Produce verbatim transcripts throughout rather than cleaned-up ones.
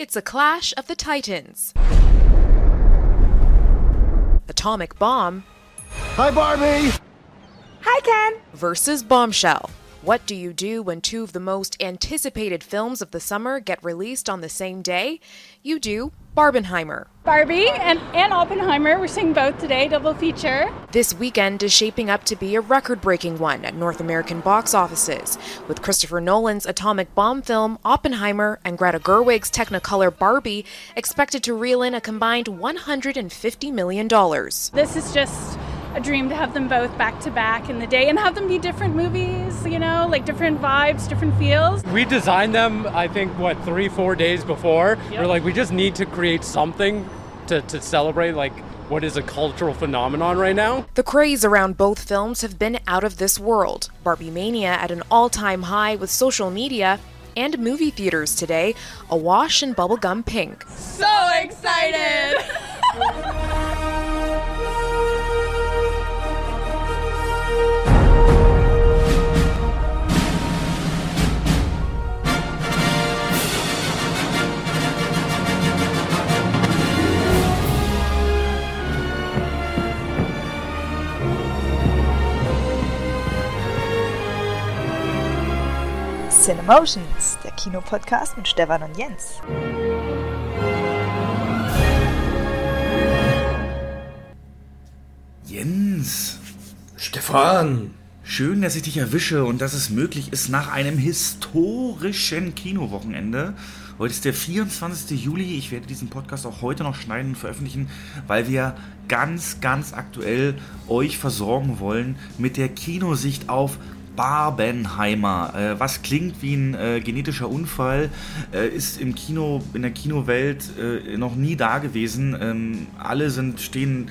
It's a clash of the Titans. Atomic bomb. Hi, Barbie! Hi, Ken! Versus Bombshell. What do you do when two of the most anticipated films of the summer get released on the same day? You do Barbenheimer. Barbie and, and Oppenheimer, we're seeing both today, double feature. This weekend is shaping up to be a record-breaking one at North American box offices, with Christopher Nolan's atomic bomb film Oppenheimer and Greta Gerwig's Technicolor Barbie expected to reel in a combined one hundred fifty million dollars. This is just a dream to have them both back to back in the day and have them be different movies, you know, like different vibes, different feels. We designed them, I think, what, three, four days before. Yep. We're like, we just need to create something to, to celebrate, like, what is a cultural phenomenon right now? The craze around both films have been out of this world. Barbie mania at an all-time high with social media and movie theaters today, awash in bubblegum pink. So excited! Cinemotions, der Kinopodcast mit Stefan und Jens. Jens, Stefan, schön, dass ich dich erwische und dass es möglich ist nach einem historischen Kinowochenende. Heute ist der vierundzwanzigste Juli, ich werde diesen Podcast auch heute noch schneiden und veröffentlichen, weil wir ganz, ganz aktuell euch versorgen wollen mit der Kinosicht auf Barbenheimer, äh, was klingt wie ein äh, genetischer Unfall, äh, ist im Kino, in der Kinowelt äh, noch nie da gewesen. Ähm, alle sind stehen,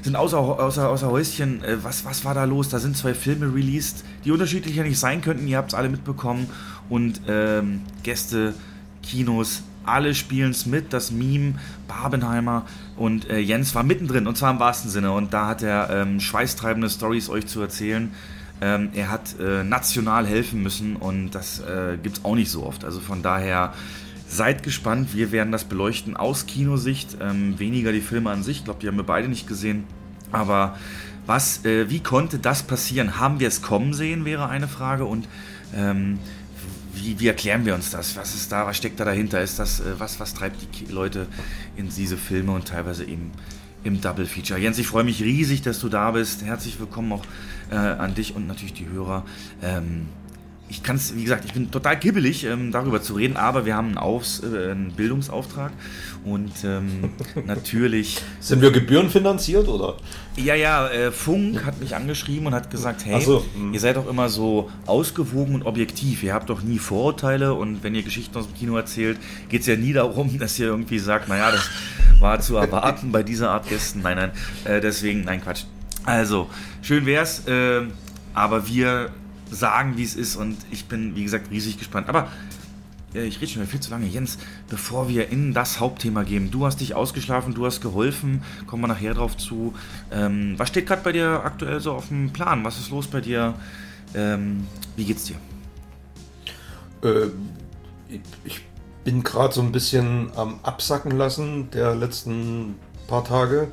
sind außer, außer, außer Häuschen. Äh, was, was war da los? Da sind zwei Filme released, die unterschiedlicher nicht sein könnten. Ihr habt es alle mitbekommen. Und ähm, Gäste, Kinos, alle spielen es mit. Das Meme, Barbenheimer. Und äh, Jens war mittendrin, und zwar im wahrsten Sinne. Und da hat er ähm, schweißtreibende Storys euch zu erzählen. Ähm, er hat äh, national helfen müssen und das äh, gibt es auch nicht so oft. Also von daher seid gespannt. Wir werden das beleuchten aus Kinosicht, ähm, weniger die Filme an sich. Ich glaube, die haben wir beide nicht gesehen. Aber was, äh, wie konnte das passieren? Haben wir es kommen sehen, wäre eine Frage. Und ähm, wie, wie erklären wir uns das? Was ist da? Was steckt da dahinter? Ist das äh, was? Was treibt die Leute in diese Filme und teilweise eben im Double Feature? Jens, ich freue mich riesig, dass du da bist. Herzlich willkommen auch äh, an dich und natürlich die Hörer. Ähm, ich kann es, wie gesagt, ich bin total kibbelig, ähm, darüber zu reden, aber wir haben einen, Aufs-, äh, einen Bildungsauftrag und ähm, natürlich... Sind wir gebührenfinanziert, oder? Ja, ja, äh, Funk hat mich angeschrieben und hat gesagt, hey, so, ihr seid doch immer so ausgewogen und objektiv, ihr habt doch nie Vorurteile und wenn ihr Geschichten aus dem Kino erzählt, geht es ja nie darum, dass ihr irgendwie sagt, naja, das war zu erwarten bei dieser Art Gästen. Nein, nein, äh, deswegen, nein, Quatsch. Also, schön wär's, äh, aber wir sagen, wie es ist und ich bin, wie gesagt, riesig gespannt. Aber äh, ich rede schon viel zu lange. Jens, bevor wir in das Hauptthema gehen, du hast dich ausgeschlafen, du hast geholfen, kommen wir nachher drauf zu. Ähm, was steht gerade bei dir aktuell so auf dem Plan? Was ist los bei dir? Ähm, wie geht's dir? Ähm, ich bin gerade so ein bisschen am Absacken lassen der letzten paar Tage,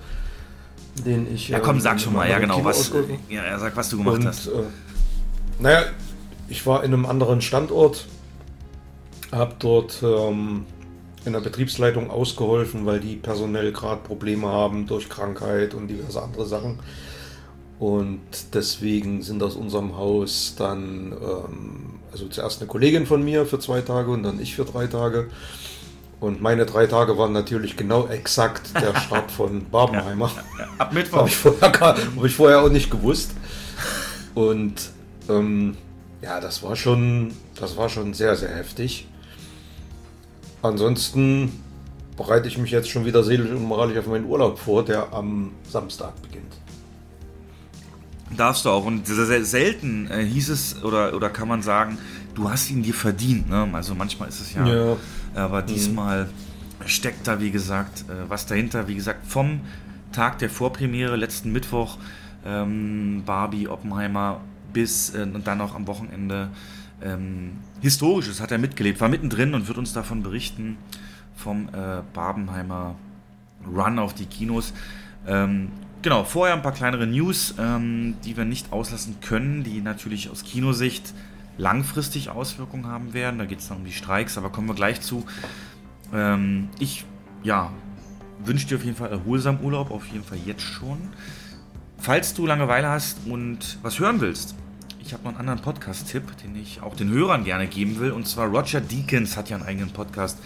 den ich... Ja komm, ähm, sag schon mal, ja genau, was, ja, sag, was du gemacht und, hast. Äh, naja, ich war in einem anderen Standort, habe dort ähm, in der Betriebsleitung ausgeholfen, weil die personell gerade Probleme haben durch Krankheit und diverse andere Sachen. Und deswegen sind aus unserem Haus dann... Ähm, Also zuerst eine Kollegin von mir für zwei Tage und dann ich für drei Tage. Und meine drei Tage waren natürlich genau exakt der Start von Barbenheimer. Ja, ja, ab Mittwoch. Habe ich, hab ich vorher auch nicht gewusst. Und ähm, ja, das war schon, das war schon sehr, sehr heftig. Ansonsten bereite ich mich jetzt schon wieder seelisch und moralisch auf meinen Urlaub vor, der am Samstag beginnt. Darfst du auch. Und sehr selten äh, hieß es, oder, oder kann man sagen, du hast ihn dir verdient. Ne? Also manchmal ist es ja... ja. Aber diesmal mhm. steckt da, wie gesagt, äh, was dahinter. Wie gesagt, vom Tag der Vorpremiere, letzten Mittwoch, ähm, Barbie, Oppenheimer, bis äh, und dann auch am Wochenende. Ähm, Historisches hat er mitgelebt, war mittendrin und wird uns davon berichten. vom äh, Barbenheimer Run auf die Kinos. Ähm, genau, vorher ein paar kleinere News, ähm, die wir nicht auslassen können, die natürlich aus Kinosicht langfristig Auswirkungen haben werden. Da geht es dann um die Streiks, aber kommen wir gleich zu. Ähm, ich, ja, wünsche dir auf jeden Fall erholsamen Urlaub, auf jeden Fall jetzt schon. Falls du Langeweile hast und was hören willst, ich habe noch einen anderen Podcast-Tipp, den ich auch den Hörern gerne geben will. Und zwar Roger Deakins hat ja einen eigenen Podcast,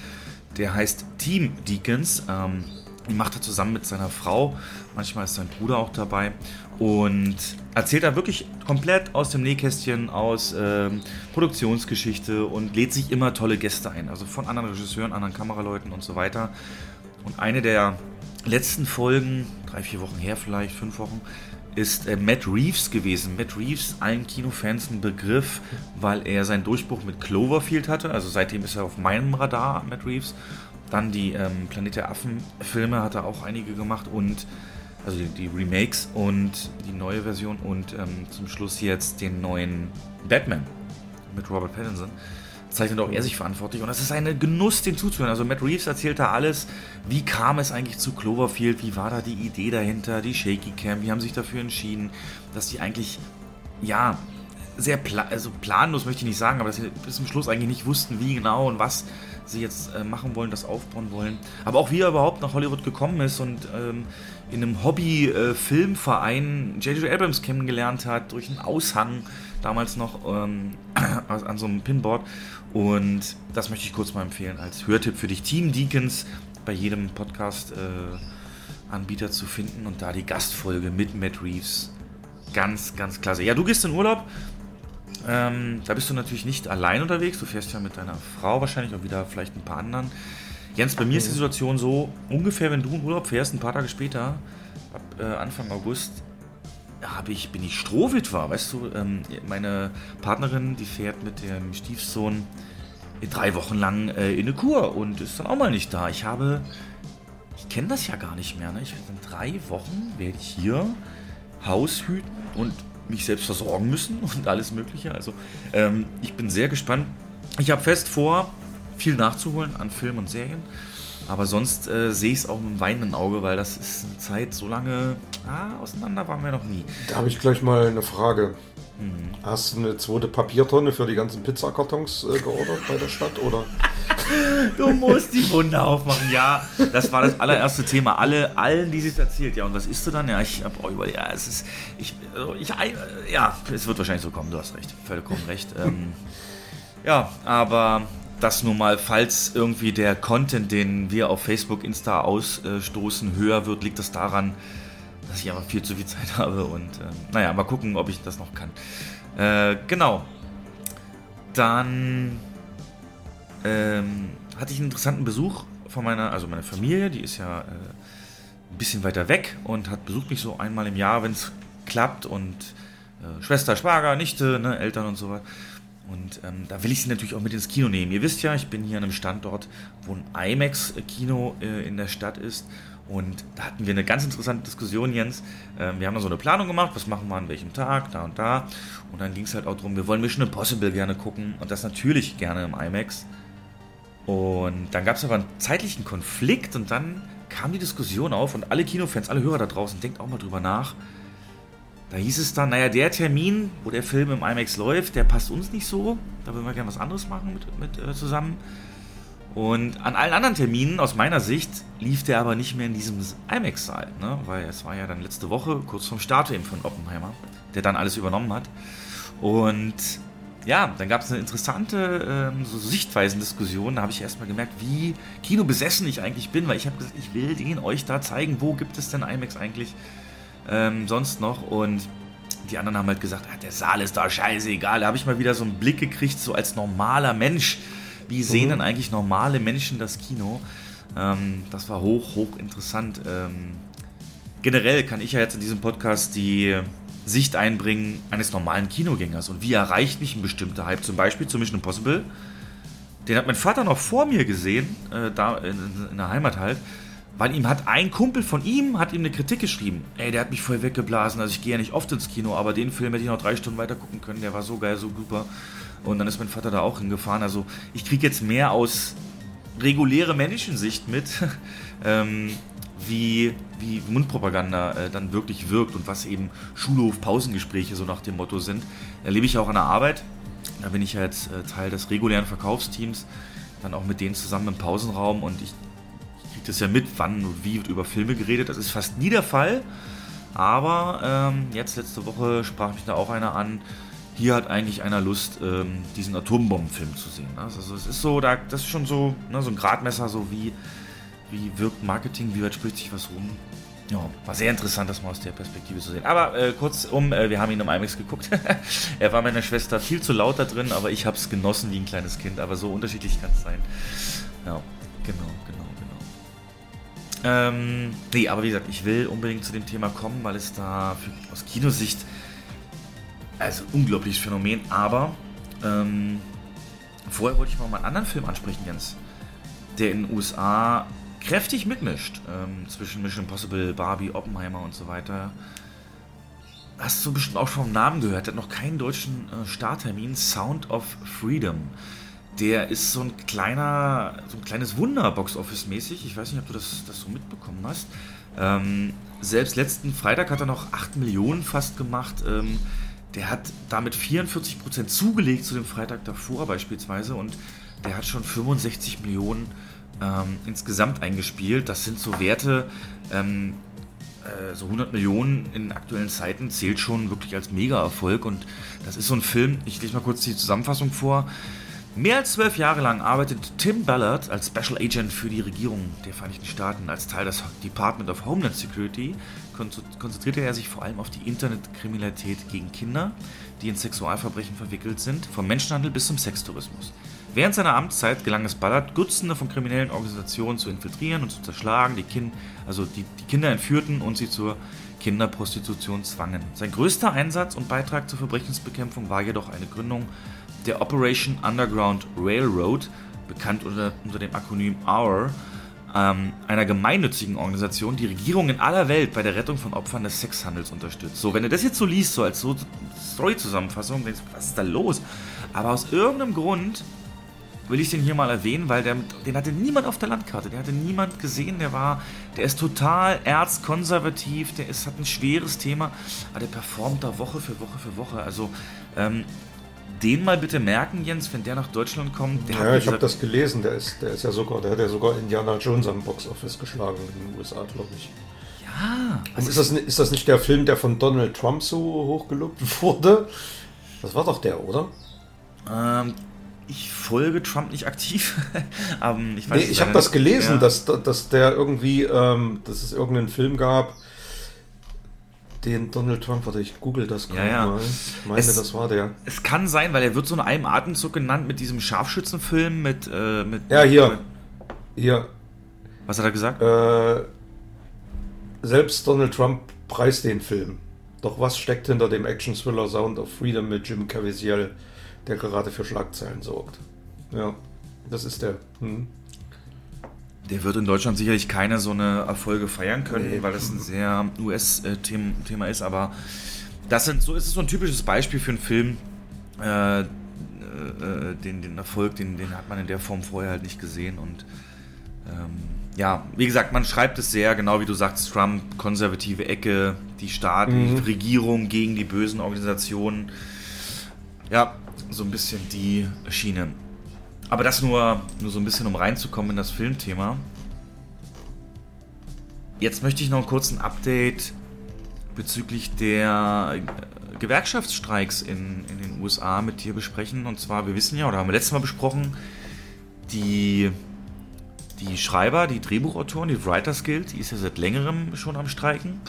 der heißt Team Deakins. Ähm, Die macht er zusammen mit seiner Frau, manchmal ist sein Bruder auch dabei und erzählt da wirklich komplett aus dem Nähkästchen, aus ähm, Produktionsgeschichte und lädt sich immer tolle Gäste ein, also von anderen Regisseuren, anderen Kameraleuten und so weiter. Und eine der letzten Folgen, drei, vier Wochen her vielleicht, fünf Wochen, ist äh, Matt Reeves gewesen. Matt Reeves, allen Kinofans ein Begriff, weil er seinen Durchbruch mit Cloverfield hatte, also seitdem ist er auf meinem Radar, Matt Reeves. Dann die ähm, Planet der Affen Filme hat er auch einige gemacht und also die, die Remakes und die neue Version und ähm, zum Schluss jetzt den neuen Batman mit Robert Pattinson. Zeichnet auch er sich verantwortlich und es ist ein Genuss, dem zuzuhören. Also Matt Reeves erzählt da alles, wie kam es eigentlich zu Cloverfield, wie war da die Idee dahinter, die Shaky Cam, wie haben sich dafür entschieden, dass die eigentlich, ja, sehr pla- also planlos möchte ich nicht sagen, aber dass sie bis zum Schluss eigentlich nicht wussten, wie genau und was sie jetzt äh, machen wollen, das aufbauen wollen. Aber auch wie er überhaupt nach Hollywood gekommen ist und ähm, in einem Hobby-Filmverein äh, J J. Abrams kennengelernt hat, durch einen Aushang damals noch ähm, an so einem Pinboard. Und das möchte ich kurz mal empfehlen als Hörtipp für dich. Team Deakins bei jedem Podcast-Anbieter äh, zu finden und da die Gastfolge mit Matt Reeves. Ganz, ganz klasse. Ja, du gehst in Urlaub. Ähm, da bist du natürlich nicht allein unterwegs, du fährst ja mit deiner Frau wahrscheinlich auch wieder, vielleicht ein paar anderen. Jens, bei mir ist die Situation so, ungefähr wenn du in Urlaub fährst, ein paar Tage später, ab äh, Anfang August, hab ich, bin ich Strohwitwer, weißt du, ähm, meine Partnerin, die fährt mit dem Stiefsohn drei Wochen lang äh, in eine Kur und ist dann auch mal nicht da. Ich habe, ich kenne das ja gar nicht mehr, ne? Ich, in drei Wochen werde ich hier Haus hüten und mich selbst versorgen müssen und alles Mögliche. Also ähm, ich bin sehr gespannt. Ich habe fest vor, viel nachzuholen an Filmen und Serien. Aber sonst äh, sehe ich es auch mit einem weinenden Auge, weil das ist eine Zeit, so lange ah, auseinander waren wir noch nie. Da habe ich gleich mal eine Frage. Mhm. Hast du eine zweite Papiertonne für die ganzen Pizzakartons äh, geordert bei der Stadt, oder? Du musst die Wunde aufmachen, ja. Das war das allererste Thema. Alle, allen, die sich erzählt. Ja, und was isst du dann? Ja, ich hab auch über. Ja, es ist. Ich, ich, ja, es wird wahrscheinlich so kommen, du hast recht. Vollkommen recht. Ähm, ja, aber das nur mal, falls irgendwie der Content, den wir auf Facebook, Insta ausstoßen, höher wird, liegt das daran, dass ich einfach viel zu viel Zeit habe. Und ähm, naja, mal gucken, ob ich das noch kann. Äh, genau. Dann. Ähm, hatte ich einen interessanten Besuch von meiner, also meiner Familie, die ist ja äh, ein bisschen weiter weg und hat besucht mich so einmal im Jahr, wenn es klappt und äh, Schwester, Schwager, Nichte, ne, Eltern und so weiter. Und ähm, da will ich sie natürlich auch mit ins Kino nehmen. Ihr wisst ja, ich bin hier an einem Standort, wo ein IMAX-Kino äh, in der Stadt ist und da hatten wir eine ganz interessante Diskussion, Jens. Ähm, wir haben da so eine Planung gemacht, was machen wir an welchem Tag, da und da und dann ging es halt auch darum, wir wollen Mission Impossible gerne gucken und das natürlich gerne im IMAX. Und dann gab es aber einen zeitlichen Konflikt und dann kam die Diskussion auf und alle Kinofans, alle Hörer da draußen, denkt auch mal drüber nach. Da hieß es dann, naja, der Termin, wo der Film im IMAX läuft, der passt uns nicht so. Da würden wir gerne was anderes machen mit, mit äh, zusammen. Und an allen anderen Terminen, aus meiner Sicht, lief der aber nicht mehr in diesem IMAX-Saal. Ne? Weil es war ja dann letzte Woche, kurz vorm Start eben von Oppenheimer, der dann alles übernommen hat. Und ja, dann gab es eine interessante ähm, so Sichtweisendiskussion. Da habe ich erstmal gemerkt, wie kinobesessen ich eigentlich bin, weil ich habe gesagt, ich will den euch da zeigen, wo gibt es denn IMAX eigentlich ähm, sonst noch. Und die anderen haben halt gesagt, ah, der Saal ist da scheißegal. Da habe ich mal wieder so einen Blick gekriegt, so als normaler Mensch. Wie sehen mhm. denn eigentlich normale Menschen das Kino? Ähm, das war hoch, hoch interessant. Ähm, generell kann ich ja jetzt in diesem Podcast die Sicht einbringen eines normalen Kinogängers und wie erreicht mich ein bestimmter Hype, zum Beispiel zu Mission Impossible, den hat mein Vater noch vor mir gesehen, äh, da in, in der Heimat halt, weil ihm hat ein Kumpel von ihm, hat ihm eine Kritik geschrieben, ey, der hat mich voll weggeblasen, also ich gehe ja nicht oft ins Kino, aber den Film hätte ich noch drei Stunden weiter gucken können, der war so geil, so super und dann ist mein Vater da auch hingefahren, also ich kriege jetzt mehr aus reguläre Menschensicht mit, ähm, wie, wie Mundpropaganda äh, dann wirklich wirkt und was eben Schulhof-Pausengespräche so nach dem Motto sind. Da lebe ich auch an der Arbeit, da bin ich halt äh, Teil des regulären Verkaufsteams, dann auch mit denen zusammen im Pausenraum, und ich, ich kriege das ja mit, wann und wie wird über Filme geredet. Das ist fast nie der Fall, aber ähm, jetzt letzte Woche sprach mich da auch einer an, hier hat eigentlich einer Lust, ähm, diesen Atombombenfilm zu sehen. Ne? Also es ist so, da, das ist schon so, ne, so ein Gradmesser, so wie, wie wirkt Marketing, wie weit spricht sich was rum. Ja, war sehr interessant, das mal aus der Perspektive zu sehen. Aber äh, kurzum, äh, wir haben ihn im IMAX geguckt. Er war meiner Schwester viel zu laut da drin, aber ich habe es genossen wie ein kleines Kind. Aber so unterschiedlich kann es sein. Ja, genau, genau, genau. Ähm, nee, aber wie gesagt, ich will unbedingt zu dem Thema kommen, weil es da für, aus Kinosicht, also unglaubliches Phänomen, aber ähm, vorher wollte ich mal einen anderen Film ansprechen, Jens, der in den U S A kräftig mitmischt, ähm, zwischen Mission Impossible, Barbie, Oppenheimer und so weiter. Hast du bestimmt auch schon vom Namen gehört, der hat noch keinen deutschen äh, Starttermin, Sound of Freedom. Der ist so ein kleiner, so ein kleines Wunder Box-Office-mäßig, ich weiß nicht, ob du das, das so mitbekommen hast. Ähm, selbst letzten Freitag hat er noch acht Millionen fast gemacht, ähm, der hat damit vierundvierzig Prozent zugelegt zu dem Freitag davor beispielsweise, und der hat schon fünfundsechzig Millionen ähm, insgesamt eingespielt. Das sind so Werte, ähm, äh, so hundert Millionen in aktuellen Zeiten zählt schon wirklich als Mega-Erfolg, und das ist so ein Film, ich lese mal kurz die Zusammenfassung vor. Mehr als zwölf Jahre lang arbeitet Tim Ballard als Special Agent für die Regierung der Vereinigten Staaten. Als Teil des Department of Homeland Security konzentrierte er sich vor allem auf die Internetkriminalität gegen Kinder, die in Sexualverbrechen verwickelt sind, vom Menschenhandel bis zum Sextourismus. Während seiner Amtszeit gelang es Ballard, Dutzende von kriminellen Organisationen zu infiltrieren und zu zerschlagen, die, kind, also die, die Kinder entführten und sie zur Kinderprostitution zwangen. Sein größter Einsatz und Beitrag zur Verbrechensbekämpfung war jedoch eine Gründung der Operation Underground Railroad, bekannt unter, unter dem Akronym O U R, ähm, einer gemeinnützigen Organisation, die Regierungen in aller Welt bei der Rettung von Opfern des Sexhandels unterstützt. So, wenn du das jetzt so liest, so als so Story-Zusammenfassung, denkst du, was ist da los? Aber aus irgendeinem Grund will ich den hier mal erwähnen, weil der, den hatte niemand auf der Landkarte, den hatte niemand gesehen, der war, der ist total erzkonservativ, der ist, hat ein schweres Thema, aber der performt da Woche für Woche für Woche, also, ähm, den mal bitte merken, Jens, wenn der nach Deutschland kommt. Der ja, hat ich habe das gelesen, der ist, der ist ja sogar, der hat ja sogar Indiana Jones am Boxoffice geschlagen in den U S A, glaube ich. Ja. Also ist, das, ist das nicht der Film, der von Donald Trump so hochgelobt wurde? Das war doch der, oder? Ähm, ich folge Trump nicht aktiv. Aber ich weiß nee, ich habe das gelesen, ja. dass, dass der irgendwie, ähm, dass es irgendeinen Film gab, den Donald Trump, warte, ich google das gerade ja, ja. mal. Ich meine, es, das war der. Es kann sein, weil er wird so in einem Atemzug genannt mit diesem Scharfschützenfilm, mit... Äh, mit ja, hier. Mit, hier. Was hat er gesagt? Äh, selbst Donald Trump preist den Film. Doch was steckt hinter dem Action-Thriller Sound of Freedom mit Jim Caviezel, der gerade für Schlagzeilen sorgt? Ja, das ist der. Hm. Der wird in Deutschland sicherlich keine so eine Erfolge feiern können, nee, weil das ein sehr U S-Thema ist, aber das sind so, ist so ein typisches Beispiel für einen Film, äh, äh, den, den Erfolg, den, den hat man in der Form vorher halt nicht gesehen, und ähm, ja, wie gesagt, man schreibt es sehr, genau wie du sagst, Trump, konservative Ecke, die Staaten, mhm. die Regierung gegen die bösen Organisationen, ja, so ein bisschen die Schiene. Aber das nur, nur so ein bisschen, um reinzukommen in das Filmthema. Jetzt möchte ich noch einen kurzen Update bezüglich der Gewerkschaftsstreiks in, in den U S A mit dir besprechen. Und zwar, wir wissen ja, oder haben wir letztes Mal besprochen, die, die Schreiber, die Drehbuchautoren, die Writers Guild, die ist ja seit längerem schon am Streiken.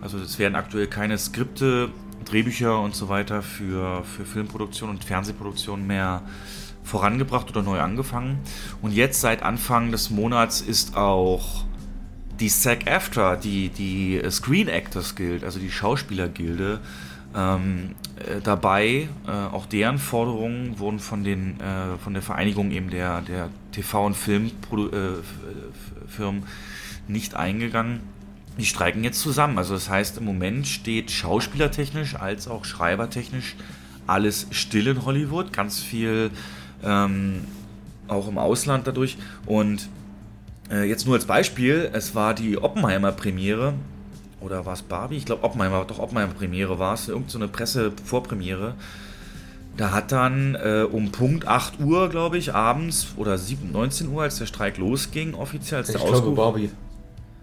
Also es werden aktuell keine Skripte, Drehbücher und so weiter für, für Filmproduktion und Fernsehproduktion mehr vorangebracht oder neu angefangen. Und jetzt seit Anfang des Monats ist auch die SAG-AFTRA, die, die Screen Actors Guild, also die Schauspielergilde, ähm, äh, dabei. Äh, auch deren Forderungen wurden von, den, äh, von der Vereinigung eben der, der T V- und Filmfirmen äh, nicht eingegangen. Die streiken jetzt zusammen. Also das heißt, im Moment steht schauspielertechnisch als auch schreibertechnisch alles still in Hollywood. Ganz viel Ähm, auch im Ausland dadurch. Und äh, jetzt nur als Beispiel, es war die Oppenheimer-Premiere, oder war es Barbie? Ich glaube Oppenheimer, doch Oppenheimer-Premiere war es, irgend so eine Presse-Vorpremiere. Da hat dann äh, um Punkt acht Uhr, glaube ich, abends oder sieben, neunzehn Uhr, als der Streik losging, offiziell, als der Ausruf. Ich glaube Barbie.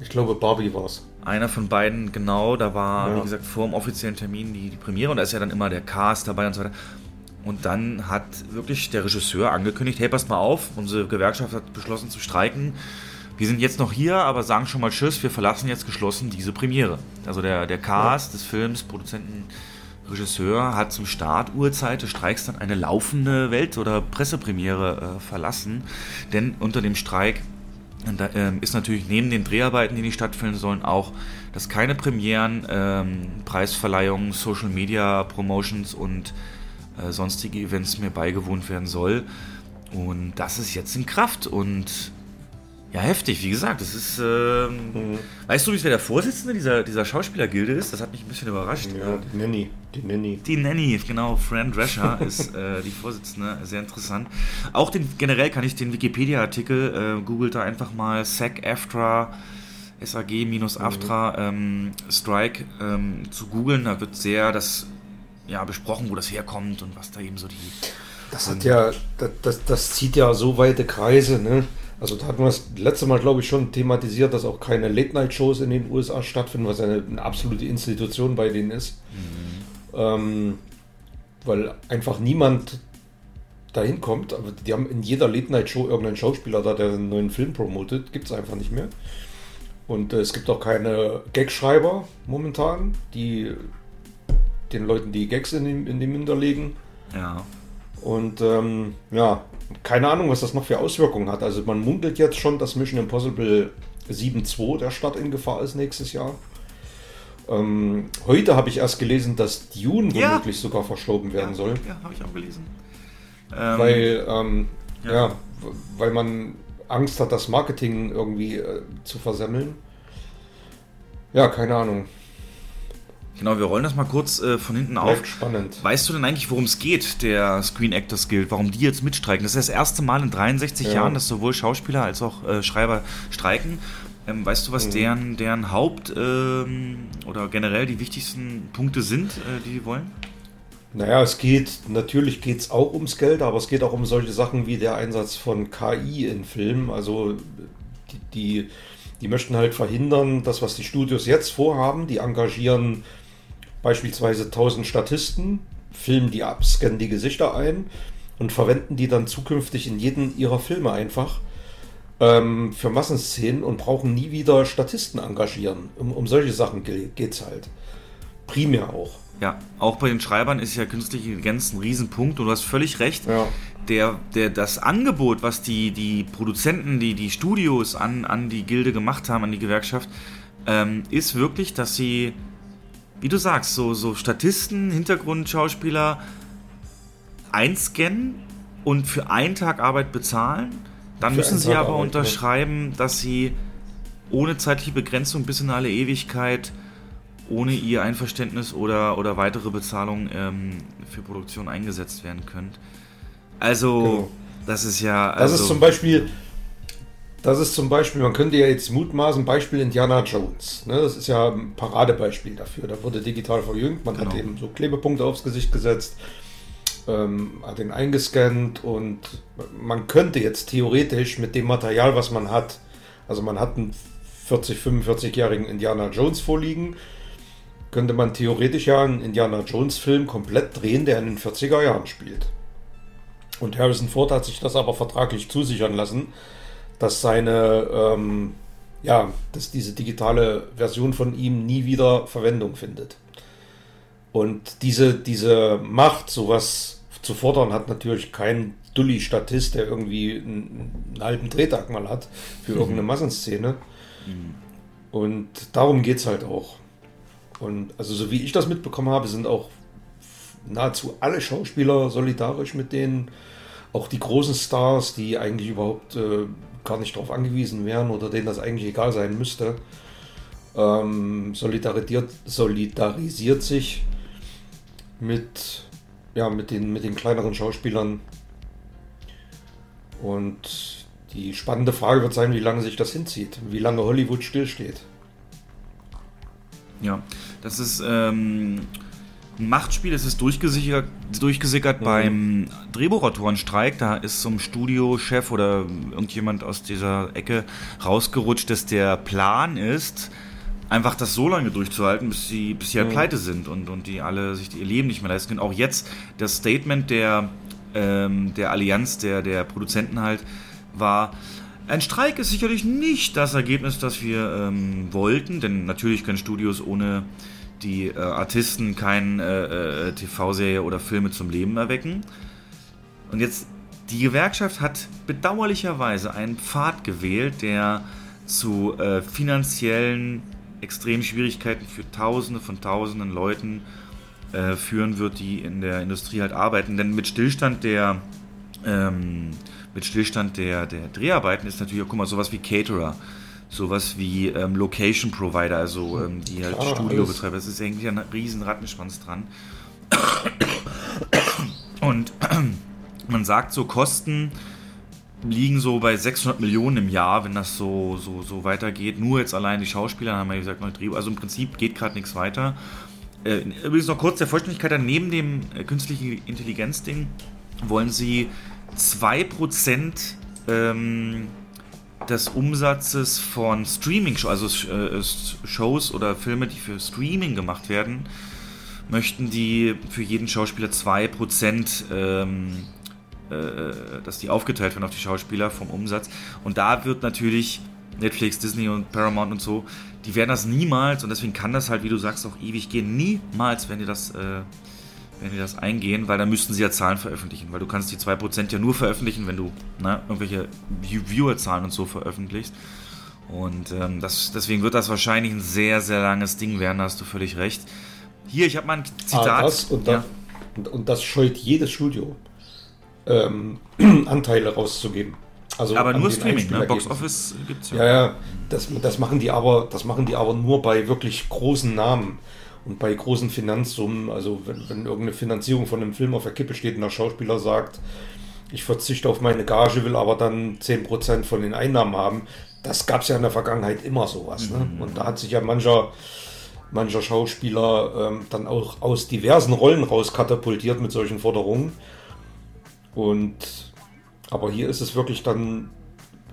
Ich glaube Barbie war es. Einer von beiden, genau, da war, ja. wie gesagt, vor dem offiziellen Termin die, die Premiere, und da ist ja dann immer der Cast dabei und so weiter. Und dann hat wirklich der Regisseur angekündigt, hey, passt mal auf, unsere Gewerkschaft hat beschlossen zu streiken. Wir sind jetzt noch hier, aber sagen schon mal Tschüss, wir verlassen jetzt geschlossen diese Premiere. Also der, der Cast ja. des Films, Produzenten, Regisseur hat zum Startuhrzeit des Streiks dann eine laufende Welt- oder Pressepremiere äh, verlassen, denn unter dem Streik da, äh, ist natürlich neben den Dreharbeiten, die nicht stattfinden sollen, auch, dass keine Premieren, ähm, Preisverleihungen, Social Media Promotions und äh, sonstige Events mehr beigewohnt werden soll, und das ist jetzt in Kraft und ja, heftig, wie gesagt, das ist, ähm, mhm. weißt du, wie wer der Vorsitzende dieser, dieser Schauspielergilde ist? Das hat mich ein bisschen überrascht. Ja, die Nanny, die Nanny. Die Nanny, genau, Fran Drescher ist äh, die Vorsitzende, sehr interessant. Auch den, generell kann ich den Wikipedia-Artikel, äh, googelt da einfach mal SAG-AFTRA, S A G-AFTRA, mhm. ähm, Strike ähm, zu googeln, da wird sehr das, ja, besprochen, wo das herkommt und was da eben so die... Das hat ja, das, das, das zieht ja so weite Kreise, ne? Also da hatten wir das letzte Mal, glaube ich, schon thematisiert, dass auch keine Late-Night-Shows in den U S A stattfinden, was eine, eine absolute Institution bei denen ist. Mhm. Ähm, weil einfach niemand dahin kommt. Aber die haben in jeder Late-Night-Show irgendeinen Schauspieler da, der einen neuen Film promotet. Gibt es einfach nicht mehr. Und äh, es gibt auch keine Gagschreiber momentan, die den Leuten die Gags in den, in den Münder legen. Ja. Und ähm, ja, keine Ahnung, was das noch für Auswirkungen hat. Also man munkelt jetzt schon, dass Mission Impossible sieben Punkt zwei der Start in Gefahr ist nächstes Jahr. Ähm, heute habe ich erst gelesen, dass Dune ja. womöglich sogar verschoben werden ja, soll. Ja, habe ich auch gelesen. Ähm, weil, ähm, ja. ja, weil man Angst hat, das Marketing irgendwie äh, zu versemmeln. Ja, keine Ahnung. Genau, wir rollen das mal kurz äh, von hinten auf. Spannend. Weißt du denn eigentlich, worum es geht, der Screen Actors Guild, warum die jetzt mitstreiken? Das ist das erste Mal in dreiundsechzig ja. Jahren, dass sowohl Schauspieler als auch äh, Schreiber streiken. Ähm, weißt du, was mhm. deren, deren Haupt- ähm, oder generell die wichtigsten Punkte sind, äh, die sie wollen? Naja, es geht, natürlich geht es auch ums Geld, aber es geht auch um solche Sachen wie der Einsatz von K I in Filmen. Also die, die, die möchten halt verhindern, das, was die Studios jetzt vorhaben, die engagieren beispielsweise tausend Statisten, filmen die ab, scannen die Gesichter ein und verwenden die dann zukünftig in jedem ihrer Filme einfach ähm, für Massenszenen und brauchen nie wieder Statisten engagieren. Um, um solche Sachen geht es halt. Primär auch. Ja, auch bei den Schreibern ist ja künstliche Intelligenz ein Riesenpunkt und du hast völlig recht. Ja. Der, der, das Angebot, was die, die Produzenten, die, die Studios an, an die Gilde gemacht haben, an die Gewerkschaft, ähm, ist wirklich, dass sie, wie du sagst, so, so Statisten, Hintergrundschauspieler einscannen und für einen Tag Arbeit bezahlen. Dann müssen sie aber unterschreiben, dass sie ohne zeitliche Begrenzung bis in alle Ewigkeit, ohne ihr Einverständnis oder, oder weitere Bezahlung ähm, für Produktion eingesetzt werden können. Also, genau. das ist ja... Also, das ist zum Beispiel... Das ist zum Beispiel, man könnte ja jetzt mutmaßen, Beispiel Indiana Jones. Ne? Das ist ja ein Paradebeispiel dafür. Da wurde digital verjüngt, man genau. hat eben so Klebepunkte aufs Gesicht gesetzt, ähm, hat ihn eingescannt und man könnte jetzt theoretisch mit dem Material, was man hat, also man hat einen vierzig-, fünfundvierzigjährigen Indiana Jones vorliegen, könnte man theoretisch ja einen Indiana Jones Film komplett drehen, der in den vierziger Jahren spielt. Und Harrison Ford hat sich das aber vertraglich zusichern lassen, dass seine, ähm, ja, dass diese digitale Version von ihm nie wieder Verwendung findet. Und diese, diese Macht, sowas zu fordern, hat natürlich kein Dulli-Statist, der irgendwie einen, einen halben Drehtag mal hat für mhm. irgendeine Massenszene. Mhm. Und darum geht's halt auch. Und also so wie ich das mitbekommen habe, sind auch nahezu alle Schauspieler solidarisch mit denen. Auch die großen Stars, die eigentlich überhaupt äh, gar nicht darauf angewiesen wären oder denen das eigentlich egal sein müsste, ähm, solidarisiert, solidarisiert sich mit, ja, mit, den, mit den kleineren Schauspielern. Und die spannende Frage wird sein, wie lange sich das hinzieht, wie lange Hollywood stillsteht. Ja, das ist ähm, ein Machtspiel, es ist durchgesickert, durchgesickert mhm. beim Drehbuchautorenstreik. Da ist zum Studiochef oder irgendjemand aus dieser Ecke rausgerutscht, dass der Plan ist, einfach das so lange durchzuhalten, bis sie, bis sie halt mhm. pleite sind und, und die alle sich ihr Leben nicht mehr leisten können. Auch jetzt das Statement der, ähm, der Allianz, der, der Produzenten halt, war: Ein Streik ist sicherlich nicht das Ergebnis, das wir ähm, wollten, denn natürlich können Studios ohne die äh, Artisten keine äh, T V-Serie oder Filme zum Leben erwecken. Und jetzt, die Gewerkschaft hat bedauerlicherweise einen Pfad gewählt, der zu äh, finanziellen extremen Schwierigkeiten für Tausende von Tausenden Leuten äh, führen wird, die in der Industrie halt arbeiten. Denn mit Stillstand der... Ähm, Mit Stillstand der, der Dreharbeiten ist natürlich auch, guck mal, sowas wie Caterer, sowas wie ähm, Location Provider, also ähm, die halt Klar, Studio alles. betreiben. Das ist eigentlich ein riesen Rattenschwanz dran. Und man sagt so, Kosten liegen so bei sechshundert Millionen im Jahr, wenn das so, so, so weitergeht. Nur jetzt allein die Schauspieler haben ja gesagt, neue Drehbuch. Also im Prinzip geht gerade nichts weiter. Äh, übrigens noch kurz der Vollständigkeit, dann neben dem äh, künstlichen Intelligenz-Ding wollen sie zwei Prozent ähm, des Umsatzes von Streaming-Shows, also äh, Shows oder Filme, die für Streaming gemacht werden, möchten die für jeden Schauspieler zwei Prozent, ähm, äh, dass die aufgeteilt werden auf die Schauspieler vom Umsatz. Und da wird natürlich Netflix, Disney und Paramount und so, die werden das niemals, und deswegen kann das halt, wie du sagst, auch ewig gehen, niemals, wenn ihr das... Äh, wenn die das eingehen, weil dann müssten sie ja Zahlen veröffentlichen, weil du kannst die zwei Prozent ja nur veröffentlichen, wenn du ne, irgendwelche Viewerzahlen und so veröffentlichst. Und ähm, das, deswegen wird das wahrscheinlich ein sehr, sehr langes Ding werden, da hast du völlig recht. Hier, ich habe mal ein Zitat. Ah, das und, ja. das, und, und das scheut jedes Studio, ähm, Anteile rauszugeben. Also aber nur Streaming, ne? Box Office gibt es ja. Ja, ja, das, das, machen die aber, das machen die aber nur bei wirklich großen Namen. Und bei großen Finanzsummen, also wenn, wenn irgendeine Finanzierung von einem Film auf der Kippe steht und der Schauspieler sagt, ich verzichte auf meine Gage, will aber dann zehn Prozent von den Einnahmen haben, das gab es ja in der Vergangenheit immer sowas. Ne? Und da hat sich ja mancher, mancher Schauspieler ähm, dann auch aus diversen Rollen rauskatapultiert mit solchen Forderungen. Und aber hier ist es wirklich dann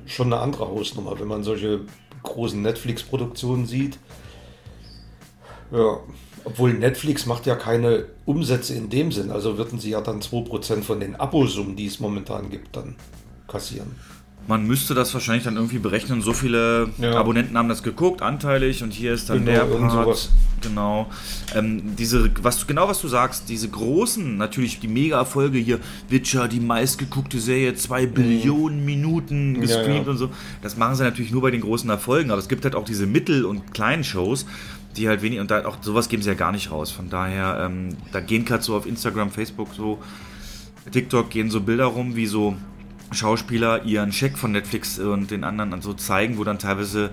schon eine andere Hausnummer, wenn man solche großen Netflix-Produktionen sieht. Ja, obwohl Netflix macht ja keine Umsätze in dem Sinn, also würden sie ja dann zwei Prozent von den Abosummen, die es momentan gibt, dann kassieren. Man müsste das wahrscheinlich dann irgendwie berechnen, so viele ja. Abonnenten haben das geguckt, anteilig, und hier ist dann genau, der Part. Sowas. Genau, ähm, diese, was du, genau was du sagst, diese großen, natürlich die Mega-Erfolge hier, Witcher, die meistgeguckte Serie, zwei mhm. Billionen Minuten gestreamt ja, ja. und so, das machen sie natürlich nur bei den großen Erfolgen, aber es gibt halt auch diese Mittel- und kleinen Shows, die halt wenig, und da auch sowas geben sie ja gar nicht raus. Von daher, ähm, da gehen gerade so auf Instagram, Facebook, so TikTok gehen so Bilder rum, wie so Schauspieler ihren Scheck von Netflix und den anderen dann so zeigen, wo dann teilweise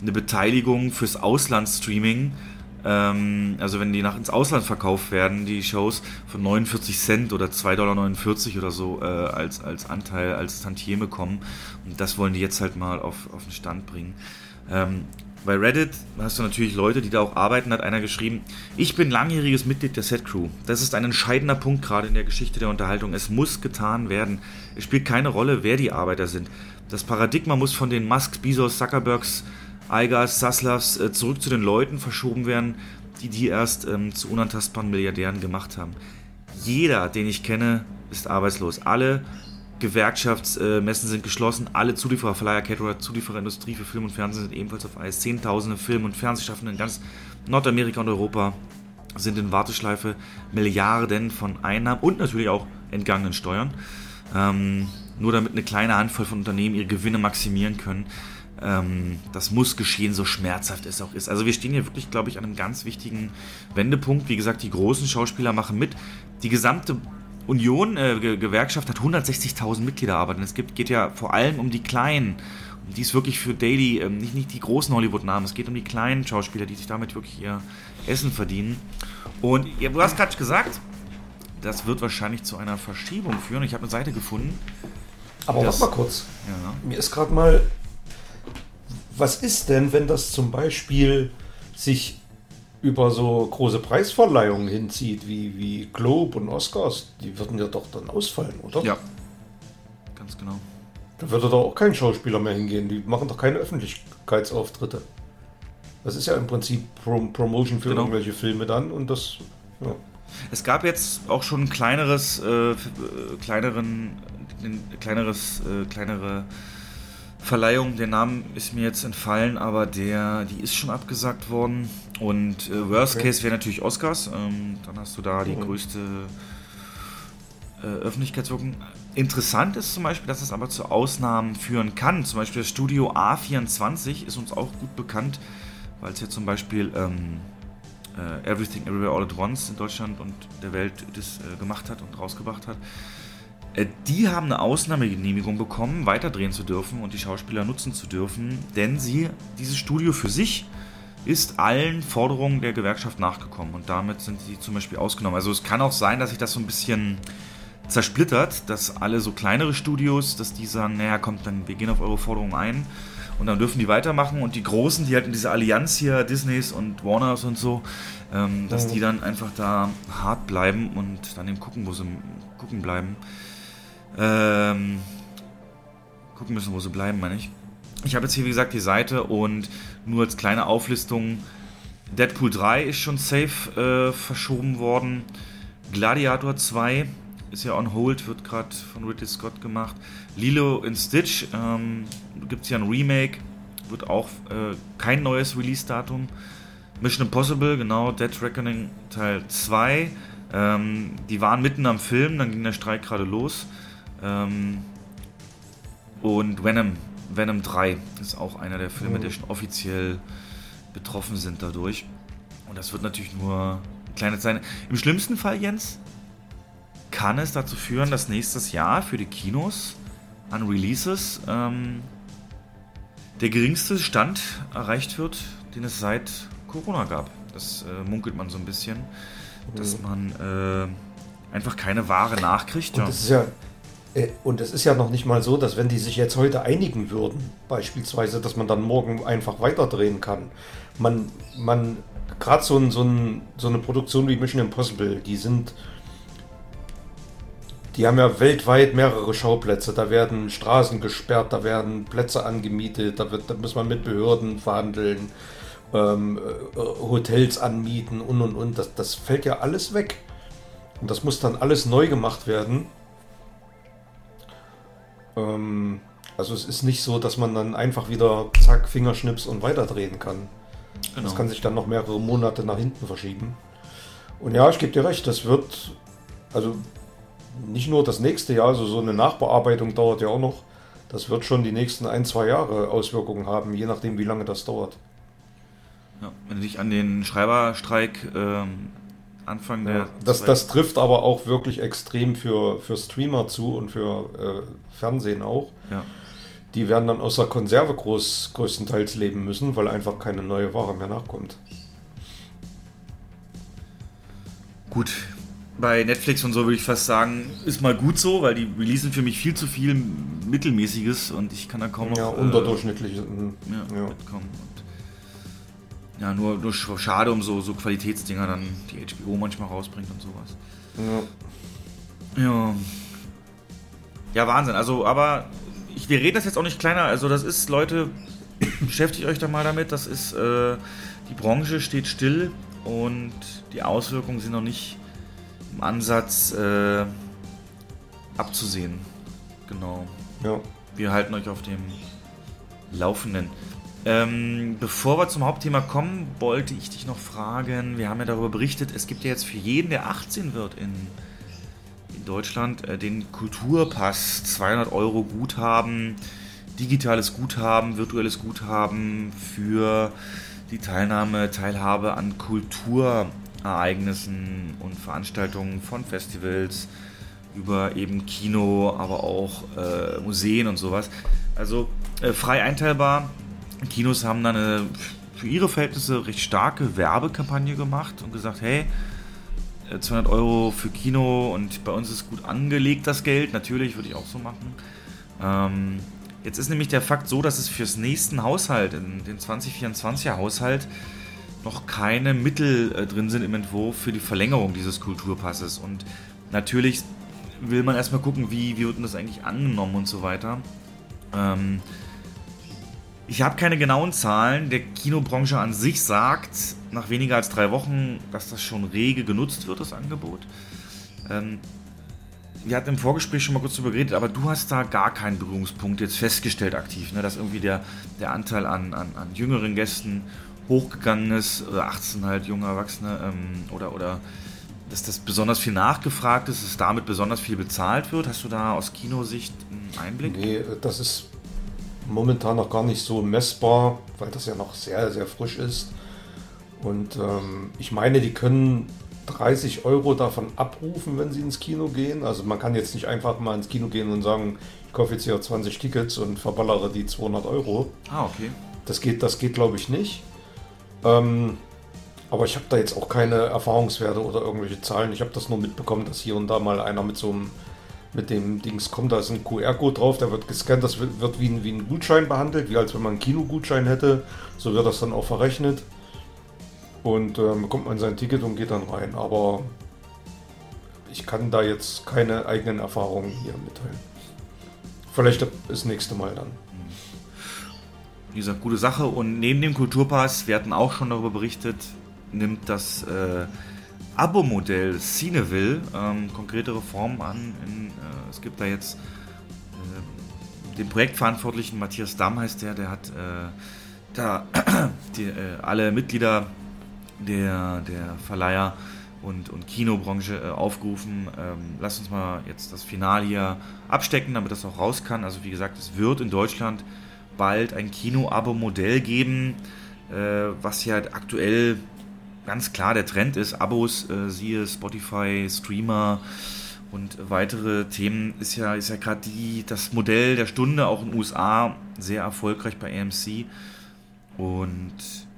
eine Beteiligung fürs Auslandsstreaming, ähm, also wenn die nach ins Ausland verkauft werden, die Shows von neunundvierzig Cent oder zwei Komma neunundvierzig Dollar oder so äh, als, als Anteil, als Tantieme kommen. Und das wollen die jetzt halt mal auf, auf den Stand bringen. Ähm, Bei Reddit hast du natürlich Leute, die da auch arbeiten, hat einer geschrieben, ich bin langjähriges Mitglied der Set-Crew. Das ist ein entscheidender Punkt gerade in der Geschichte der Unterhaltung. Es muss getan werden. Es spielt keine Rolle, wer die Arbeiter sind. Das Paradigma muss von den Musks, Bezos, Zuckerbergs, Eigers, Saslavs zurück zu den Leuten verschoben werden, die die erst ähm, zu unantastbaren Milliardären gemacht haben. Jeder, den ich kenne, ist arbeitslos. Alle Gewerkschaftsmessen sind geschlossen, alle Zulieferer, Verleiher, Caterer, Zuliefererindustrie für Film und Fernsehen sind ebenfalls auf Eis. Zehntausende Film- und Fernsehschaffende in ganz Nordamerika und Europa sind in Warteschleife, Milliarden von Einnahmen und natürlich auch entgangenen Steuern. Ähm, nur damit eine kleine Handvoll von Unternehmen ihre Gewinne maximieren können. Ähm, das muss geschehen, so schmerzhaft es auch ist. Also wir stehen hier wirklich, glaube ich, an einem ganz wichtigen Wendepunkt. Wie gesagt, die großen Schauspieler machen mit. Die gesamte Union, äh, Ge- Gewerkschaft hat hundertsechzigtausend Mitglieder arbeiten. Es gibt, geht ja vor allem um die Kleinen. Um die ist wirklich für Daily, ähm, nicht, nicht die großen Hollywood-Namen, es geht um die kleinen Schauspieler, die sich damit wirklich ihr Essen verdienen. Und ja, du hast gerade gesagt, das wird wahrscheinlich zu einer Verschiebung führen. Ich habe eine Seite gefunden, Aber das, warte mal kurz. Ja. Mir ist gerade mal... Was ist denn, wenn das zum Beispiel sich über so große Preisverleihungen hinzieht, wie, wie Globe und Oscars? Die würden ja doch dann ausfallen, oder? Ja, ganz genau. Da würde doch auch kein Schauspieler mehr hingehen. Die machen doch keine Öffentlichkeitsauftritte. Das ist ja im Prinzip Prom- Promotion für genau. irgendwelche Filme dann und das... Ja. Es gab jetzt auch schon ein kleineres, äh, kleineren, äh, kleineres, äh, kleinere Verleihung. Der Name ist mir jetzt entfallen, aber der, die ist schon abgesagt worden. Und äh, Worst okay. Case wäre natürlich Oscars. Ähm, dann hast du da die oh. größte äh, Öffentlichkeitswirkung. Interessant ist zum Beispiel, dass das aber zu Ausnahmen führen kann. Zum Beispiel das Studio A vierundzwanzig ist uns auch gut bekannt, weil es ja zum Beispiel ähm, Uh, Everything Everywhere All at Once in Deutschland und der Welt das uh, gemacht hat und rausgebracht hat. Uh, die haben eine Ausnahmegenehmigung bekommen, weiterdrehen zu dürfen und die Schauspieler nutzen zu dürfen, denn sie, dieses Studio für sich, ist allen Forderungen der Gewerkschaft nachgekommen und damit sind sie zum Beispiel ausgenommen. Also es kann auch sein, dass sich das so ein bisschen zersplittert, dass alle so kleinere Studios, dass die sagen, naja, kommt, dann wir gehen auf eure Forderungen ein. Und dann dürfen die weitermachen und die Großen, die halt in dieser Allianz hier, Disneys und Warners und so, ähm, dass die dann einfach da hart bleiben und dann eben gucken, wo sie gucken bleiben. Ähm, gucken müssen, wo sie bleiben, meine ich. Ich habe jetzt hier, wie gesagt, die Seite und nur als kleine Auflistung, Deadpool drei ist schon safe äh, verschoben worden, Gladiator zwei ist ja on hold, wird gerade von Ridley Scott gemacht. Lilo in Stitch, ähm, gibt es ja ein Remake, wird auch äh, kein neues Release-Datum. Mission Impossible, genau, Dead Reckoning Teil zwei. Ähm, die waren mitten am Film, dann ging der Streik gerade los. Ähm, und Venom, Venom drei ist auch einer der Filme, mhm. der schon offiziell betroffen sind dadurch. Und das wird natürlich nur ein kleines sein. Im schlimmsten Fall, Jens, kann es dazu führen, dass nächstes Jahr für die Kinos an Releases ähm, der geringste Stand erreicht wird, den es seit Corona gab. Das äh, munkelt man so ein bisschen, mhm. dass man äh, einfach keine Ware nachkriegt. Und, ja. das ist ja, äh, und es ist ja noch nicht mal so, dass wenn die sich jetzt heute einigen würden, beispielsweise, dass man dann morgen einfach weiterdrehen kann. Man, man gerade so, ein, so, ein, so eine Produktion wie Mission Impossible, die sind... Die haben ja weltweit mehrere Schauplätze, da werden Straßen gesperrt, da werden Plätze angemietet, da, wird, da muss man mit Behörden verhandeln, ähm, Hotels anmieten und und und. Das, das fällt ja alles weg. Und das muss dann alles neu gemacht werden. Ähm, also es ist nicht so, dass man dann einfach wieder zack, Fingerschnips und weiterdrehen kann. Genau. Das kann sich dann noch mehrere Monate nach hinten verschieben. Und ja, ich gebe dir recht, das wird... also nicht nur das nächste Jahr, also so eine Nachbearbeitung dauert ja auch noch. Das wird schon die nächsten ein, zwei Jahre Auswirkungen haben, je nachdem, wie lange das dauert. Ja, wenn du dich an den Schreiberstreik ähm, Anfang ja, der... Das, das trifft aber auch wirklich extrem für, für Streamer zu und für äh, Fernsehen auch. Ja. Die werden dann aus der Konserve groß, größtenteils leben müssen, weil einfach keine neue Ware mehr nachkommt. Gut. Bei Netflix und so würde ich fast sagen, ist mal gut so, weil die releasen für mich viel zu viel Mittelmäßiges und ich kann da kaum noch... Ja, unterdurchschnittlich. Äh, ja, ja. mitkommen. Und, ja, nur, nur schade um so, so Qualitätsdinger dann, die H B O manchmal rausbringt und sowas. Ja. Ja, ja Wahnsinn. Also, aber ich, wir reden das jetzt auch nicht kleiner. Also das ist, Leute, beschäftigt euch da mal damit. Das ist, äh, die Branche steht still und die Auswirkungen sind noch nicht... im Ansatz äh, abzusehen. Genau. Ja. Wir halten euch auf dem Laufenden. Ähm, bevor wir zum Hauptthema kommen, wollte ich dich noch fragen, wir haben ja darüber berichtet, es gibt ja jetzt für jeden, der achtzehn wird in, in Deutschland, äh, den Kulturpass, zweihundert Euro Guthaben, digitales Guthaben, virtuelles Guthaben für die Teilnahme, Teilhabe an Kultur. Ereignissen und Veranstaltungen von Festivals über eben Kino, aber auch äh, Museen und sowas. Also äh, frei einteilbar. Kinos haben dann eine für ihre Verhältnisse recht starke Werbekampagne gemacht und gesagt, hey, zweihundert Euro für Kino und bei uns ist gut angelegt das Geld. Natürlich würde ich auch so machen. Ähm, jetzt ist nämlich der Fakt so, dass es fürs nächsten Haushalt, den zwanzig vierundzwanziger Haushalt, noch keine Mittel äh, drin sind im Entwurf für die Verlängerung dieses Kulturpasses. Und natürlich will man erstmal gucken, wie, wie wird denn das eigentlich angenommen und so weiter. Ähm, ich habe keine genauen Zahlen. Der Kinobranche an sich sagt, nach weniger als drei Wochen, dass das schon rege genutzt wird, das Angebot. Ähm, wir hatten im Vorgespräch schon mal kurz darüber geredet, aber du hast da gar keinen Berührungspunkt jetzt festgestellt aktiv, ne? Dass irgendwie der, der Anteil an, an, an jüngeren Gästen hochgegangen ist, oder achtzehn halt junge Erwachsene, ähm, oder, oder dass das besonders viel nachgefragt ist, dass damit besonders viel bezahlt wird. Hast du da aus Kinosicht einen Einblick? Nee, das ist momentan noch gar nicht so messbar, weil das ja noch sehr, sehr frisch ist. Und ähm, ich meine, die können dreißig Euro davon abrufen, wenn sie ins Kino gehen. Also man kann jetzt nicht einfach mal ins Kino gehen und sagen, ich kaufe jetzt hier zwanzig Tickets und verballere die zweihundert Euro. Ah, okay. Das geht, das geht glaube ich, nicht. Ähm, aber ich habe da jetzt auch keine Erfahrungswerte oder irgendwelche Zahlen. Ich habe das nur mitbekommen, dass hier und da mal einer mit so einem, mit dem Dings kommt, da ist ein Q R Code drauf, der wird gescannt, das wird, wird wie, ein, wie ein Gutschein behandelt, wie als wenn man einen Kinogutschein hätte. So wird das dann auch verrechnet. Und ähm, bekommt man sein Ticket und geht dann rein. Aber ich kann da jetzt keine eigenen Erfahrungen hier mitteilen. Vielleicht das nächste Mal dann. Wie gesagt, gute Sache. Und neben dem Kulturpass, wir hatten auch schon darüber berichtet, nimmt das äh, Abo-Modell Cineville ähm, konkretere Formen an. In, äh, es gibt da jetzt äh, den Projektverantwortlichen, Matthias Damm heißt der, der hat äh, da die, äh, alle Mitglieder der, der Verleiher und, und Kinobranche äh, aufgerufen. Ähm, lasst uns mal jetzt das Finale hier abstecken, damit das auch raus kann. Also wie gesagt, es wird in Deutschland bald ein Kino-Abo-Modell geben, äh, was hier halt aktuell ganz klar der Trend ist. Abos, äh, siehe Spotify, Streamer und weitere Themen, ist ja, ist ja gerade das Modell der Stunde, auch in den U S A, sehr erfolgreich bei A M C. Und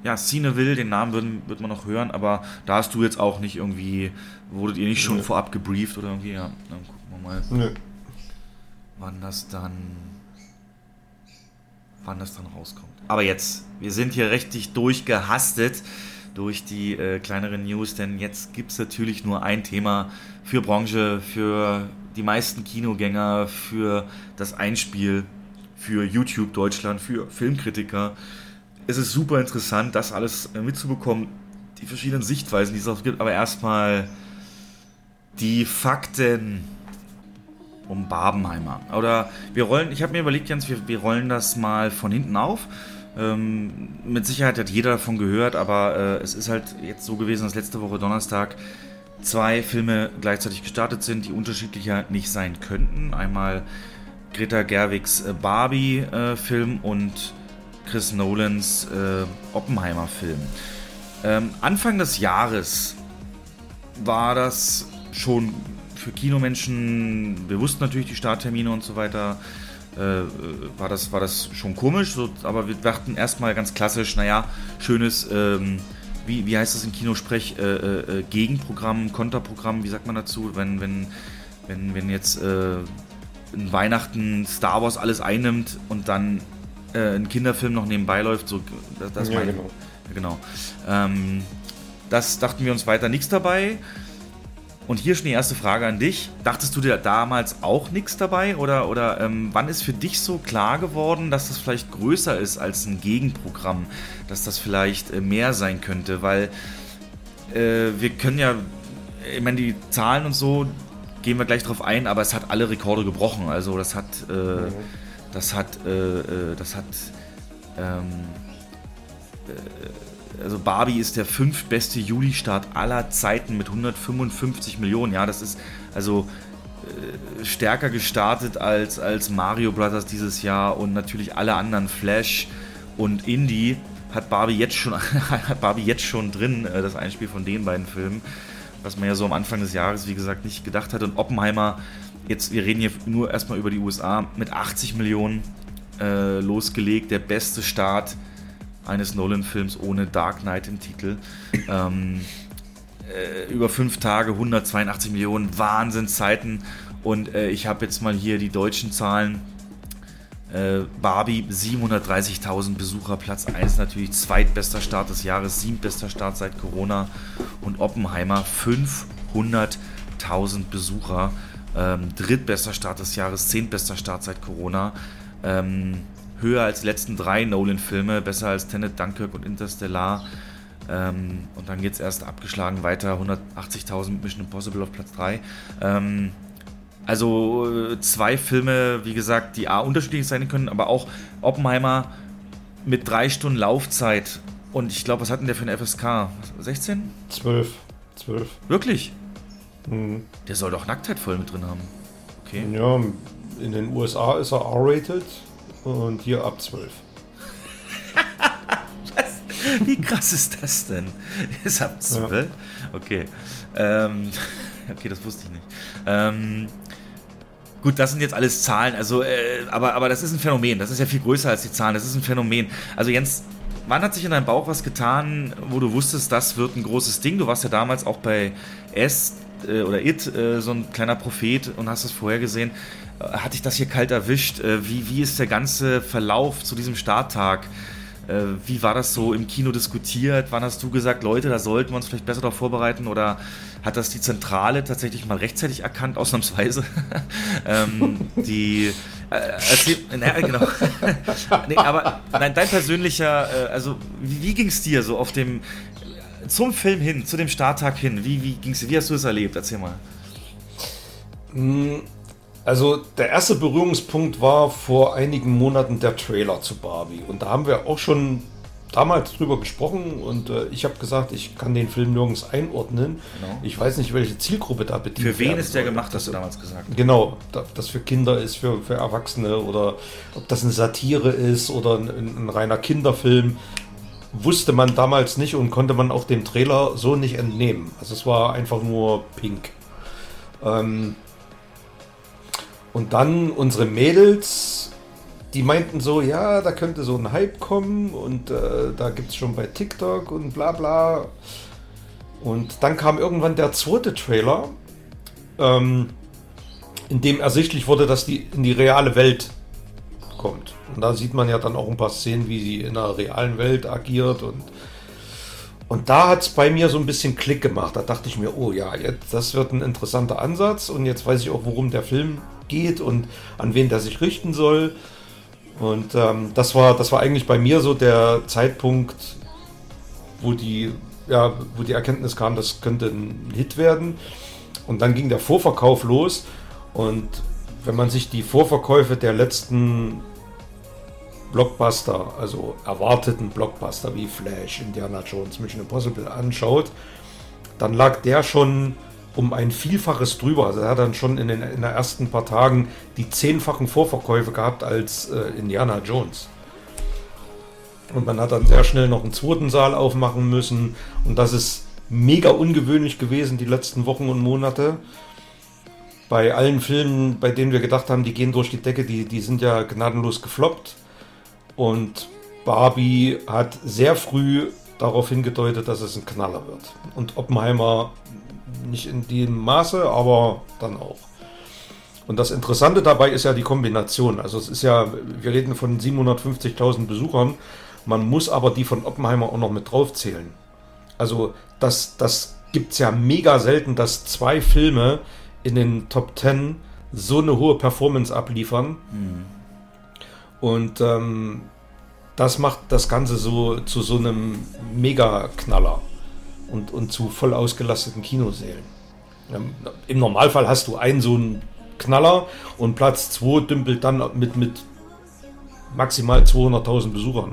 ja, Cineville, den Namen würden, wird man noch hören, aber da hast du jetzt auch nicht irgendwie, wurdet ihr nicht schon nee. vorab gebrieft oder irgendwie, ja, dann gucken wir mal, nee. wann das dann... wann das dann rauskommt. Aber jetzt, wir sind hier richtig durchgehastet durch die äh, kleineren News, denn jetzt gibt es natürlich nur ein Thema für Branche, für die meisten Kinogänger, für das Einspiel, für YouTube Deutschland, für Filmkritiker. Es ist super interessant, das alles äh, mitzubekommen, die verschiedenen Sichtweisen, die es auch gibt, aber erstmal die Fakten um Barbenheimer. Oder wir rollen, ich habe mir überlegt, Jens, wir, wir rollen das mal von hinten auf. Ähm, mit Sicherheit hat jeder davon gehört, aber äh, es ist halt jetzt so gewesen, dass letzte Woche Donnerstag zwei Filme gleichzeitig gestartet sind, die unterschiedlicher nicht sein könnten. Einmal Greta Gerwigs äh, Barbie-Film äh, und Chris Nolans äh, Oppenheimer-Film. Ähm, Anfang des Jahres war das schon für Kinomenschen, wir wussten natürlich die Starttermine und so weiter, äh, war, das, war das schon komisch, so, aber wir dachten erstmal ganz klassisch, naja, schönes, ähm, wie, wie heißt das in Kinosprech, äh, äh, Gegenprogramm, Konterprogramm, wie sagt man dazu, wenn, wenn, wenn, wenn jetzt äh, in Weihnachten Star Wars alles einnimmt und dann äh, ein Kinderfilm noch nebenbei läuft, so, das, das ja, mein, genau. Ja, genau. Ähm, das dachten wir uns weiter, nichts dabei. Und hier schon die erste Frage an dich. Dachtest du dir damals auch nichts dabei? Oder, oder ähm, wann ist für dich so klar geworden, dass das vielleicht größer ist als ein Gegenprogramm? Dass das vielleicht äh, mehr sein könnte? Weil äh, wir können ja, ich meine, die Zahlen und so, gehen wir gleich drauf ein, aber es hat alle Rekorde gebrochen. Also das hat, äh, mhm. das hat, äh, das hat, ähm, äh, also Barbie ist der fünftbeste Juli-Start aller Zeiten mit hundertfünfundfünfzig Millionen. Ja, das ist also äh, stärker gestartet als, als Mario Brothers dieses Jahr und natürlich alle anderen. Flash und Indie hat Barbie jetzt schon, hat Barbie jetzt schon drin, äh, das Einspiel von den beiden Filmen, was man ja so am Anfang des Jahres, wie gesagt, nicht gedacht hat. Und Oppenheimer, jetzt, wir reden hier nur erstmal über die U S A, mit achtzig Millionen äh, losgelegt, der beste Start eines Nolan-Films ohne Dark Knight im Titel. Ähm, äh, über fünf Tage hundertzweiundachtzig Millionen, Wahnsinnszeiten. Und äh, ich habe jetzt mal hier die deutschen Zahlen Äh, Barbie, siebenhundertdreißigtausend Besucher, Platz eins natürlich, zweitbester Start des Jahres, siebtbester Start seit Corona. Und Oppenheimer, fünfhunderttausend Besucher, ähm, drittbester Start des Jahres, zehntbester Start seit Corona. Ähm, höher als die letzten drei Nolan-Filme, besser als Tenet, Dunkirk und Interstellar. Ähm, und dann geht es erst abgeschlagen weiter, hundertachtzigtausend mit Mission Impossible auf Platz drei. Ähm, also zwei Filme, wie gesagt, die A, unterschiedlich sein können, aber auch Oppenheimer mit drei Stunden Laufzeit. Und ich glaube, was hat denn der für eine F S K? sechzehn? zwölf. zwölf. Wirklich? Mhm. Der soll doch Nacktheit voll mit drin haben. Okay. Ja, in den U S A ist er R-rated und hier ab zwölf. Wie krass ist das denn? Ist ab zwölf? Okay. Ähm, okay, das wusste ich nicht. Ähm, gut, das sind jetzt alles Zahlen. Also, äh, aber, aber das ist ein Phänomen. Das ist ja viel größer als die Zahlen. Das ist ein Phänomen. Also Jens, wann hat sich in deinem Bauch was getan, wo du wusstest, das wird ein großes Ding? Du warst ja damals auch bei S äh, oder It äh, so ein kleiner Prophet und hast das vorher gesehen. Hat dich das hier kalt erwischt? Äh, wie, wie ist der ganze Verlauf zu diesem Starttag? Wie war das so im Kino diskutiert? Wann hast du gesagt, Leute, da sollten wir uns vielleicht besser darauf vorbereiten? Oder hat das die Zentrale tatsächlich mal rechtzeitig erkannt, ausnahmsweise? ähm, die... Äh, erzähl, na, genau. nee, aber nein, dein persönlicher... Äh, also, wie, wie ging es dir so auf dem... Zum Film hin, zu dem Starttag hin? Wie, wie ging's dir? Wie hast du es erlebt? Erzähl mal. Also der erste Berührungspunkt war vor einigen Monaten der Trailer zu Barbie. Und da haben wir auch schon damals drüber gesprochen und äh, ich habe gesagt, ich kann den Film nirgends einordnen. Genau. Ich weiß nicht, welche Zielgruppe da bedient wird. Für wen ist der gemacht, hast du damals gesagt? Genau, ob das für Kinder ist, für, für Erwachsene oder ob das eine Satire ist oder ein, ein reiner Kinderfilm. Wusste man damals nicht und konnte man auch dem Trailer so nicht entnehmen. Also es war einfach nur pink. Ähm... Und dann unsere Mädels, die meinten so, ja, da könnte so ein Hype kommen und äh, da gibt es schon bei TikTok und bla bla. Und dann kam irgendwann der zweite Trailer, ähm, in dem ersichtlich wurde, dass die in die reale Welt kommt. Und da sieht man ja dann auch ein paar Szenen, wie sie in einer realen Welt agiert. Und, und da hat es bei mir so ein bisschen Klick gemacht. Da dachte ich mir, oh ja, jetzt, das wird ein interessanter Ansatz und jetzt weiß ich auch, worum der Film geht und an wen der sich richten soll. Und ähm, das war das war eigentlich bei mir so der Zeitpunkt, wo die ja wo die Erkenntnis kam, das könnte ein Hit werden. Und dann ging der Vorverkauf los. Und wenn man sich die Vorverkäufe der letzten Blockbuster, also erwarteten Blockbuster wie Flash, Indiana Jones, Mission Impossible anschaut, dann lag der schon um ein Vielfaches drüber. Also er hat dann schon in den, in den ersten paar Tagen die zehnfachen Vorverkäufe gehabt als äh, Indiana Jones. Und man hat dann sehr schnell noch einen zweiten Saal aufmachen müssen. Und das ist mega ungewöhnlich gewesen die letzten Wochen und Monate. Bei allen Filmen, bei denen wir gedacht haben, die gehen durch die Decke, die, die sind ja gnadenlos gefloppt. Und Barbie hat sehr früh darauf hingedeutet, dass es ein Knaller wird. Und Oppenheimer nicht in dem Maße, aber dann auch. Und das Interessante dabei ist ja die Kombination. Also es ist ja, wir reden von siebenhundertfünfzigtausend Besuchern, man muss aber die von Oppenheimer auch noch mit draufzählen. Also das, das gibt es ja mega selten, dass zwei Filme in den Top Ten so eine hohe Performance abliefern. Mhm. Und ähm, das macht das Ganze so zu so einem Mega-Knaller. Und, und zu voll ausgelasteten Kinosälen. Im Normalfall hast du einen so einen Knaller und Platz zwei dümpelt dann mit, mit maximal zweihunderttausend Besuchern.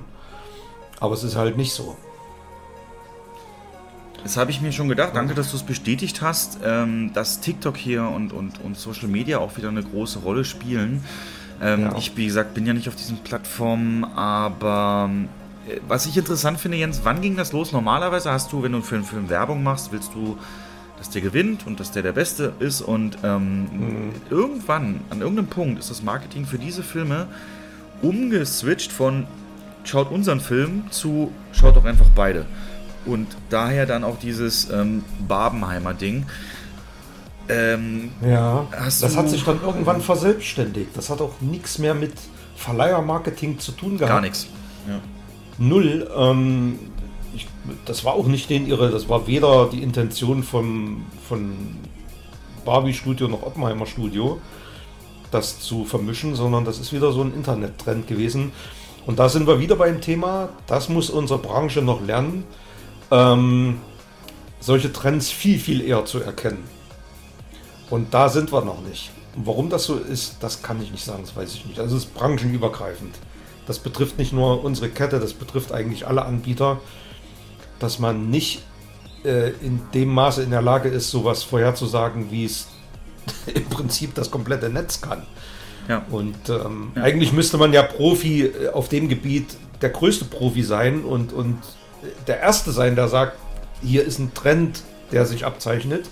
Aber es ist halt nicht so. Das habe ich mir schon gedacht. Danke, dass du es bestätigt hast, dass TikTok hier und, und, und Social Media auch wieder eine große Rolle spielen. Ja. Ich, wie gesagt, bin ja nicht auf diesen Plattformen, aber... Was ich interessant finde, Jens, wann ging das los? Normalerweise hast du, wenn du für einen Film Werbung machst, willst du, dass der gewinnt und dass der der Beste ist. Und ähm, mhm. irgendwann, an irgendeinem Punkt, ist das Marketing für diese Filme umgeswitcht von schaut unseren Film zu schaut doch einfach beide. Und daher dann auch dieses ähm, Barbenheimer-Ding. Ähm, ja, das hat sich dann irgendwann verselbstständigt. Das hat auch nichts mehr mit Verleiher-Marketing zu tun gehabt. Gar nichts. Ja. Null. Ähm, ich, das war auch nicht denen ihre, das war weder die Intention vom, von Barbie Studio noch Oppenheimer Studio, das zu vermischen, sondern das ist wieder so ein Internet-Trend gewesen. Und da sind wir wieder beim Thema, das muss unsere Branche noch lernen, ähm, solche Trends viel, viel eher zu erkennen. Und da sind wir noch nicht. Und warum das so ist, das kann ich nicht sagen, das weiß ich nicht. Das ist branchenübergreifend. Das betrifft nicht nur unsere Kette, das betrifft eigentlich alle Anbieter, dass man nicht äh, in dem Maße in der Lage ist, sowas vorherzusagen, wie es im Prinzip das komplette Netz kann. Ja. Und ähm, ja. eigentlich müsste man ja Profi auf dem Gebiet, der größte Profi sein und, und der Erste sein, der sagt, hier ist ein Trend, der sich abzeichnet.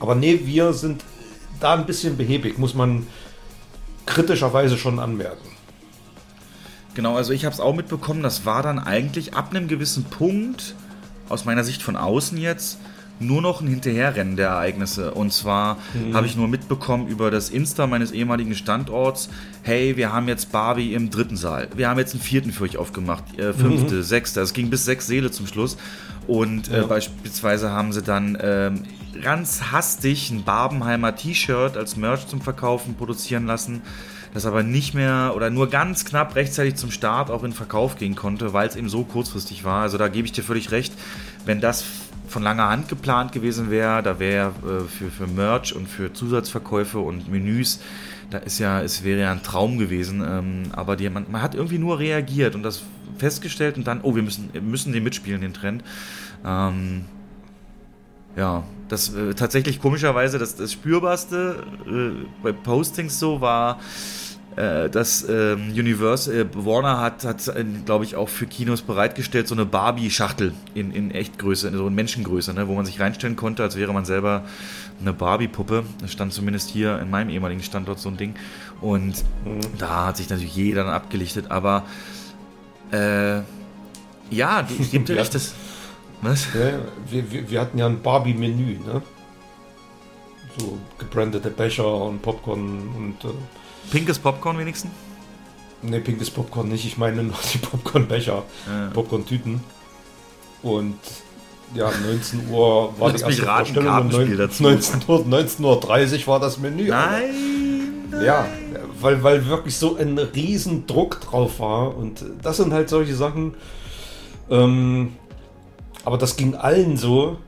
Aber nee, wir sind da ein bisschen behäbig, muss man kritischerweise schon anmerken. Genau, also ich habe es auch mitbekommen, das war dann eigentlich ab einem gewissen Punkt, aus meiner Sicht von außen jetzt, nur noch ein Hinterherrennen der Ereignisse. Und zwar mhm. habe ich nur mitbekommen über das Insta meines ehemaligen Standorts, hey, wir haben jetzt Barbie im dritten Saal, wir haben jetzt einen vierten für euch aufgemacht, äh, fünfte, mhm. sechste, es ging bis sechs Säle zum Schluss. Und ja. äh, beispielsweise haben sie dann äh, ganz hastig ein Barbenheimer T-Shirt als Merch zum Verkaufen produzieren lassen, das aber nicht mehr oder nur ganz knapp rechtzeitig zum Start auch in Verkauf gehen konnte, weil es eben so kurzfristig war. Also da gebe ich dir völlig recht, wenn das von langer Hand geplant gewesen wäre, da wäre äh, für, für Merch und für Zusatzverkäufe und Menüs, da ist ja, es wäre ja ein Traum gewesen, ähm, aber die, man, man hat irgendwie nur reagiert und das festgestellt und dann, oh, wir müssen, müssen den mitspielen, den Trend. Ähm, ja, das äh, tatsächlich komischerweise, das, das Spürbarste äh, bei Postings so war, das ähm, Universe, äh, Warner hat, hat glaube ich, auch für Kinos bereitgestellt, so eine Barbie-Schachtel in, in Echtgröße, in so in Menschengröße, ne, wo man sich reinstellen konnte, als wäre man selber eine Barbie-Puppe. Das stand zumindest hier in meinem ehemaligen Standort so ein Ding. Und mhm. da hat sich natürlich jeder dann abgelichtet, aber äh, ja, du, ich gebe dir recht, das... Was? Ja, wir, wir, wir hatten ja ein Barbie-Menü, ne? So gebrandete Becher und Popcorn und... Äh, pinkes Popcorn wenigstens? Ne, pinkes Popcorn nicht. Ich meine noch die Popcornbecher, ja. Popcorn-Tüten. Und ja, neunzehn Uhr war die erste Vorstellung. neunzehn Uhr, neunzehn Uhr dreißig war das Menü. Nein! nein. Ja, weil, weil wirklich so ein riesen Druck drauf war. Und das sind halt solche Sachen. Ähm, aber das ging allen so.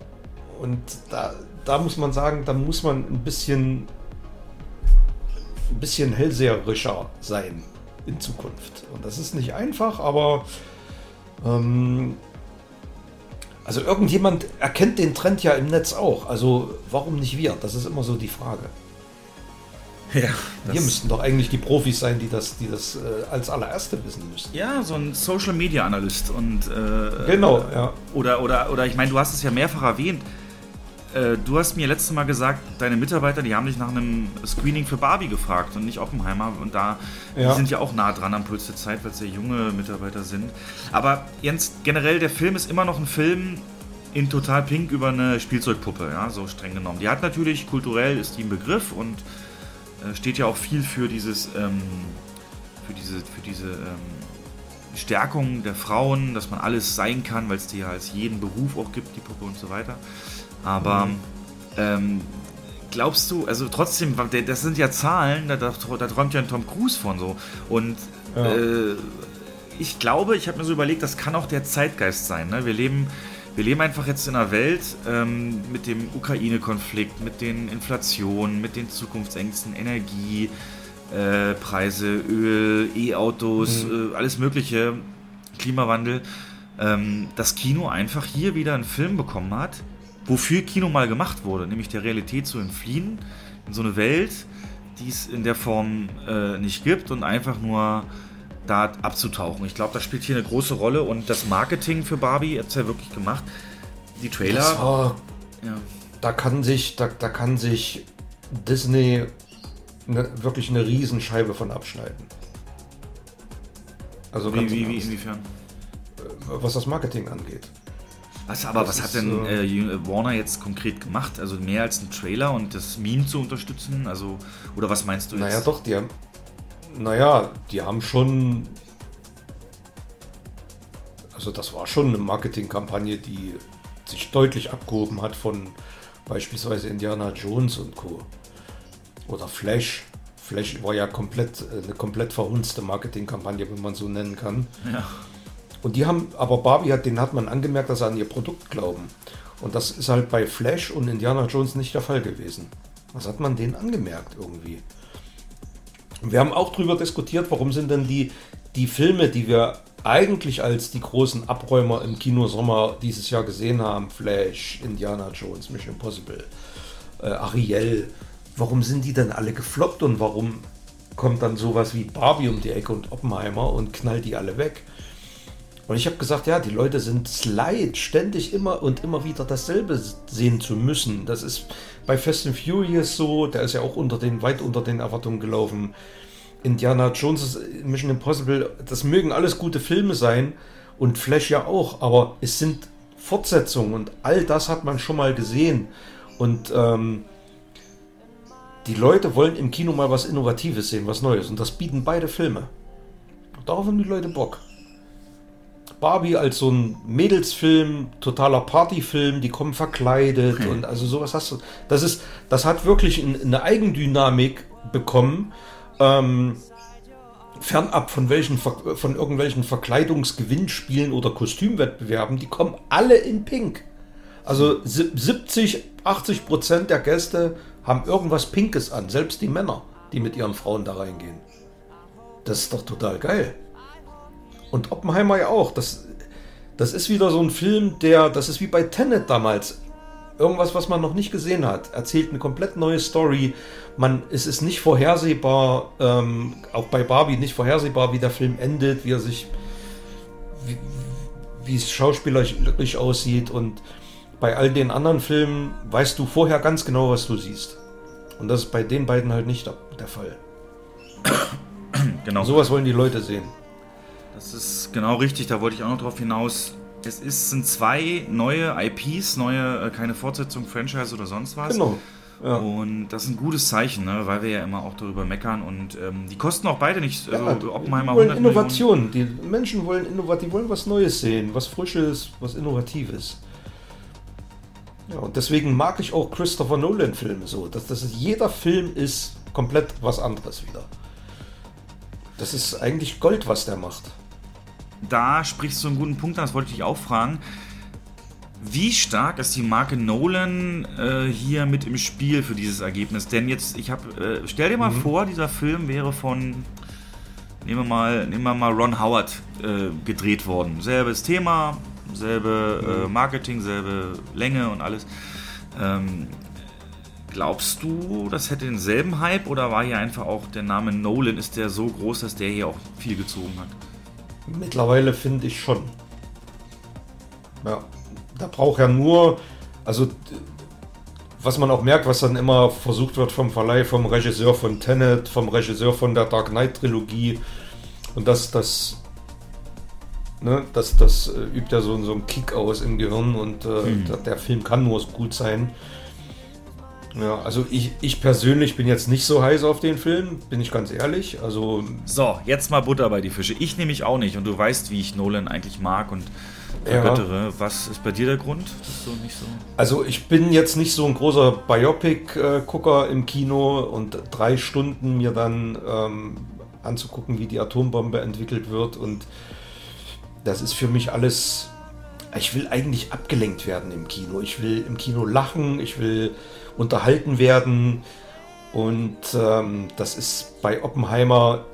Und da, da muss man sagen, da muss man ein bisschen... ein bisschen hellseherischer sein in Zukunft. Und das ist nicht einfach, aber ähm, also irgendjemand erkennt den Trend ja im Netz auch. Also warum nicht wir? Das ist immer so die Frage. Ja, hier müssten doch eigentlich die Profis sein, die das, die das äh, als allererste wissen müssen. Ja, so ein Social Media Analyst und äh, genau, ja. Oder, oder, oder ich meine, du hast es ja mehrfach erwähnt. Du hast mir letztes Mal gesagt, deine Mitarbeiter, die haben dich nach einem Screening für Barbie gefragt und nicht Oppenheimer. Und da ja. die sind ja auch nah dran am Puls der Zeit, weil es ja junge Mitarbeiter sind. Aber Jens, generell, der Film ist immer noch ein Film in total pink über eine Spielzeugpuppe, ja, so streng genommen. Die hat natürlich, kulturell ist die ein Begriff und äh, steht ja auch viel für dieses, ähm, für diese, für diese ähm, Stärkung der Frauen, dass man alles sein kann, weil es die ja als jeden Beruf auch gibt, die Puppe und so weiter. Aber ähm, glaubst du, also trotzdem, das sind ja Zahlen, da, da, da träumt ja ein Tom Cruise von so. Und ja. äh, ich glaube, ich habe mir so überlegt, das kann auch der Zeitgeist sein. Ne? Wir leben, wir leben einfach jetzt in einer Welt ähm, mit dem Ukraine-Konflikt, mit den Inflationen, mit den Zukunftsängsten, Energie, äh, Preise, Öl, E-Autos, mhm. äh, alles Mögliche, Klimawandel, ähm, das Kino einfach hier wieder einen Film bekommen hat, wofür Kino mal gemacht wurde, nämlich der Realität zu entfliehen, in so eine Welt, die es in der Form äh, nicht gibt und einfach nur da abzutauchen. Ich glaube, das spielt hier eine große Rolle und das Marketing für Barbie hat es ja wirklich gemacht. Die Trailer... Das war, ja. Da kann sich, da, da kann sich Disney ne, wirklich eine Riesenscheibe von abschneiden. Also wie, wie, wie inwiefern? Was das Marketing angeht. Was, aber das was hat denn äh, Warner jetzt konkret gemacht? Also mehr als einen Trailer und das Meme zu unterstützen? Also, oder was meinst du jetzt? Naja doch, die haben, naja, die haben schon, also das war schon eine Marketingkampagne, die sich deutlich abgehoben hat von beispielsweise Indiana Jones und Co. Oder Flash. Flash war ja komplett eine komplett verhunzte Marketingkampagne, wenn man so nennen kann. Ja. Und die haben, aber Barbie hat, denen hat man angemerkt, dass sie an ihr Produkt glauben. Und das ist halt bei Flash und Indiana Jones nicht der Fall gewesen. Das hat man denen angemerkt irgendwie. Und wir haben auch darüber diskutiert, warum sind denn die, die Filme, die wir eigentlich als die großen Abräumer im Kinosommer dieses Jahr gesehen haben, Flash, Indiana Jones, Mission Impossible, äh, Ariel, warum sind die denn alle gefloppt und warum kommt dann sowas wie Barbie um die Ecke und Oppenheimer und knallt die alle weg? Und ich habe gesagt, ja, die Leute sind es leid, ständig immer und immer wieder dasselbe sehen zu müssen. Das ist bei Fast and Furious so, der ist ja auch unter den, weit unter den Erwartungen gelaufen. Indiana Jones, Mission Impossible, das mögen alles gute Filme sein und Flash ja auch, aber es sind Fortsetzungen und all das hat man schon mal gesehen. Und ähm, die Leute wollen im Kino mal was Innovatives sehen, was Neues, und das bieten beide Filme. Darauf haben die Leute Bock. Barbie als so ein Mädelsfilm, totaler Partyfilm, die kommen verkleidet, hm. und also sowas hast du. Das ist, das hat wirklich eine Eigendynamik bekommen, ähm, fernab von welchen, von irgendwelchen Verkleidungsgewinnspielen oder Kostümwettbewerben, die kommen alle in Pink. Also siebzig, achtzig Prozent der Gäste haben irgendwas Pinkes an, selbst die Männer, die mit ihren Frauen da reingehen. Das ist doch total geil. Und Oppenheimer ja auch. Das, das ist wieder so ein Film, der, das ist wie bei Tenet damals. Irgendwas, was man noch nicht gesehen hat. Erzählt eine komplett neue Story. Man, es ist nicht vorhersehbar, ähm, auch bei Barbie nicht vorhersehbar, wie der Film endet, wie er sich, wie, wie es schauspielerisch aussieht. Und bei all den anderen Filmen weißt du vorher ganz genau, was du siehst. Und das ist bei den beiden halt nicht der Fall. Genau. Sowas wollen die Leute sehen. Das ist genau richtig, da wollte ich auch noch drauf hinaus. Es ist, sind zwei neue I Ps, neue, keine Fortsetzung, Franchise oder sonst was. Genau. Ja. Und das ist ein gutes Zeichen, ne? Weil wir ja immer auch darüber meckern und ähm, die kosten auch beide nicht. Ja, also, Oppenheimer die wollen Innovation, Millionen. Die Menschen wollen Innovation, die wollen was Neues sehen, was Frisches, was Innovatives. Ja, und deswegen mag ich auch Christopher Nolan Filme so, dass das ist, jeder Film ist komplett was anderes wieder. Das ist eigentlich Gold, was der macht. Da sprichst du einen guten Punkt an, das wollte ich dich auch fragen. Wie stark ist die Marke Nolan äh, hier mit im Spiel für dieses Ergebnis? Denn jetzt, ich habe, äh, stell dir mal mhm. vor, dieser Film wäre von, nehmen wir mal, nehmen wir mal Ron Howard äh, gedreht worden. Selbes Thema, selbe äh, Marketing, selbe Länge und alles. Ähm, Glaubst du, das hätte denselben Hype oder war hier einfach auch der Name Nolan, ist der so groß, dass der hier auch viel gezogen hat? Mittlerweile finde ich schon. Ja, da braucht ja nur, also was man auch merkt, was dann immer versucht wird vom Verleih, vom Regisseur von Tenet, vom Regisseur von der Dark Knight Trilogie, und das, das, ne, das, das übt ja so, so einen Kick aus im Gehirn und äh, hm. der, der Film kann nur gut sein. Ja, also ich, ich persönlich bin jetzt nicht so heiß auf den Film, bin ich ganz ehrlich. Also so, jetzt mal Butter bei die Fische. Ich nehme mich auch nicht und du weißt, wie ich Nolan eigentlich mag und vergöttere. Ja. Was ist bei dir der Grund? Das ist so nicht so. Also ich bin jetzt nicht so ein großer Biopic-Gucker im Kino und drei Stunden mir dann ähm, anzugucken, wie die Atombombe entwickelt wird, und das ist für mich alles... Ich will eigentlich abgelenkt werden im Kino. Ich will im Kino lachen, ich will unterhalten werden, und ähm, das ist bei Oppenheimer,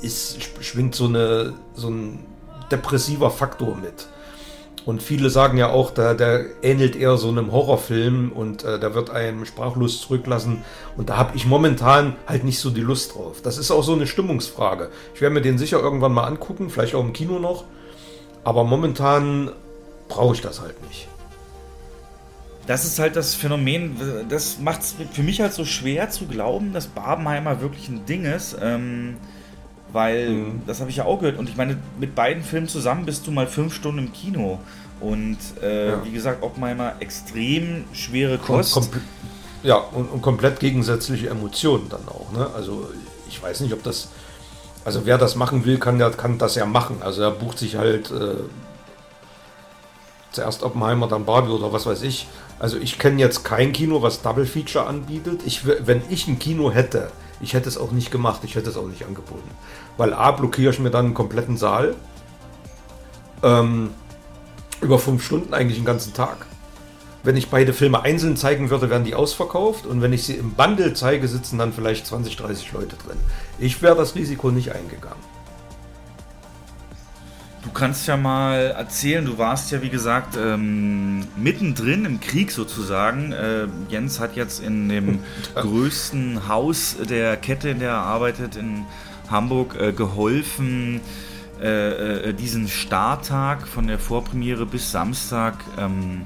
ist, schwingt so, eine, so ein depressiver Faktor mit, und viele sagen ja auch, der, der ähnelt eher so einem Horrorfilm und äh, der wird einem sprachlos zurücklassen, und da habe ich momentan halt nicht so die Lust drauf. Das ist auch so eine Stimmungsfrage. Ich werde mir den sicher irgendwann mal angucken, vielleicht auch im Kino noch, aber momentan brauche ich das halt nicht. Das ist halt das Phänomen, das macht es für mich halt so schwer zu glauben, dass Barbenheimer wirklich ein Ding ist, ähm, weil, mhm. das habe ich ja auch gehört, und ich meine, mit beiden Filmen zusammen bist du mal fünf Stunden im Kino, und äh, ja. wie gesagt, Oppenheimer extrem schwere Kost. Kom- kom- ja, und, und komplett gegensätzliche Emotionen dann auch, ne? Also ich ich weiß nicht, ob das, also wer das machen will, kann, kann das ja machen. Also er bucht sich halt äh, zuerst Oppenheimer, dann Barbie oder was weiß ich. Also ich kenne jetzt kein Kino, was Double Feature anbietet. Ich, wenn ich ein Kino hätte, ich hätte es auch nicht gemacht, ich hätte es auch nicht angeboten. Weil A, blockiere ich mir dann einen kompletten Saal, ähm, über fünf Stunden eigentlich den ganzen Tag. Wenn ich beide Filme einzeln zeigen würde, wären die ausverkauft. Und wenn ich sie im Bundle zeige, sitzen dann vielleicht zwanzig, dreißig Leute drin. Ich wäre das Risiko nicht eingegangen. Du kannst ja mal erzählen, du warst ja wie gesagt ähm, mittendrin im Krieg sozusagen. Äh, Jens hat jetzt in dem größten Haus der Kette, in der er arbeitet, in Hamburg äh, geholfen, äh, äh, diesen Starttag von der Vorpremiere bis Samstag ähm,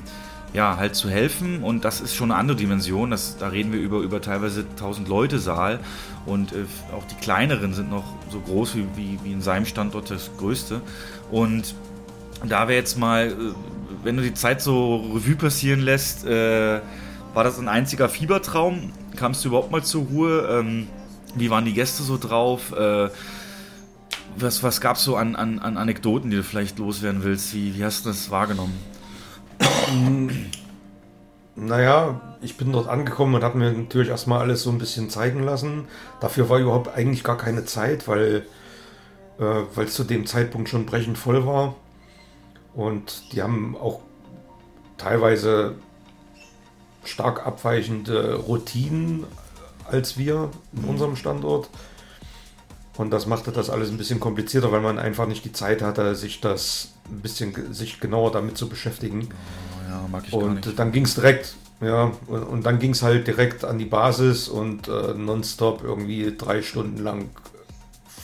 ja, halt zu helfen, und das ist schon eine andere Dimension, das, da reden wir über, über teilweise tausend Leute Saal, und äh, auch die kleineren sind noch so groß wie, wie, wie in seinem Standort das größte, und da wäre jetzt mal, wenn du die Zeit so Revue passieren lässt, äh, war das ein einziger Fiebertraum, kamst du überhaupt mal zur Ruhe, ähm, wie waren die Gäste so drauf, äh, was, was gab es so an, an, an Anekdoten, die du vielleicht loswerden willst, wie, wie hast du das wahrgenommen? Naja, ich bin dort angekommen und habe mir natürlich erstmal alles so ein bisschen zeigen lassen. Dafür war überhaupt eigentlich gar keine Zeit, weil äh, weil es zu dem Zeitpunkt schon brechend voll war. Und die haben auch teilweise stark abweichende Routinen als wir in unserem Standort. Und das machte das alles ein bisschen komplizierter, weil man einfach nicht die Zeit hatte, sich das ein bisschen sich genauer damit zu beschäftigen. Ja, mag ich gar nicht. Und dann ging es direkt, ja, und, und dann ging es halt direkt an die Basis und äh, nonstop irgendwie drei Stunden lang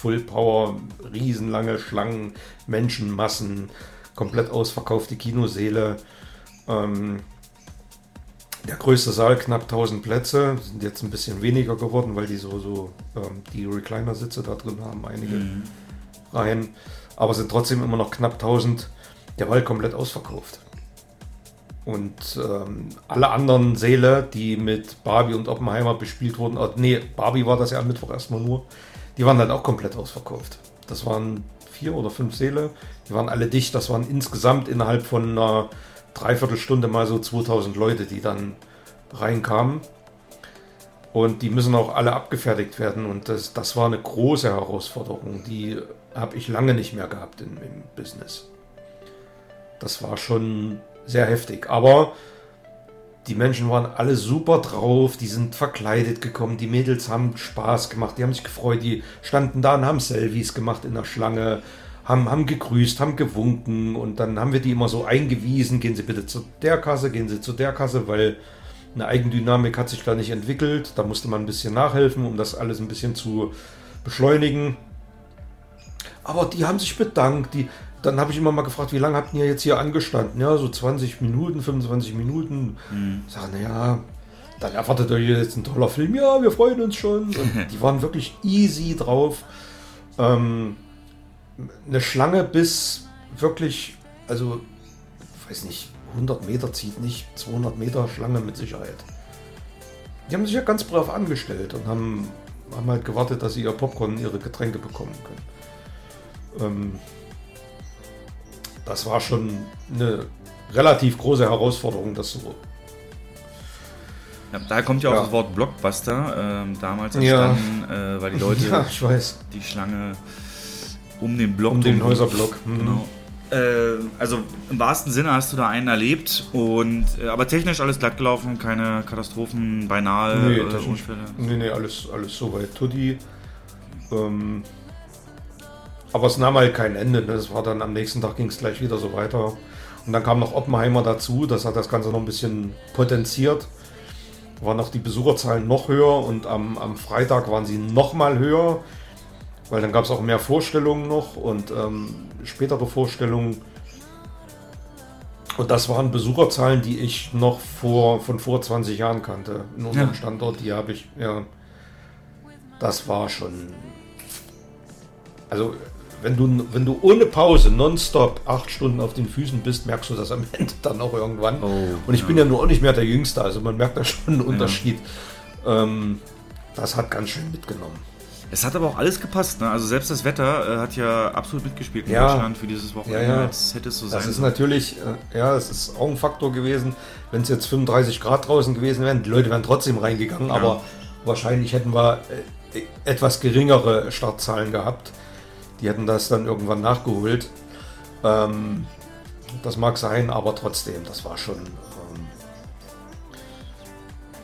Full Power, riesenlange Schlangen, Menschenmassen, komplett ausverkaufte Kinosäle. Ähm, Der größte Saal, knapp tausend Plätze, sind jetzt ein bisschen weniger geworden, weil die so, so ähm, die Recliner-Sitze da drin haben, einige mhm. rein, aber sind trotzdem immer noch knapp tausend. Der Wald komplett ausverkauft. Und ähm, alle anderen Säle, die mit Barbie und Oppenheimer bespielt wurden, äh, nee, Barbie war das ja am Mittwoch erstmal nur, die waren halt auch komplett ausverkauft. Das waren vier oder fünf Säle, die waren alle dicht, das waren insgesamt innerhalb von einer Dreiviertelstunde mal so zweitausend Leute, die dann reinkamen, und die müssen auch alle abgefertigt werden, und das, das war eine große Herausforderung, die habe ich lange nicht mehr gehabt in, im Business. Das war schon sehr heftig, aber die Menschen waren alle super drauf, die sind verkleidet gekommen, die Mädels haben Spaß gemacht, die haben sich gefreut, die standen da und haben Selfies gemacht in der Schlange, Haben, haben gegrüßt, haben gewunken, und dann haben wir die immer so eingewiesen, gehen Sie bitte zu der Kasse, gehen Sie zu der Kasse, weil eine Eigendynamik hat sich da nicht entwickelt. Da musste man ein bisschen nachhelfen, um das alles ein bisschen zu beschleunigen. Aber die haben sich bedankt. Die, dann habe ich immer mal gefragt, wie lange habt ihr jetzt hier angestanden? Ja, so zwanzig Minuten, fünfundzwanzig Minuten. Mhm. Sagen, naja, dann erwartet euch jetzt ein toller Film. Ja, wir freuen uns schon. Und die waren wirklich easy drauf. Ähm... Eine Schlange bis wirklich, also, weiß nicht, hundert Meter zieht nicht, zweihundert Meter Schlange mit Sicherheit. Die haben sich ja ganz brav angestellt und haben, haben halt gewartet, dass sie ihr Popcorn und ihre Getränke bekommen können. Ähm, das war schon eine relativ große Herausforderung, das so. Ja, daher kommt ja auch ja. das Wort Blockbuster, ähm, damals entstanden, ja. äh, weil die Leute ja, ich weiß. die Schlange... Um den Block. Um den um, Häuserblock. Mhm. Genau. Äh, also im wahrsten Sinne hast du da einen erlebt. Und, äh, aber technisch alles glatt gelaufen, keine Katastrophen, beinahe nee, oder Unfälle. Nee, nee, alles, alles soweit tutti. Ähm, aber es nahm halt kein Ende. Ne? Das war dann am nächsten Tag ging es gleich wieder so weiter. Und dann kam noch Oppenheimer dazu. Das hat das Ganze noch ein bisschen potenziert. Waren noch die Besucherzahlen noch höher. Und am, am Freitag waren sie noch mal höher. Weil dann gab es auch mehr Vorstellungen noch und ähm, spätere Vorstellungen. Und das waren Besucherzahlen, die ich noch vor, von vor zwanzig Jahren kannte. In unserem ja. Standort, die habe ich, ja. Das war schon. Also, wenn du, wenn du ohne Pause nonstop acht Stunden auf den Füßen bist, merkst du das am Ende dann auch irgendwann. Oh, und ich ja. bin ja nur auch nicht mehr der Jüngste, also man merkt da schon einen Unterschied. Ja. Ähm, das hat ganz schön mitgenommen. Es hat aber auch alles gepasst, ne? Also selbst das Wetter äh, hat ja absolut mitgespielt in ja. Deutschland für dieses Wochenende, ja, ja. als hätte es so sein. Das ist natürlich, äh, ja, es ist auch ein Faktor gewesen, wenn es jetzt fünfunddreißig Grad draußen gewesen wären, die Leute wären trotzdem reingegangen, ja. aber wahrscheinlich hätten wir äh, etwas geringere Startzahlen gehabt. Die hätten das dann irgendwann nachgeholt. Ähm, das mag sein, aber trotzdem, das war schon ähm,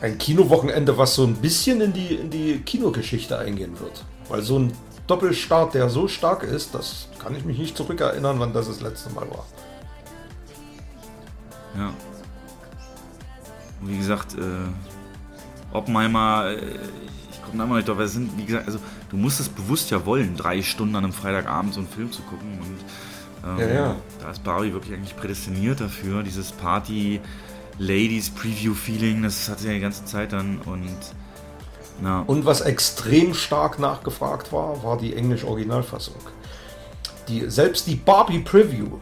ein Kinowochenende, was so ein bisschen in die, in die Kinogeschichte eingehen wird. Weil so ein Doppelstart, der so stark ist, das kann ich mich nicht zurückerinnern, wann das das letzte Mal war. Ja. Und wie gesagt, äh, Oppenheimer... Äh, Kommt einmal nicht drauf, weil es sind, wie gesagt, also du musst es bewusst ja wollen, drei Stunden an einem Freitagabend so einen Film zu gucken. Und ähm, ja, ja. da ist Barbie wirklich eigentlich prädestiniert dafür, dieses Party-Ladies-Preview-Feeling, das hatte ja die ganze Zeit dann. Und, na. und was extrem stark nachgefragt war, war die englische Originalfassung. Die, selbst die Barbie-Preview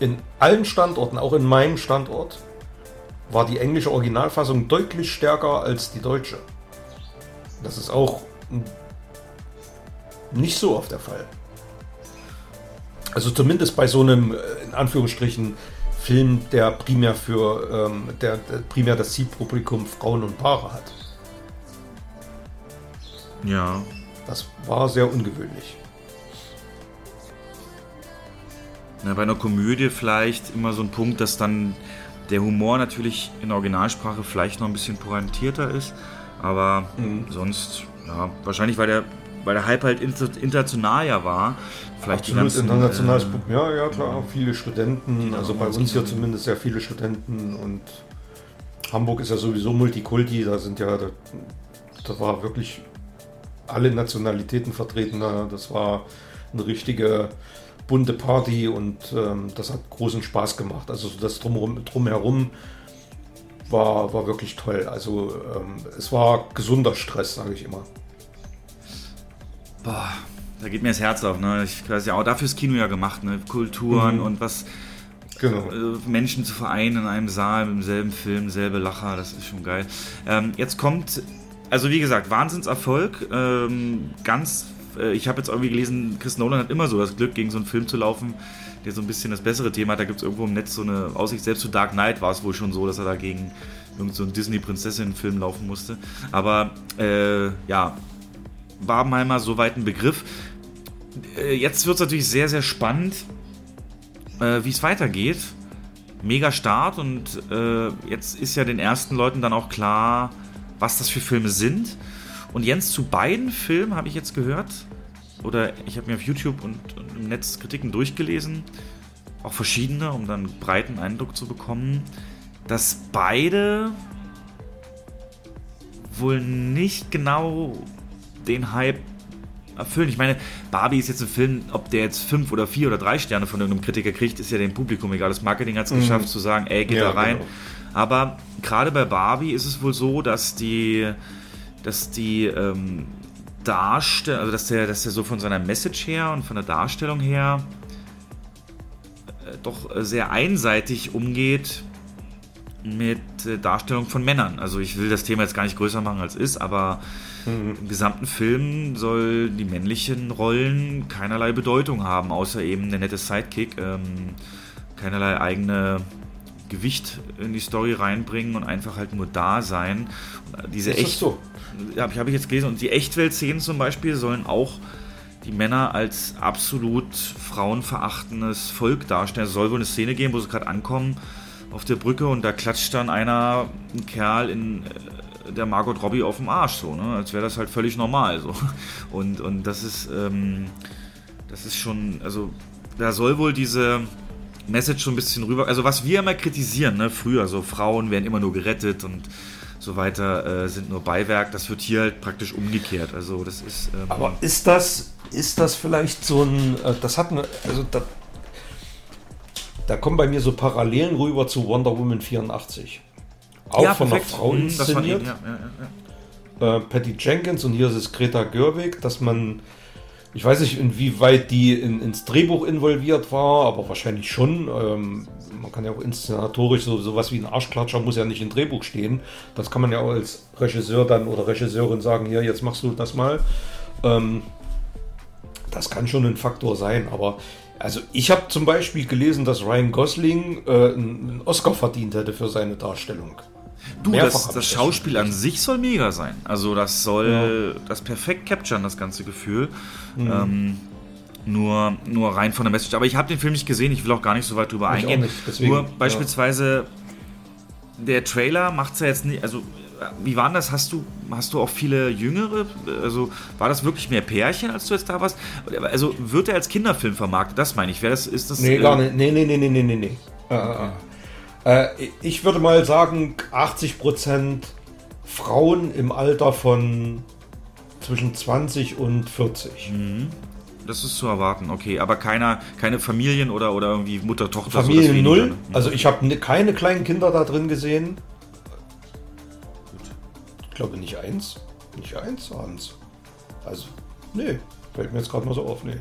in allen Standorten, auch in meinem Standort, war die englische Originalfassung deutlich stärker als die deutsche. Das ist auch nicht so oft der Fall. Also zumindest bei so einem, in Anführungsstrichen, Film, der primär für ähm, der, der primär das Zielpublikum Frauen und Paare hat. Ja. Das war sehr ungewöhnlich. Na, bei einer Komödie vielleicht immer so ein Punkt, dass dann der Humor natürlich in der Originalsprache vielleicht noch ein bisschen pointierter ist. Aber mhm. sonst, ja, wahrscheinlich, weil der, weil der Hype halt international ja war. Vielleicht Absolut, die ganzen, internationales äh, Publikum, ja, ja, klar, ja. viele Studenten, also bei uns hier zumindest sehr viele Studenten und Hamburg ist ja sowieso Multikulti, da sind ja, da, da war wirklich alle Nationalitäten vertreten, das war eine richtige bunte Party und ähm, das hat großen Spaß gemacht, also das drumherum, drumherum War, war wirklich toll. Also ähm, es war gesunder Stress, sage ich immer. Boah, da geht mir das Herz auf. Ne? Ich weiß ja auch, dafür ist Kino ja gemacht. Ne? Kulturen mhm. und was genau. äh, Menschen zu vereinen in einem Saal mit demselben Film, selbe Lacher, das ist schon geil. Ähm, jetzt kommt, also wie gesagt, Wahnsinnserfolg. Ähm, ganz, äh, ich habe jetzt irgendwie gelesen, Chris Nolan hat immer so das Glück, gegen so einen Film zu laufen, der so ein bisschen das bessere Thema hat. Da gibt es irgendwo im Netz so eine Aussicht. Selbst zu Dark Knight war es wohl schon so, dass er da gegen irgend so einen Disney-Prinzessinnen-Film laufen musste. Aber äh, ja, Barbenheimer, soweit ein Begriff. Äh, jetzt wird es natürlich sehr, sehr spannend, äh, wie es weitergeht. Mega Start und äh, jetzt ist ja den ersten Leuten dann auch klar, was das für Filme sind. Und Jens, zu beiden Filmen habe ich jetzt gehört, oder ich habe mir auf YouTube und, und im Netz Kritiken durchgelesen, auch verschiedene, um dann einen breiten Eindruck zu bekommen, dass beide wohl nicht genau den Hype erfüllen. Ich meine, Barbie ist jetzt ein Film, ob der jetzt fünf oder vier oder drei Sterne von irgendeinem Kritiker kriegt, ist ja dem Publikum egal. Das Marketing hat es mhm. geschafft zu sagen, ey, geht ja, da rein. Genau. Aber gerade bei Barbie ist es wohl so, dass die, dass die, ähm, Darstellung, also dass der, dass der so von seiner Message her und von der Darstellung her äh, doch sehr einseitig umgeht mit äh, Darstellung von Männern. Also ich will das Thema jetzt gar nicht größer machen als es ist, aber mhm. im gesamten Film soll die männlichen Rollen keinerlei Bedeutung haben, außer eben der nette Sidekick, ähm, keinerlei eigene Gewicht in die Story reinbringen und einfach halt nur da sein. Und diese ist echt, das so? Habe ich, hab ich jetzt gelesen. Und die Echtwelt-Szenen zum Beispiel sollen auch die Männer als absolut frauenverachtendes Volk darstellen. Es soll wohl eine Szene geben, wo sie gerade ankommen auf der Brücke und da klatscht dann einer, ein Kerl in der Margot Robbie auf dem Arsch, so, ne? Als wäre das halt völlig normal. So. Und, und das ist ähm, das ist schon, also da soll wohl diese Message schon ein bisschen rüber, also was wir immer kritisieren, ne, früher, so Frauen werden immer nur gerettet und so weiter, äh, sind nur Beiwerk, das wird hier halt praktisch umgekehrt, also das ist... Ähm, Aber ist das, ist das vielleicht so ein, äh, das hat eine, also da, da kommen bei mir so Parallelen rüber zu Wonder Woman vierundachtzig. Auch ja, von einer Frau inszeniert. Mhm, ja, ja, ja. äh, Patty Jenkins und hier ist es Greta Gerwig, dass man... Ich weiß nicht, inwieweit die in, ins Drehbuch involviert war, aber wahrscheinlich schon. Ähm, man kann ja auch inszenatorisch, so, sowas wie ein Arschklatscher muss ja nicht im Drehbuch stehen. Das kann man ja auch als Regisseur dann oder Regisseurin sagen, hier, jetzt machst du das mal. Ähm, das kann schon ein Faktor sein, aber also ich habe zum Beispiel gelesen, dass Ryan Gosling äh, einen Oscar verdient hätte für seine Darstellung. Du, das, das Schauspiel an sich soll mega sein. Also das soll ja. das perfekt capturen, das ganze Gefühl. Mhm. Ähm, nur, nur rein von der Message. Aber ich habe den Film nicht gesehen, ich will auch gar nicht so weit drüber ich eingehen. Nicht, deswegen, nur beispielsweise ja. der Trailer macht es ja jetzt nicht... Also, wie waren das? Hast du, hast du auch viele Jüngere? Also war das wirklich mehr Pärchen, als du jetzt da warst? Also wird er als Kinderfilm vermarktet? Das meine ich. Wer das, ist das, nee, äh, gar nicht. Nee, nee, nee, nee, nee, nee. Okay. Äh, ich würde mal sagen, achtzig Prozent Frauen im Alter von zwischen zwanzig und vierzig. Mhm. Das ist zu erwarten, okay. Aber keiner, keine Familien oder, oder irgendwie Mutter, Tochter? Familien so, null. Mhm. Also ich habe keine kleinen Kinder da drin gesehen. Ich glaube nicht eins, nicht eins, eins. Also, nee, fällt mir jetzt gerade mal so auf, nee.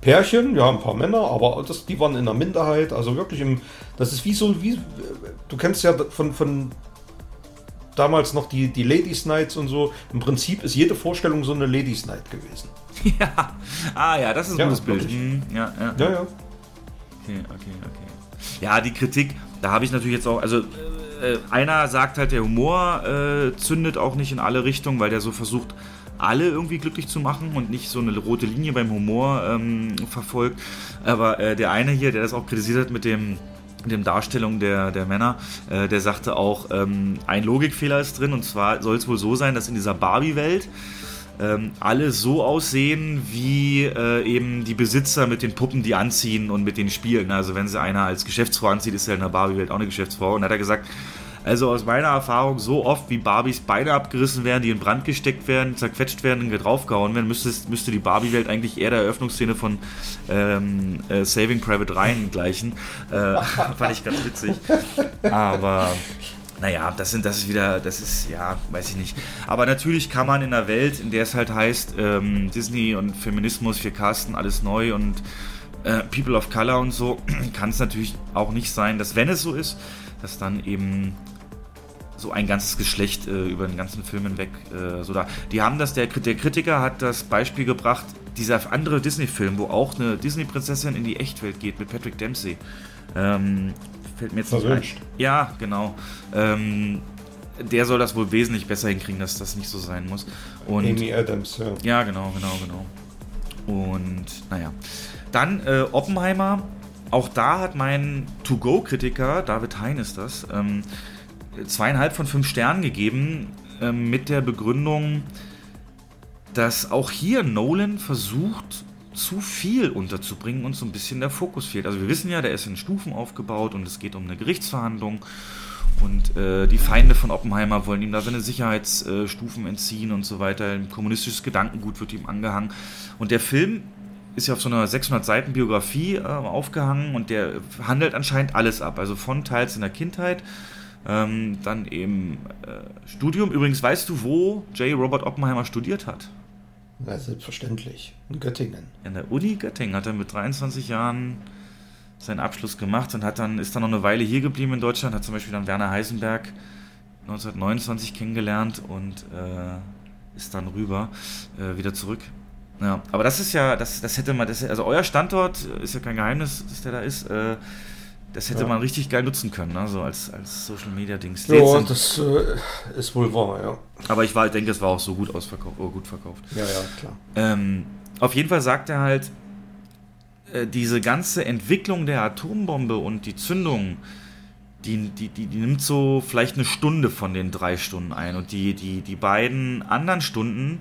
Pärchen, ja, ein paar Männer, aber das, die waren in der Minderheit, also wirklich im, das ist wie so, wie, du kennst ja von, von damals noch die, die Ladies Nights und so, im Prinzip ist jede Vorstellung so eine Ladies Night gewesen. Ja, ah ja, das ist ein gutes ja, Bild. Mhm. Ja, ja, ja. ja. Okay, okay, okay. Ja, die Kritik, da habe ich natürlich jetzt auch, also... Einer sagt halt, der Humor äh, zündet auch nicht in alle Richtungen, weil der so versucht, alle irgendwie glücklich zu machen und nicht so eine rote Linie beim Humor ähm, verfolgt. Aber äh, der eine hier, der das auch kritisiert hat mit dem, dem Darstellung der, der Männer, äh, der sagte auch, ähm, ein Logikfehler ist drin, und zwar soll es wohl so sein, dass in dieser Barbie-Welt Ähm, alle so aussehen, wie äh, eben die Besitzer mit den Puppen, die anziehen und mit denen spielen. Also wenn sie einer als Geschäftsfrau anzieht, ist ja in der Barbie-Welt auch eine Geschäftsfrau. Und hat er gesagt, also aus meiner Erfahrung, so oft wie Barbies Beine abgerissen werden, die in Brand gesteckt werden, zerquetscht werden und draufgehauen werden, müsste, müsste die Barbie-Welt eigentlich eher der Eröffnungsszene von ähm, äh, Saving Private Ryan gleichen. Äh, fand ich ganz witzig. Aber... Naja, das sind, das ist wieder, das ist, ja, weiß ich nicht. Aber natürlich kann man in einer Welt, in der es halt heißt, ähm, Disney und Feminismus, wir casten alles neu und äh, People of Color und so, kann es natürlich auch nicht sein, dass, wenn es so ist, dass dann eben so ein ganzes Geschlecht äh, über den ganzen Film hinweg äh, so da. Die haben das, der, der Kritiker hat das Beispiel gebracht, dieser andere Disney-Film, wo auch eine Disney-Prinzessin in die Echtwelt geht, mit Patrick Dempsey. Ähm... Fällt mir jetzt nicht ein. Ja, genau. Ähm, der soll das wohl wesentlich besser hinkriegen, dass das nicht so sein muss. Und Amy Adams, ja. Ja, genau, genau, genau. Und naja. Dann äh, Oppenheimer. Auch da hat mein To-Go-Kritiker, David Hein ist das, ähm, zweieinhalb von fünf Sternen gegeben, äh, mit der Begründung, dass auch hier Nolan versucht, zu viel unterzubringen und so ein bisschen der Fokus fehlt. Also wir wissen ja, der ist in Stufen aufgebaut und es geht um eine Gerichtsverhandlung und äh, die Feinde von Oppenheimer wollen ihm da seine Sicherheitsstufen entziehen und so weiter. Ein kommunistisches Gedankengut wird ihm angehangen und der Film ist ja auf so einer sechshundert Seiten Biografie äh, aufgehangen und der handelt anscheinend alles ab, also von teils in der Kindheit, ähm, dann eben äh, Studium. Übrigens, weißt du, wo J. Robert Oppenheimer studiert hat? Ja, selbstverständlich. In Göttingen. In der Uni Göttingen hat er mit dreiundzwanzig Jahren seinen Abschluss gemacht und hat dann, ist dann noch eine Weile hier geblieben in Deutschland, hat zum Beispiel dann Werner Heisenberg neunzehnhundertneunundzwanzig kennengelernt und äh, ist dann rüber, äh, wieder zurück. Ja, aber das ist ja, das, das hätte man, das, also euer Standort, ist ja kein Geheimnis, dass der da ist, äh, das hätte ja. man richtig geil nutzen können, ne? So als, als Social-Media-Dings. Ja, das äh, ist wohl wahr, ja. Aber ich war, denke, es war auch so gut ausverkauft, oder gut verkauft. Ja, ja, klar. Ähm, auf jeden Fall sagt er halt, äh, diese ganze Entwicklung der Atombombe und die Zündung, die, die, die, die nimmt so vielleicht eine Stunde von den drei Stunden ein. Und die, die, die beiden anderen Stunden,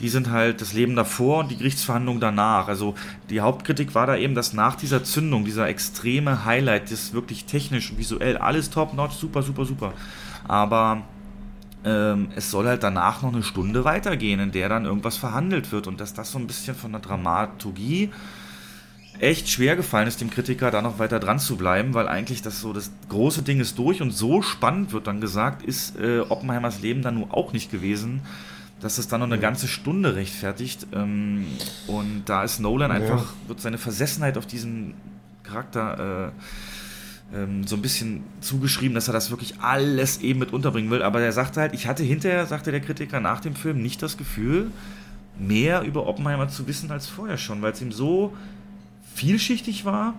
die sind halt das Leben davor und die Gerichtsverhandlung danach. Also die Hauptkritik war da eben, dass nach dieser Zündung, dieser extreme Highlight, das wirklich technisch und visuell alles top-notch, super, super, super. Aber ähm, es soll halt danach noch eine Stunde weitergehen, in der dann irgendwas verhandelt wird. Und dass das so ein bisschen von der Dramaturgie echt schwer gefallen ist, dem Kritiker da noch weiter dran zu bleiben, weil eigentlich das so das große Ding ist durch und so spannend wird dann gesagt, ist äh, Oppenheimers Leben dann nun auch nicht gewesen, dass das dann noch eine ganze Stunde rechtfertigt. Ähm, und da ist Nolan ja. einfach, wird seine Versessenheit auf diesen Charakter äh, ähm, so ein bisschen zugeschrieben, dass er das wirklich alles eben mit unterbringen will. Aber er sagte halt, ich hatte hinterher, sagte der Kritiker nach dem Film, nicht das Gefühl, mehr über Oppenheimer zu wissen als vorher schon, weil es ihm so vielschichtig war,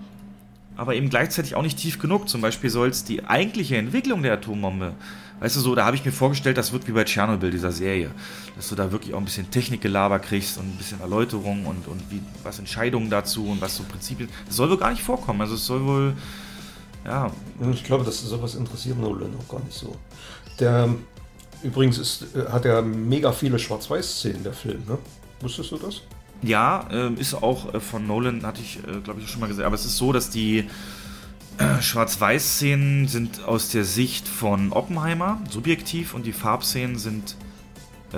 aber eben gleichzeitig auch nicht tief genug. Zum Beispiel soll es die eigentliche Entwicklung der Atombombe, weißt du so, da habe ich mir vorgestellt, das wird wie bei Tschernobyl, dieser Serie, dass du da wirklich auch ein bisschen Technikgelaber kriegst und ein bisschen Erläuterung und, und wie, was Entscheidungen dazu und was so Prinzipien, das soll wohl gar nicht vorkommen, also es soll wohl, ja. Ich glaube, dass sowas interessiert Nolan auch gar nicht so. Der, übrigens ist, hat er mega viele Schwarz-Weiß-Szenen, der Film, ne? Wusstest du das? Ja, ist auch von Nolan, hatte ich, glaube ich, schon mal gesagt. Aber es ist so, dass die Schwarz-Weiß-Szenen sind aus der Sicht von Oppenheimer subjektiv und die Farbszenen sind äh,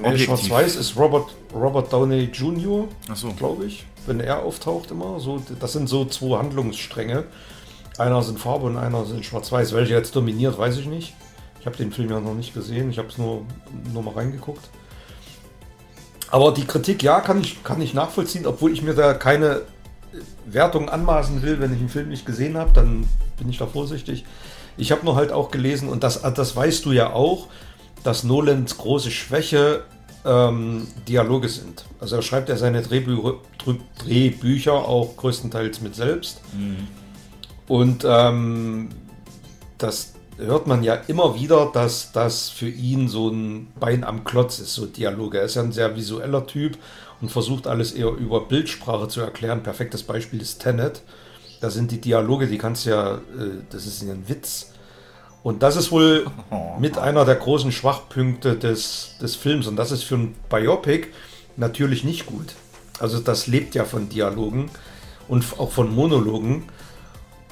objektiv. Nee, Schwarz-Weiß ist Robert, Robert Downey Junior, so. Glaube ich, wenn er auftaucht immer. So, das sind so zwei Handlungsstränge. Einer sind Farbe und einer sind Schwarz-Weiß. Welcher jetzt dominiert, weiß ich nicht. Ich habe den Film ja noch nicht gesehen. Ich habe es nur, nur mal reingeguckt. Aber die Kritik, ja, kann ich, kann ich nachvollziehen, obwohl ich mir da keine Wertung anmaßen will. Wenn ich einen Film nicht gesehen habe, dann bin ich da vorsichtig. Ich habe nur halt auch gelesen, und das, das weißt du ja auch, dass Nolans große Schwäche ähm, Dialoge sind. Also er schreibt ja seine Drehbü- Drehbücher auch größtenteils mit selbst. Mhm. Und ähm, das hört man ja immer wieder, dass das für ihn so ein Bein am Klotz ist, so Dialoge. Er ist ja ein sehr visueller Typ und versucht alles eher über Bildsprache zu erklären. Perfektes Beispiel ist Tenet. Da sind die Dialoge, die kannst du ja, das ist ein Witz. Und das ist wohl mit einer der großen Schwachpunkte des, des Films. Und das ist für ein Biopic natürlich nicht gut. Also das lebt ja von Dialogen und auch von Monologen.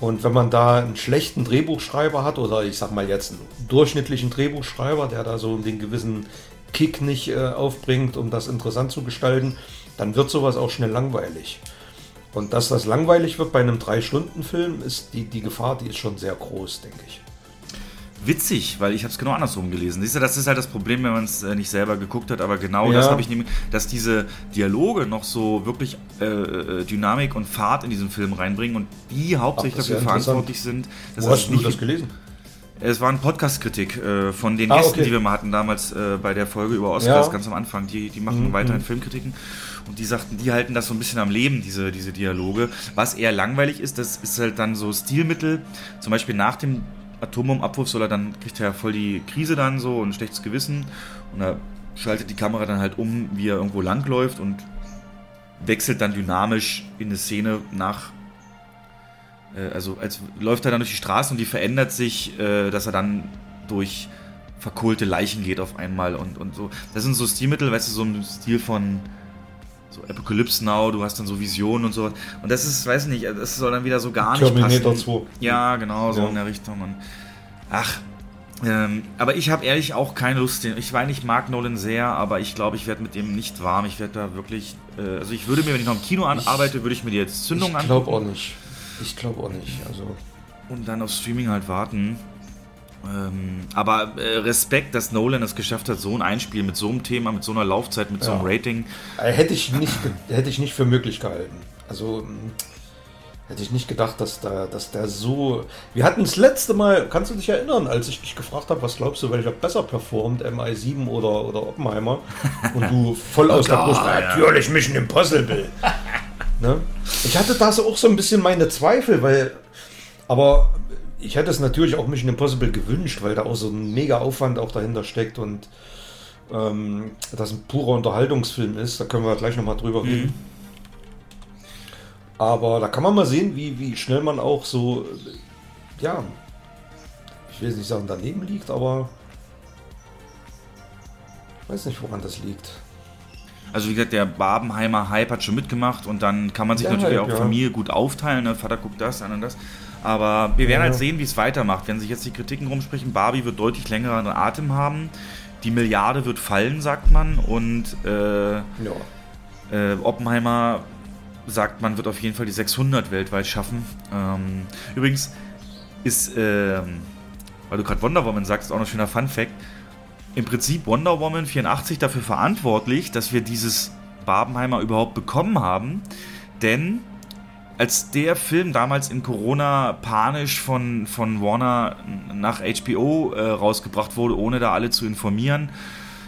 Und wenn man da einen schlechten Drehbuchschreiber hat, oder ich sag mal jetzt einen durchschnittlichen Drehbuchschreiber, der da so den gewissen Kick nicht äh, aufbringt, um das interessant zu gestalten, dann wird sowas auch schnell langweilig. Und dass das langweilig wird bei einem drei-Stunden-Film, ist die, die Gefahr, die ist schon sehr groß, denke ich. Witzig, weil ich habe es genau andersrum gelesen. Siehst du, das ist halt das Problem, wenn man es äh, nicht selber geguckt hat, aber genau ja. Das habe ich nämlich, dass diese Dialoge noch so wirklich äh, Dynamik und Fahrt in diesen Film reinbringen und die hauptsächlich dafür verantwortlich sind. Dass Wo das hast nicht, du das gelesen? Es war eine Podcast-Kritik äh, von den ah, Gästen, okay. die wir mal hatten damals äh, bei der Folge über Oscars, ja. ganz am Anfang. Die, die machen mhm. weiterhin Filmkritiken und die sagten, die halten das so ein bisschen am Leben, diese, diese Dialoge. Was eher langweilig ist, das ist halt dann so Stilmittel, zum Beispiel nach dem Atombombenabwurf soll er dann, kriegt er ja voll die Krise dann so und ein schlechtes Gewissen und er schaltet die Kamera dann halt um, wie er irgendwo langläuft und wechselt dann dynamisch in eine Szene nach, äh, also als läuft er dann durch die Straße und die verändert sich, äh, dass er dann durch verkohlte Leichen geht auf einmal und, und so. Das sind so Stilmittel, weißt du, so ein Stil von so Apocalypse Now, du hast dann so Visionen und so. Und das ist, weiß nicht, das soll dann wieder so gar nicht passen. Terminator zwei. Ja, genau, so ja. in der Richtung. Und, ach, ähm, aber ich habe ehrlich auch keine Lust. Ich meine, ich mag Nolan sehr, aber ich glaube, ich werde mit dem nicht warm. Ich werde da wirklich, äh, also ich würde mir, wenn ich noch im Kino arbeite, würde ich mir die jetzt Zündung angucken. Ich glaube auch nicht. Ich glaube auch nicht. Also. Und dann auf Streaming halt warten. Ähm, aber äh, Respekt, dass Nolan es geschafft hat, so ein Einspiel mit so einem Thema, mit so einer Laufzeit, mit ja. so einem Rating. Hätte ich nicht, hätte ich nicht für möglich gehalten. Also hätte ich nicht gedacht, dass da, dass der so... Wir hatten das letzte Mal, kannst du dich erinnern, als ich dich gefragt habe, was glaubst du, welcher besser performt, M I sieben oder, oder Oppenheimer? Und du voll aus der Brust, natürlich Mission Impossible. Ne? Ich hatte da so auch so ein bisschen meine Zweifel, weil... Aber... Ich hätte es natürlich auch Mission Impossible gewünscht, weil da auch so ein mega Aufwand auch dahinter steckt und ähm, das ein purer Unterhaltungsfilm ist. Da können wir gleich nochmal drüber reden. Mhm. Aber da kann man mal sehen, wie, wie schnell man auch so, ja, ich will jetzt nicht sagen, daneben liegt, aber ich weiß nicht, woran das liegt. Also wie gesagt, der Barbenheimer Hype hat schon mitgemacht und dann kann man sich der natürlich Hype, auch ja. Familie gut aufteilen. Ne? Vater guckt das, dann und das. Aber wir werden halt sehen, wie es weitermacht. Wenn sich jetzt die Kritiken rumsprechen, Barbie wird deutlich längeren Atem haben. Die Milliarde wird fallen, sagt man. Und äh, ja. äh, Oppenheimer, sagt man, wird auf jeden Fall die sechshundert weltweit schaffen. Ähm, übrigens ist, äh, weil du gerade Wonder Woman sagst, auch noch ein schöner Fun-Fact, im Prinzip Wonder Woman vierundachtzig dafür verantwortlich, dass wir dieses Barbenheimer überhaupt bekommen haben. Denn... Als der Film damals in Corona panisch von, von Warner nach H B O äh, rausgebracht wurde, ohne da alle zu informieren,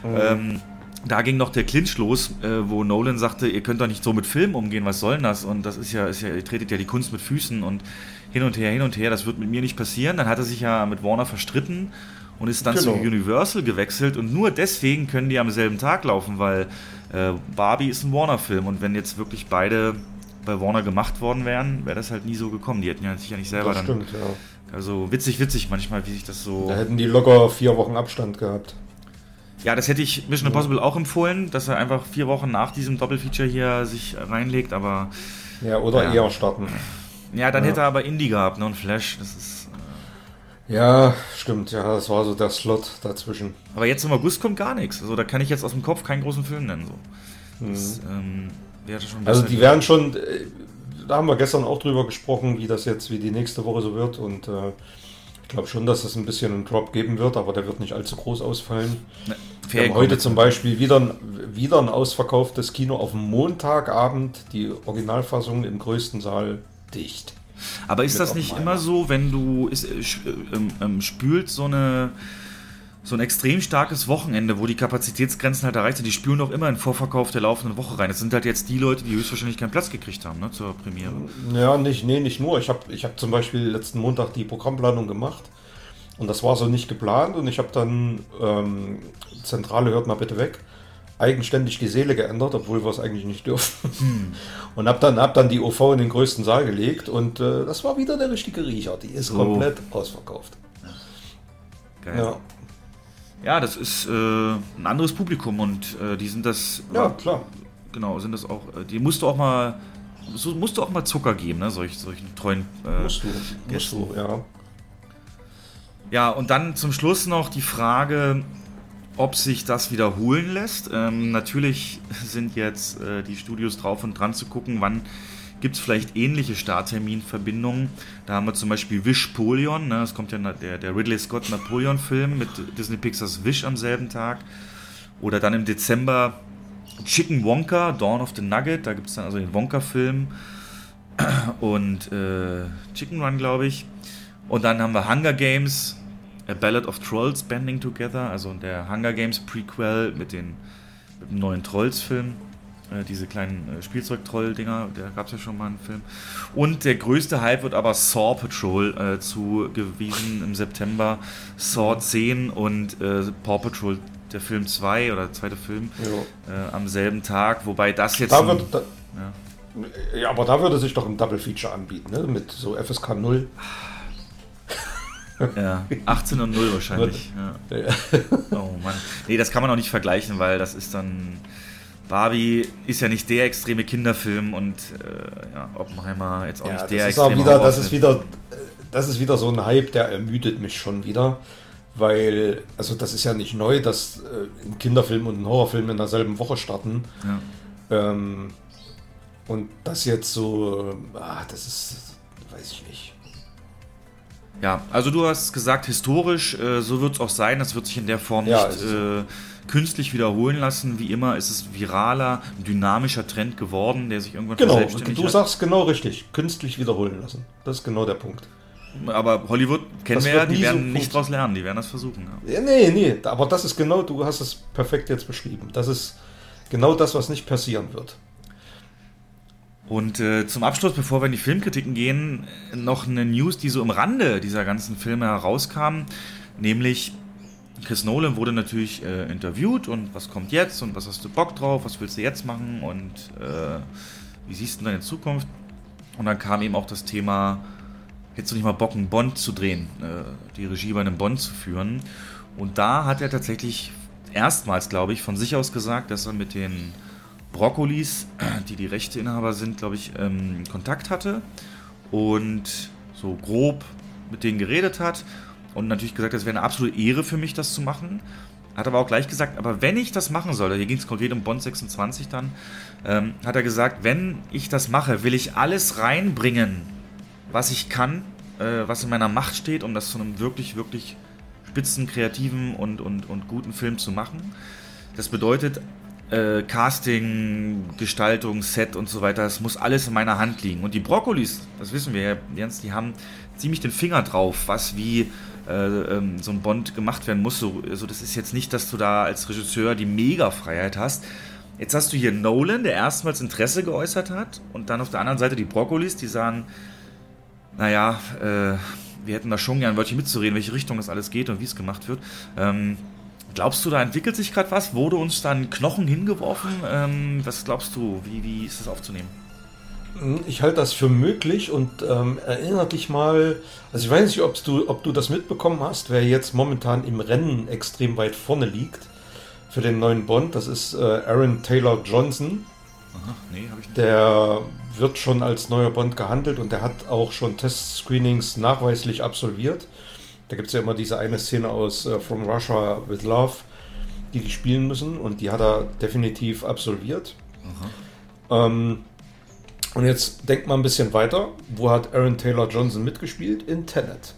mhm. ähm, da ging noch der Clinch los, äh, wo Nolan sagte, ihr könnt doch nicht so mit Filmen umgehen, was soll denn das? Und das ist ja, ist ja, ihr tretet ja die Kunst mit Füßen und hin und her, hin und her, das wird mit mir nicht passieren. Dann hat er sich ja mit Warner verstritten und ist dann genau. zu Universal gewechselt und nur deswegen können die am selben Tag laufen, weil äh, Barbie ist ein Warner-Film und wenn jetzt wirklich beide bei Warner gemacht worden wären, wäre das halt nie so gekommen. Die hätten ja sich ja nicht selber das dann... Stimmt, ja. Also witzig, witzig manchmal, wie sich das so... Da hätten die locker vier Wochen Abstand gehabt. Ja, das hätte ich Mission Impossible ja. auch empfohlen, dass er einfach vier Wochen nach diesem Doppelfeature hier sich reinlegt, aber... Ja, oder ja. eher starten. Ja, dann ja. hätte er aber Indie gehabt, ne, und Flash, das ist... Äh ja, stimmt, ja, das war so der Slot dazwischen. Aber jetzt im August kommt gar nichts, also da kann ich jetzt aus dem Kopf keinen großen Film nennen, so. Mhm. Das, ähm, wäre schon also die werden schon, äh, da haben wir gestern auch drüber gesprochen, wie das jetzt, wie die nächste Woche so wird und... Äh, ich glaube schon, dass es ein bisschen einen Drop geben wird, aber der wird nicht allzu groß ausfallen. Ne, wir haben heute zum Beispiel wieder ein, wieder ein ausverkauftes Kino auf dem Montagabend, die Originalfassung im größten Saal dicht. Aber ist das nicht immer so, wenn du ist, äh, ähm, spült so eine so ein extrem starkes Wochenende, wo die Kapazitätsgrenzen halt erreicht sind, die spülen doch immer in Vorverkauf der laufenden Woche rein. Das sind halt jetzt die Leute, die höchstwahrscheinlich keinen Platz gekriegt haben, ne, zur Premiere. Ja, nicht, nee, nicht nur. Ich habe ich hab zum Beispiel letzten Montag die Programmplanung gemacht und das war so nicht geplant und ich habe dann, ähm, Zentrale hört mal bitte weg, eigenständig die Seele geändert, obwohl wir es eigentlich nicht dürfen. Hm. Und habe dann, hab dann die O V in den größten Saal gelegt und äh, das war wieder der richtige Riecher. Die ist so. komplett ausverkauft. Geil. Ja. Ja, das ist äh, ein anderes Publikum und äh, die sind das... Ja, war, klar. Genau, sind das auch... Die musst du auch mal... Musst du auch mal Zucker geben, ne? Solch, solchen treuen... Äh, musst du, musst du, ja. Ja, und dann zum Schluss noch die Frage, ob sich das wiederholen lässt. Ähm, natürlich sind jetzt äh, die Studios drauf und dran zu gucken, wann gibt es vielleicht ähnliche Startterminverbindungen. Da haben wir zum Beispiel Wish Polion, ne? Es kommt ja der, der Ridley Scott Napoleon-Film mit Disney Pixars Wish am selben Tag. Oder dann im Dezember Chicken Wonka, Dawn of the Nugget, da gibt es dann also den Wonka-Film und äh, Chicken Run, glaube ich. Und dann haben wir Hunger Games, A Ballad of Trolls Banding Together, also der Hunger Games Prequel mit, den, mit dem neuen Trolls-Film. Diese kleinen Spielzeug-Troll-Dinger, da gab es ja schon mal einen Film. Und der größte Hype wird aber Saw Patrol äh, zugewiesen im September. Saw zehn und äh, Paw Patrol, der Film zwei oder der zweite Film, äh, am selben Tag. Wobei das jetzt... Da ein, wird, da, ja. ja, aber da würde sich doch ein Double-Feature anbieten, ne? Mit so F S K null. Ja, achtzehn und null wahrscheinlich. Ja. Ja. Oh Mann. Nee, das kann man auch nicht vergleichen, weil das ist dann... Barbie ist ja nicht der extreme Kinderfilm und äh, ja, Oppenheimer jetzt auch ja, nicht der das extreme ist wieder, das, ist wieder, das ist wieder so ein Hype, der ermüdet mich schon wieder, weil, also das ist ja nicht neu, dass äh, ein Kinderfilm und ein Horrorfilm in derselben Woche starten. Ja. Ähm, und das jetzt so, ah, das ist, weiß ich nicht. Ja, also du hast gesagt, historisch, äh, so wird es auch sein, das wird sich in der Form ja, nicht... Äh, künstlich wiederholen lassen, wie immer ist es viraler, dynamischer Trend geworden, der sich irgendwann genau, verselbstständigt hat. Genau, du sagst genau richtig, künstlich wiederholen lassen. Das ist genau der Punkt. Aber Hollywood kennen das wir ja, die werden so nicht daraus lernen, die werden das versuchen. Ja. Ja, nee, nee, aber das ist genau, du hast es perfekt jetzt beschrieben. Das ist genau das, was nicht passieren wird. Und äh, zum Abschluss, bevor wir in die Filmkritiken gehen, noch eine News, die so im Rande dieser ganzen Filme herauskam, nämlich Chris Nolan wurde natürlich äh, interviewt und was kommt jetzt und was hast du Bock drauf, was willst du jetzt machen und äh, wie siehst du deine Zukunft? Und dann kam eben auch das Thema, hättest du nicht mal Bock, einen Bond zu drehen, äh, die Regie bei einem Bond zu führen. Und da hat er tatsächlich erstmals, glaube ich, von sich aus gesagt, dass er mit den Brokkolis, die die Rechteinhaber sind, glaube ich, ähm, Kontakt hatte und so grob mit denen geredet hat. Und natürlich gesagt, das wäre eine absolute Ehre für mich, das zu machen. Hat aber auch gleich gesagt, aber wenn ich das machen soll, hier ging es konkret um Bond sechsundzwanzig dann, ähm, hat er gesagt, wenn ich das mache, will ich alles reinbringen, was ich kann, äh, was in meiner Macht steht, um das zu einem wirklich, wirklich spitzen, kreativen und, und, und guten Film zu machen. Das bedeutet, äh, Casting, Gestaltung, Set und so weiter, das muss alles in meiner Hand liegen. Und die Brokkolis, das wissen wir ja, Jens, die haben ziemlich den Finger drauf, was wie äh, ähm, so ein Bond gemacht werden muss. So, also das ist jetzt nicht, dass du da als Regisseur die Mega-Freiheit hast. Jetzt hast du hier Nolan, der erstmals Interesse geäußert hat, und dann auf der anderen Seite die Brokkolis, die sagen, naja, äh, wir hätten da schon gern Wörtchen mitzureden, welche Richtung das alles geht und wie es gemacht wird. Ähm, glaubst du, da entwickelt sich gerade was? Wurde uns dann Knochen hingeworfen? Ähm, was glaubst du? Wie, wie ist das aufzunehmen? Ich halte das für möglich und ähm, erinnere dich mal, also ich weiß nicht, ob du, ob du das mitbekommen hast, wer jetzt momentan im Rennen extrem weit vorne liegt für den neuen Bond, das ist äh, Aaron Taylor Johnson. Aha, nee, hab ich nicht. Der wird schon als neuer Bond gehandelt und der hat auch schon Testscreenings nachweislich absolviert. Da gibt es ja immer diese eine Szene aus äh, From Russia with Love, die die spielen müssen, und die hat er definitiv absolviert. Aha. Ähm, Und jetzt denkt mal ein bisschen weiter. Wo hat Aaron Taylor Johnson mitgespielt? In Tenet.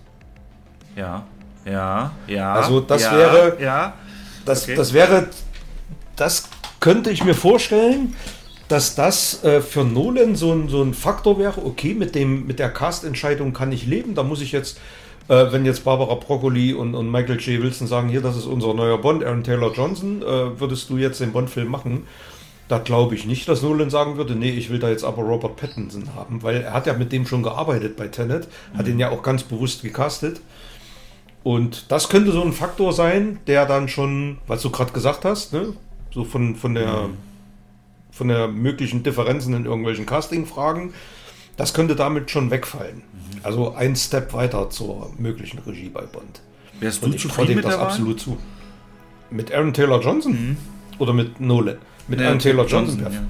Ja, ja, ja. Also das ja, wäre, ja. Das, okay. das wäre, das könnte ich mir vorstellen, dass das äh, für Nolan so ein, so ein Faktor wäre. Okay, mit dem, mit der Cast-Entscheidung kann ich leben. Da muss ich jetzt, äh, wenn jetzt Barbara Broccoli und, und Michael J. Wilson sagen, hier, das ist unser neuer Bond, Aaron Taylor Johnson, äh, würdest du jetzt den Bond-Film machen? Da glaube ich nicht, dass Nolan sagen würde, nee, ich will da jetzt aber Robert Pattinson haben, weil er hat ja mit dem schon gearbeitet bei Tenet, mhm. hat ihn ja auch ganz bewusst gecastet. Und das könnte so ein Faktor sein, der dann schon, was du gerade gesagt hast, ne, so von, von, der, mhm. von der möglichen Differenzen in irgendwelchen Casting-Fragen, das könnte damit schon wegfallen. Mhm. Also ein Step weiter zur möglichen Regie bei Bond. Wärst du Und ich traue dem das absolut zu. Mit Aaron Taylor Johnson? Mhm. Oder mit Nolan? Mit Aaron Taylor Johnson. Johnson perf- ja.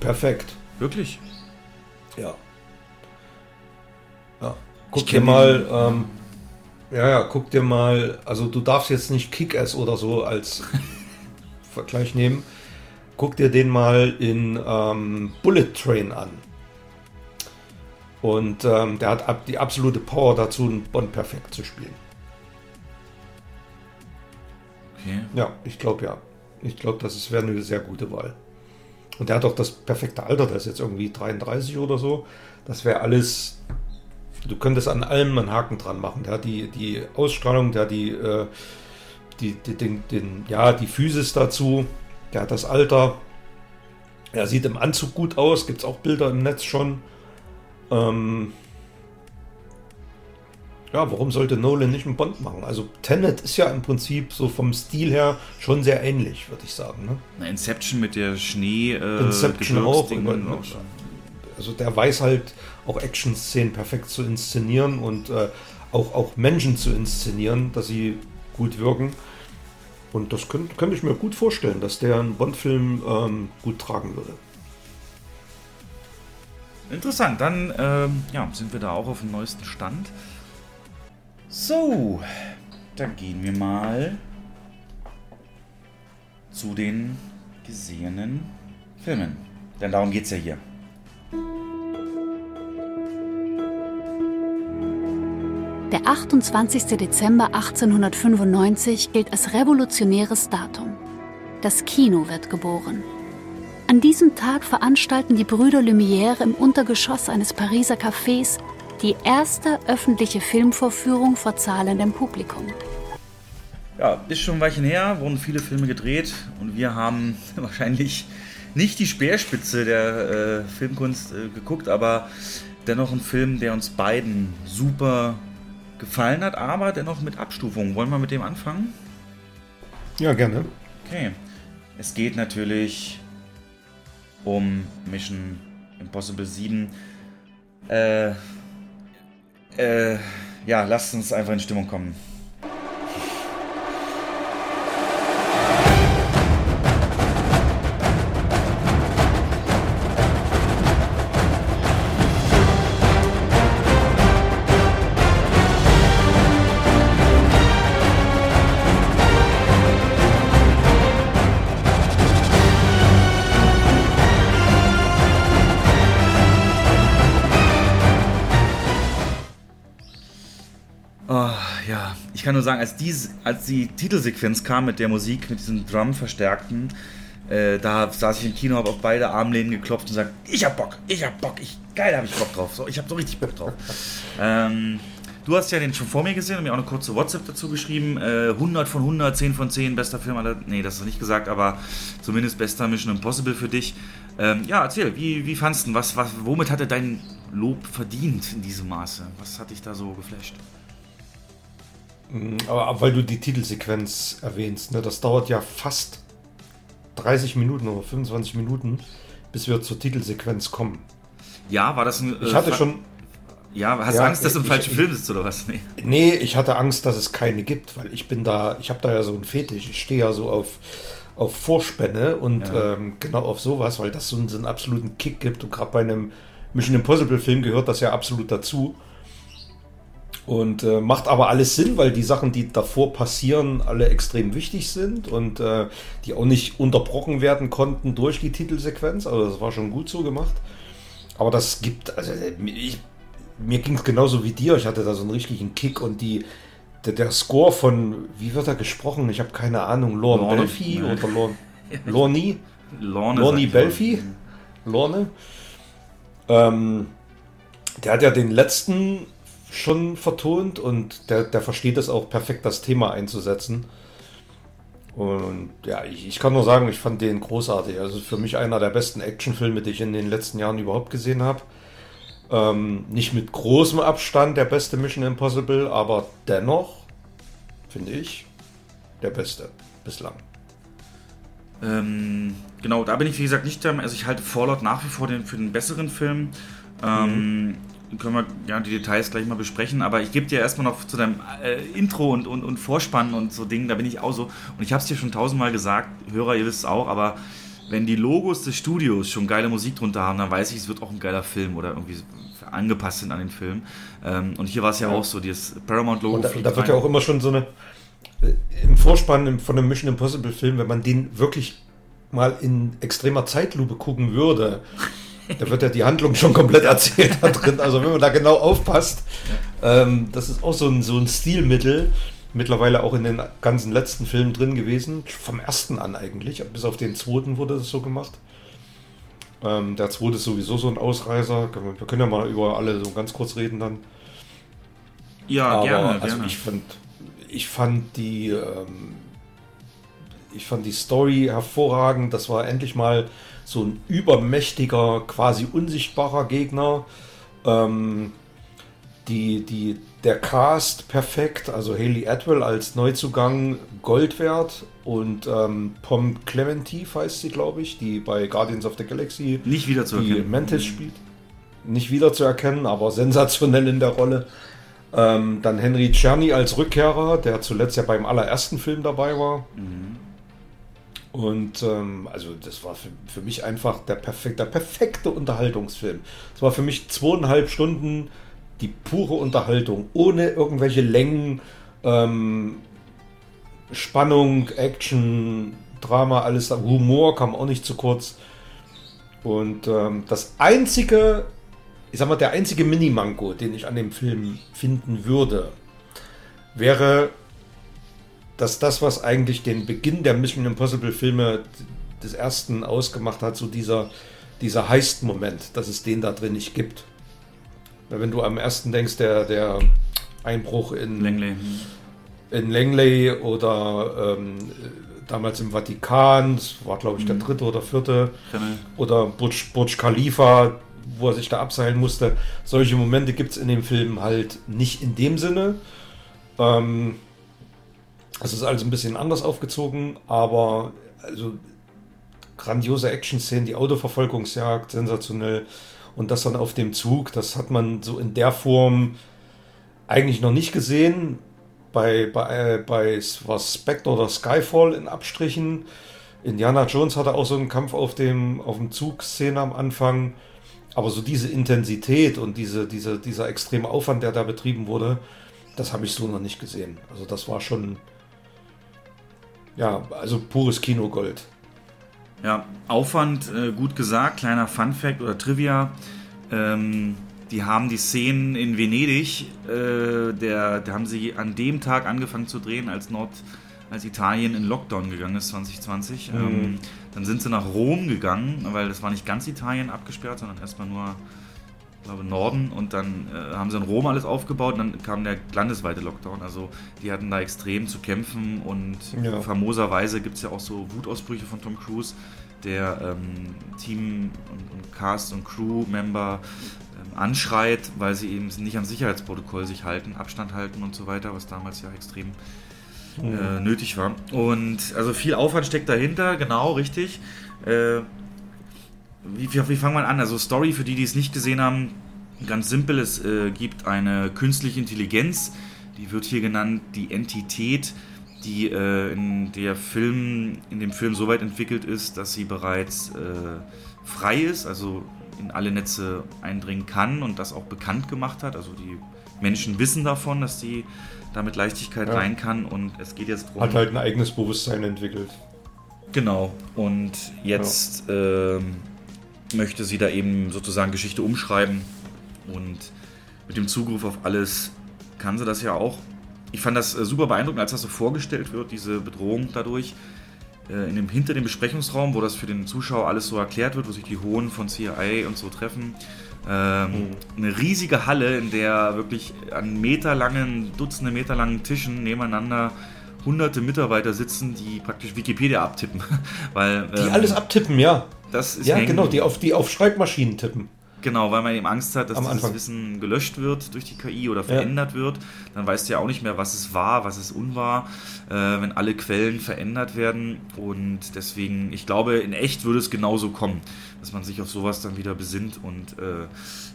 Perfekt. Wirklich? Ja. ja. Guck dir mal, ähm, ja, ja, guck dir mal, also du darfst jetzt nicht Kick-Ass oder so als Vergleich nehmen. Guck dir den mal in ähm, Bullet Train an. Und ähm, der hat ab, die absolute Power dazu, einen Bond perfekt zu spielen. Okay. Ja, ich glaube ja. Ich glaube, das wäre eine sehr gute Wahl. Und er hat auch das perfekte Alter, der ist jetzt irgendwie dreiunddreißig oder so. Das wäre alles, du könntest an allem einen Haken dran machen. Der hat die, die Ausstrahlung, der hat die, äh, die, die, den, den, ja, die Physis dazu, der hat das Alter. Er sieht im Anzug gut aus, gibt es auch Bilder im Netz schon. Ähm Ja, warum sollte Nolan nicht einen Bond machen? Also Tenet ist ja im Prinzip so vom Stil her schon sehr ähnlich, würde ich sagen. Ne? Na, Inception mit der Schnee... Äh, Inception auch. Über, ne? Also der weiß halt auch Action-Szenen perfekt zu inszenieren und äh, auch, auch Menschen zu inszenieren, dass sie gut wirken. Und das könnte könnt ich mir gut vorstellen, dass der einen Bond-Film ähm, gut tragen würde. Interessant, dann ähm, ja, sind wir da auch auf dem neuesten Stand. So, dann gehen wir mal zu den gesehenen Filmen. Denn darum geht's ja hier. Der achtundzwanzigster Dezember achtzehnhundertfünfundneunzig gilt als revolutionäres Datum. Das Kino wird geboren. An diesem Tag veranstalten die Brüder Lumière im Untergeschoss eines Pariser Cafés die erste öffentliche Filmvorführung vor zahlendem Publikum. Ja, ist schon ein Weilchen her, wurden viele Filme gedreht und wir haben wahrscheinlich nicht die Speerspitze der äh, Filmkunst äh, geguckt, aber dennoch ein Film, der uns beiden super gefallen hat, aber dennoch mit Abstufungen. Wollen wir mit dem anfangen? Ja, gerne. Okay. Es geht natürlich um Mission Impossible sieben. Äh... Äh, ja, lasst uns einfach in Stimmung kommen. Ich kann nur sagen, als die, als die Titelsequenz kam mit der Musik, mit diesem Drum-Verstärkten, äh, da saß ich im Kino, habe auf beide Armlehnen geklopft und sagte, ich hab Bock, ich hab Bock, ich, geil, hab ich Bock drauf, so, ich hab so richtig Bock drauf. ähm, Du hast ja den schon vor mir gesehen und mir auch eine kurze WhatsApp dazu geschrieben. Äh, hundert von hundert, zehn von zehn, bester Film aller... Nee, das hast du nicht gesagt, aber zumindest bester Mission Impossible für dich. Ähm, ja, erzähl, wie, wie fandst du was, was, womit hatte dein Lob verdient in diesem Maße? Was hat dich da so geflasht? Aber weil du die Titelsequenz erwähnst, ne? Das dauert ja fast dreißig Minuten oder fünfundzwanzig Minuten, bis wir zur Titelsequenz kommen. Ja, war das ein... Ich hatte äh, schon... Ja, hast ja, du Angst, dass du im falschen Film bist oder was? Nee. nee, ich hatte Angst, dass es keine gibt, weil ich bin da, ich habe da ja so einen Fetisch, ich stehe ja so auf, auf Vorspänne und ja. ähm, genau auf sowas, weil das so einen, so einen absoluten Kick gibt und gerade bei einem Mission Impossible Film gehört das ja absolut dazu und äh, macht aber alles Sinn, weil die Sachen, die davor passieren, alle extrem wichtig sind und äh, die auch nicht unterbrochen werden konnten durch die Titelsequenz, also das war schon gut so gemacht, aber das gibt, also ich Mir ging es genauso wie dir, ich hatte da so einen richtigen Kick und die, der, der Score von, wie wird er gesprochen? Ich habe keine Ahnung, Lorne, Lorne Belfi ne. oder Lorne, Lorne, Lorne, Lorne Belfi, Lorne, ähm, der hat ja den letzten schon vertont und der, der versteht es auch perfekt, das Thema einzusetzen. Und ja, ich, ich kann nur sagen, ich fand den großartig, also für mich einer der besten Actionfilme, die ich in den letzten Jahren überhaupt gesehen habe. Ähm, nicht mit großem Abstand der beste Mission Impossible, aber dennoch, finde ich, der beste bislang. Ähm, genau, da bin ich wie gesagt nicht der Meinung, also ich halte Fallout nach wie vor den, für den besseren Film. Ähm, mhm. Können wir ja die Details gleich mal besprechen, aber ich gebe dir erstmal noch zu deinem äh, Intro und, und, und Vorspann und so Dingen, da bin ich auch so. Und ich habe es dir schon tausendmal gesagt, Hörer, ihr wisst es auch, aber... Wenn die Logos des Studios schon geile Musik drunter haben, dann weiß ich, es wird auch ein geiler Film oder irgendwie angepasst sind an den Film. Und hier war es ja, ja auch so, dieses Paramount-Logo. Und da, da wird rein. Ja auch immer schon so eine, im Vorspann von einem Mission Impossible-Film, wenn man den wirklich mal in extremer Zeitlupe gucken würde, da wird ja die Handlung schon komplett erzählt da drin. Also wenn man da genau aufpasst, ja. ähm, das ist auch so ein, so ein Stilmittel, mittlerweile auch in den ganzen letzten Filmen drin gewesen, vom ersten an eigentlich, bis auf den zweiten wurde das so gemacht. Ähm, der zweite ist sowieso so ein Ausreißer, wir können ja mal über alle so ganz kurz reden dann. Ja, aber, gerne, also gerne. Ich fand, ich fand die, ähm, ich fand die Story hervorragend, das war endlich mal so ein übermächtiger, quasi unsichtbarer Gegner. Ähm, die, die, Der Cast perfekt, also Hayley Atwell als Neuzugang Gold wert und ähm, Pom Clementif heißt sie, glaube ich, die bei Guardians of the Galaxy nicht wieder zu erkennen. Die Mantis spielt. Nicht wieder zu erkennen, aber sensationell in der Rolle. Ähm, dann Henry Czerny als Rückkehrer, der zuletzt ja beim allerersten Film dabei war. Mhm. Und ähm, also das war für, für mich einfach der perfekte, der perfekte Unterhaltungsfilm. Es war für mich zweieinhalb Stunden die pure Unterhaltung, ohne irgendwelche Längen, ähm, Spannung, Action, Drama, alles da. Humor kam auch nicht zu kurz. Und ähm, das einzige, ich sag mal, der einzige Mini-Manko, den ich an dem Film finden würde, wäre, dass das, was eigentlich den Beginn der Mission Impossible Filme des ersten ausgemacht hat, so dieser, dieser Heist-Moment, dass es den da drin nicht gibt. Wenn du am ersten denkst, der, der Einbruch in Langley, in Langley oder ähm, damals im Vatikan, das war glaube ich der dritte oder vierte, genau. Oder Burj, Burj Khalifa, wo er sich da abseilen musste. Solche Momente gibt es in dem Film halt nicht in dem Sinne. Ähm, es ist alles ein bisschen anders aufgezogen, aber also grandiose Action-Szenen, die Autoverfolgungsjagd, sensationell. Und das dann auf dem Zug, das hat man so in der Form eigentlich noch nicht gesehen. Bei, bei, bei was Spectre oder Skyfall in Abstrichen. Indiana Jones hatte auch so einen Kampf auf dem, auf dem Zug-Szene am Anfang. Aber so diese Intensität und diese, diese, dieser extreme Aufwand, der da betrieben wurde, das habe ich so noch nicht gesehen. Also das war schon, ja, also pures Kinogold. Ja, Aufwand, äh, gut gesagt, kleiner Funfact oder Trivia, ähm, die haben die Szenen in Venedig, äh, der, da haben sie an dem Tag angefangen zu drehen, als Nord, als Italien in Lockdown gegangen ist, zwanzig zwanzig. Mhm. Ähm, dann sind sie nach Rom gegangen, weil das war nicht ganz Italien abgesperrt, sondern erstmal nur ich glaube Norden, und dann äh, haben sie in Rom alles aufgebaut und dann kam der landesweite Lockdown. Also die hatten da extrem zu kämpfen, und ja. famoserweise gibt es ja auch so Wutausbrüche von Tom Cruise, der ähm, Team und, und Cast und Crew-Member ähm, anschreit, weil sie eben nicht ans Sicherheitsprotokoll sich halten, Abstand halten und so weiter, was damals ja extrem mhm. äh, nötig war. Und also viel Aufwand steckt dahinter, genau, richtig. Äh, wie, wie, wie fangen wir an? Also Story, für die, die es nicht gesehen haben, ganz simpel, es äh, gibt eine künstliche Intelligenz, die wird hier genannt die Entität, die äh, in, der Film, in dem Film so weit entwickelt ist, dass sie bereits äh, frei ist, also in alle Netze eindringen kann und das auch bekannt gemacht hat. Also die Menschen wissen davon, dass sie da mit Leichtigkeit ja. rein kann, und es geht jetzt darum... Hat halt ein eigenes Bewusstsein entwickelt. Genau, und jetzt ja. äh, möchte sie da eben sozusagen Geschichte umschreiben, und mit dem Zugriff auf alles kann sie das ja auch. Ich fand das super beeindruckend, als das so vorgestellt wird, diese Bedrohung dadurch. In dem, hinter dem Besprechungsraum, wo das für den Zuschauer alles so erklärt wird, wo sich die Hohen von C I A und so treffen. Ähm, mhm. Eine riesige Halle, in der wirklich an meterlangen, dutzende Meter langen Tischen nebeneinander hunderte Mitarbeiter sitzen, die praktisch Wikipedia abtippen. Weil, ähm, die alles abtippen, ja. Das ist ja, hängen. Genau, die auf, die auf Schreibmaschinen tippen. Genau, weil man eben Angst hat, dass das Wissen gelöscht wird durch die K I oder verändert ja. wird. Dann weißt du ja auch nicht mehr, was es war, was es unwahr, äh, wenn alle Quellen verändert werden. Und deswegen, ich glaube, in echt würde es genauso kommen, dass man sich auf sowas dann wieder besinnt. Und äh,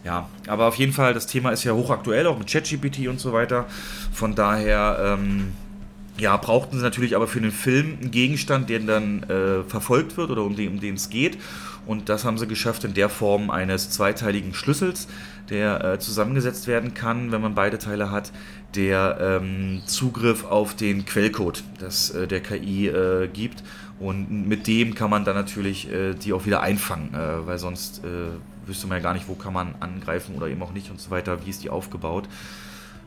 ja, aber auf jeden Fall, das Thema ist ja hochaktuell, auch mit ChatGPT und so weiter. Von daher, ähm, ja, brauchten sie natürlich aber für den Film einen Gegenstand, der dann äh, verfolgt wird oder um den, um den es geht. Und das haben sie geschafft in der Form eines zweiteiligen Schlüssels, der äh, zusammengesetzt werden kann, wenn man beide Teile hat, der ähm, Zugriff auf den Quellcode, das äh, der K I äh, gibt. Und mit dem kann man dann natürlich äh, die auch wieder einfangen, äh, weil sonst äh, wüsste man ja gar nicht, wo kann man angreifen oder eben auch nicht und so weiter, wie ist die aufgebaut.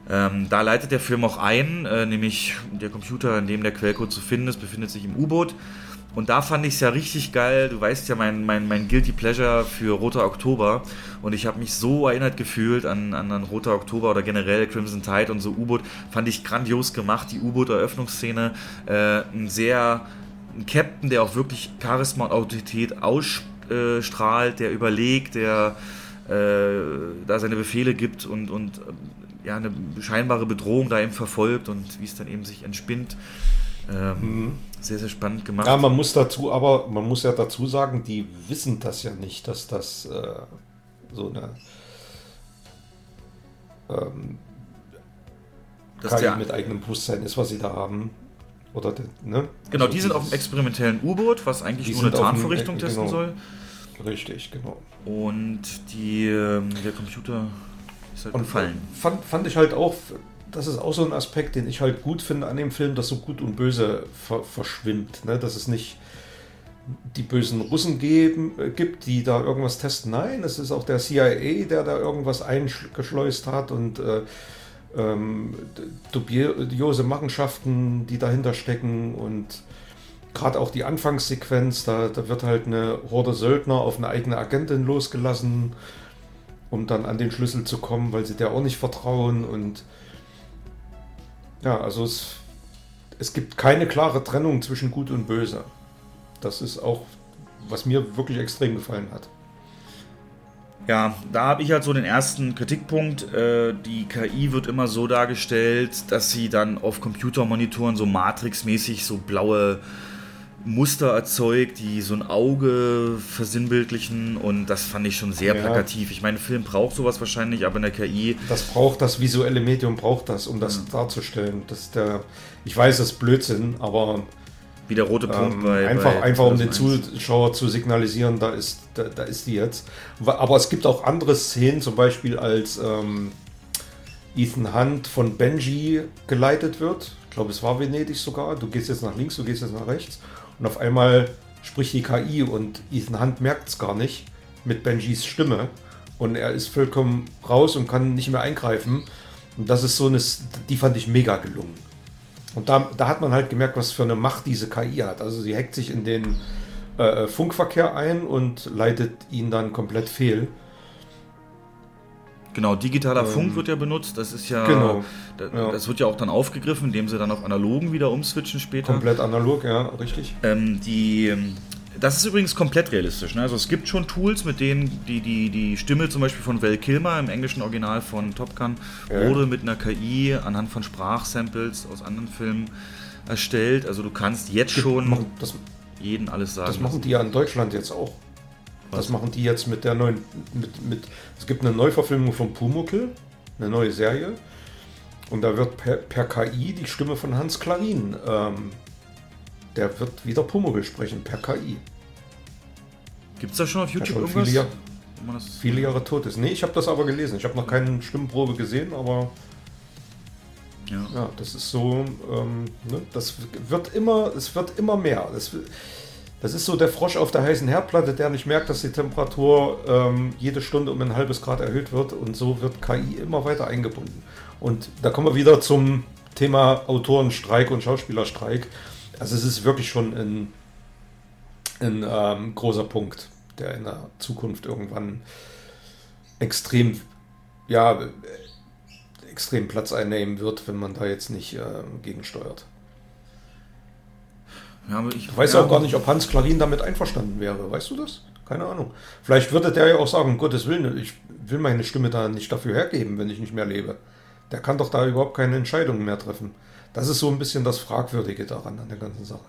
Ähm, da leitet der Film auch ein, äh, nämlich der Computer, in dem der Quellcode zu finden ist, befindet sich im U-Boot. Und da fand ich es ja richtig geil, du weißt ja, mein, mein, mein Guilty Pleasure für Roter Oktober, und ich habe mich so erinnert gefühlt an, an, an Roter Oktober oder generell Crimson Tide und so. U-Boot fand ich grandios gemacht, die U-Boot-Eröffnungsszene, äh, ein sehr ein Captain, der auch wirklich Charisma und Autorität ausstrahlt, der überlegt, der äh, da seine Befehle gibt und, und ja, eine scheinbare Bedrohung da eben verfolgt und wie es dann eben sich entspinnt. Ähm, sehr, sehr spannend gemacht. Ja, man muss dazu, aber man muss ja dazu sagen, die wissen das ja nicht, dass das äh, so eine ähm, dass K I mit eigenem Bewusstsein ist, was sie da haben. Oder, ne? Genau, also die sind auf dem experimentellen U-Boot, was eigentlich nur eine Tarnvorrichtung dem, testen genau, soll. Richtig, genau. Und die, ähm, der Computer ist halt und gefallen. Fand, fand ich halt auch... Das ist auch so ein Aspekt, den ich halt gut finde an dem Film, dass so Gut und Böse ver- verschwimmt. Ne? Dass es nicht die bösen Russen geben, äh, gibt, die da irgendwas testen. Nein, es ist auch der C I A, der da irgendwas eingeschleust hat und äh, ähm, dubiose Machenschaften, die dahinter stecken. Und gerade auch die Anfangssequenz, da, da wird halt eine Horde Söldner auf eine eigene Agentin losgelassen, um dann an den Schlüssel zu kommen, weil sie der auch nicht vertrauen. Und ja, also es, es gibt keine klare Trennung zwischen Gut und Böse. Das ist auch, was mir wirklich extrem gefallen hat. Ja, da habe ich halt so den ersten Kritikpunkt. Äh, die K I wird immer so dargestellt, dass sie dann auf Computermonitoren so Matrix-mäßig so blaue Muster erzeugt, die so ein Auge versinnbildlichen, und das fand ich schon sehr ja. plakativ. Ich meine, ein Film braucht sowas wahrscheinlich, aber in der K I... Das braucht, das visuelle Medium braucht das, um das ja. darzustellen. Das ist der, ich weiß, das ist Blödsinn, aber... Wie der rote Punkt ähm, bei... Einfach, bei einfach um den Zuschauer zu signalisieren, da ist, da, da ist die jetzt. Aber es gibt auch andere Szenen, zum Beispiel als ähm, Ethan Hunt von Benji geleitet wird. Ich glaube, es war Venedig sogar. Du gehst jetzt nach links, du gehst jetzt nach rechts. Und auf einmal spricht die K I und Ethan Hunt merkt es gar nicht mit Benjis Stimme. Und er ist vollkommen raus und kann nicht mehr eingreifen. Und das ist so eine, die fand ich mega gelungen. Und da, da hat man halt gemerkt, was für eine Macht diese K I hat. Also sie hackt sich in den äh, Funkverkehr ein und leitet ihn dann komplett fehl. Genau, digitaler ähm, Funk wird ja benutzt, das ist ja, genau, das, ja, das wird ja auch dann aufgegriffen, indem sie dann auf analogen wieder umswitchen später. Komplett analog, ja, richtig. Ähm, die, das ist übrigens komplett realistisch, ne? Also es gibt schon Tools, mit denen die, die, die Stimme zum Beispiel von Val Kilmer im englischen Original von Top Gun ja. wurde mit einer K I anhand von Sprachsamples aus anderen Filmen erstellt, also du kannst jetzt schon machen, das, jeden alles sagen. Das machen die ja in Deutschland jetzt auch. Was? Das machen die jetzt mit der neuen, mit, mit, es gibt eine Neuverfilmung von Pumuckl, eine neue Serie, und da wird per, per K I die Stimme von Hans Klarin, ähm, der wird wieder Pumuckl sprechen, per K I. Gibt's da schon auf YouTube ja, schon irgendwas? Viele, Jahr, das... viele Jahre tot ist. Nee, ich habe das aber gelesen, ich habe noch keine Stimmprobe gesehen, aber ja, ja das ist so, ähm, ne? das wird immer, es wird immer mehr, das wird, das ist so der Frosch auf der heißen Herdplatte, der nicht merkt, dass die Temperatur ähm, jede Stunde um ein halbes Grad erhöht wird, und so wird K I immer weiter eingebunden. Und da kommen wir wieder zum Thema Autorenstreik und Schauspielerstreik. Also es ist wirklich schon ein, ein ähm, großer Punkt, der in der Zukunft irgendwann extrem, ja, extrem Platz einnehmen wird, wenn man da jetzt nicht äh, gegensteuert. Ja, ich weiß ja, auch gar nicht, ob Hans Klarin damit einverstanden wäre. Weißt du das? Keine Ahnung. Vielleicht würde der ja auch sagen, um Gottes Willen, ich will meine Stimme da nicht dafür hergeben, wenn ich nicht mehr lebe. Der kann doch da überhaupt keine Entscheidungen mehr treffen. Das ist so ein bisschen das Fragwürdige daran, an der ganzen Sache.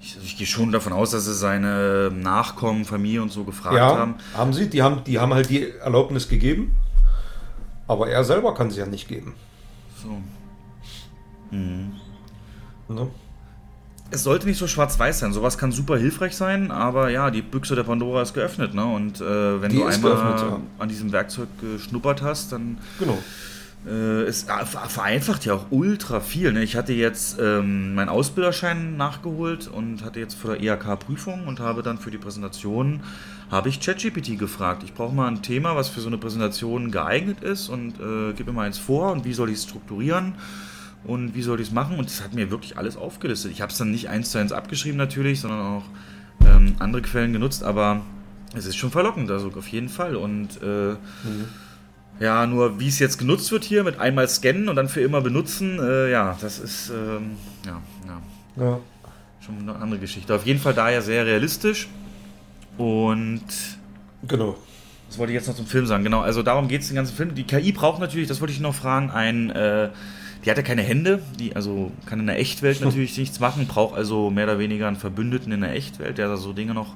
Ich, ich gehe schon davon aus, dass sie seine Nachkommen, Familie und so gefragt ja, haben. haben sie. Die haben, die haben halt die Erlaubnis gegeben, aber er selber kann sie ja nicht geben. So. Mhm. Ne? Es sollte nicht so schwarz-weiß sein. Sowas kann super hilfreich sein, aber ja, die Büchse der Pandora ist geöffnet, ne? Und äh, wenn die du einmal ja. an diesem Werkzeug geschnuppert hast, dann genau. äh, es äh, vereinfacht ja auch ultra viel, ne? Ich hatte jetzt ähm, meinen Ausbilderschein nachgeholt und hatte jetzt vor der E A K-Prüfung und habe dann für die Präsentation habe ich ChatGPT gefragt. Ich brauche mal ein Thema, was für so eine Präsentation geeignet ist, und äh, gib mir mal eins vor und wie soll ich es strukturieren? Und wie soll ich es machen? Und das hat mir wirklich alles aufgelistet. Ich habe es dann nicht eins zu eins abgeschrieben natürlich, sondern auch ähm, andere Quellen genutzt. Aber es ist schon verlockend, also auf jeden Fall. Und äh, mhm. ja, nur wie es jetzt genutzt wird hier, mit einmal scannen und dann für immer benutzen, äh, ja, das ist ähm, ja, ja, ja schon eine andere Geschichte. Auf jeden Fall daher sehr realistisch. Und genau. Das wollte ich jetzt noch zum Film sagen. Genau, also darum geht es den ganzen Film. Die K I braucht natürlich, das wollte ich noch fragen, ein... Äh, Die hat ja keine Hände, die also kann in der Echtwelt natürlich nichts machen, braucht also mehr oder weniger einen Verbündeten in der Echtwelt, der da so Dinge noch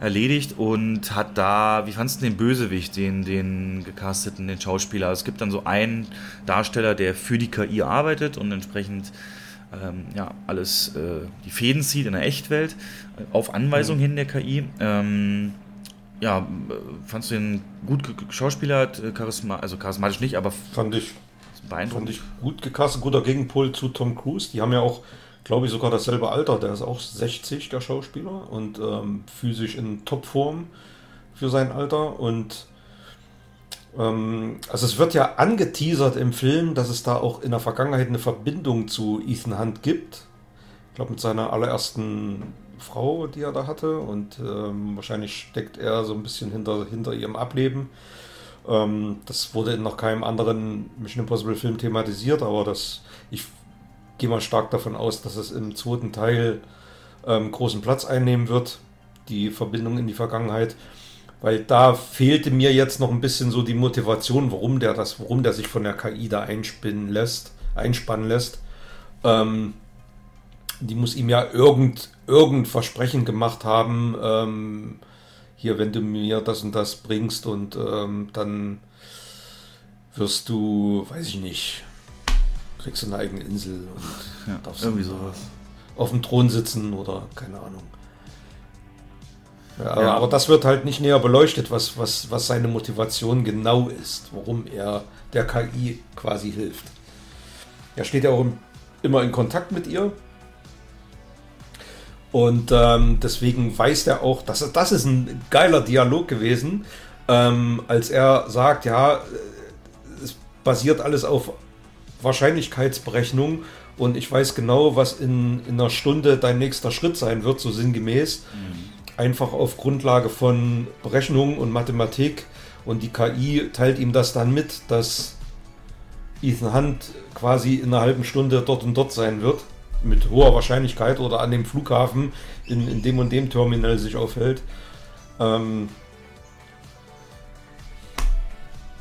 erledigt, und hat da, wie fandst du den Bösewicht, den, den gecasteten, den Schauspieler? Es gibt dann so einen Darsteller, der für die K I arbeitet und entsprechend ähm, ja, alles, äh, die Fäden zieht in der Echtwelt, auf Anweisung mhm. hin der K I. Ähm, ja, fandst du den gut geschauspielert, charisma- also charismatisch nicht, aber... Fand ich. Fand ich gut gecastet, guter Gegenpol zu Tom Cruise. Die haben ja auch, glaube ich, sogar dasselbe Alter. Der ist auch sechzig, der Schauspieler, und ähm, physisch in Topform für sein Alter. Und ähm, also es wird ja angeteasert im Film, dass es da auch in der Vergangenheit eine Verbindung zu Ethan Hunt gibt. Ich glaube, mit seiner allerersten Frau, die er da hatte. Und ähm, wahrscheinlich steckt er so ein bisschen hinter, hinter ihrem Ableben. Das wurde in noch keinem anderen Mission Impossible Film thematisiert, aber das, ich gehe mal stark davon aus, dass es im zweiten Teil ähm, großen Platz einnehmen wird, die Verbindung in die Vergangenheit, weil da fehlte mir jetzt noch ein bisschen so die Motivation, warum der das, warum der sich von der K I da einspinnen lässt, einspannen lässt. Ähm, die muss ihm ja irgend, irgend Versprechen gemacht haben, ähm, hier, wenn du mir das und das bringst und ähm, dann wirst du, weiß ich nicht, kriegst du eine eigene Insel und ja, darfst irgendwie sowas auf dem Thron sitzen oder keine Ahnung. Ja, ja. Aber das wird halt nicht näher beleuchtet, was, was, was seine Motivation genau ist, warum er der K I quasi hilft. Er steht ja auch im, immer in Kontakt mit ihr. Und ähm, deswegen weiß er auch, dass, das ist ein geiler Dialog gewesen, ähm, als er sagt, ja, es basiert alles auf Wahrscheinlichkeitsberechnung und ich weiß genau, was in, in einer Stunde dein nächster Schritt sein wird, so sinngemäß. Mhm. Einfach auf Grundlage von Berechnungen und Mathematik und die K I teilt ihm das dann mit, dass Ethan Hunt quasi in einer halben Stunde dort und dort sein wird, mit hoher Wahrscheinlichkeit, oder an dem Flughafen in, in dem und dem Terminal sich aufhält. Ähm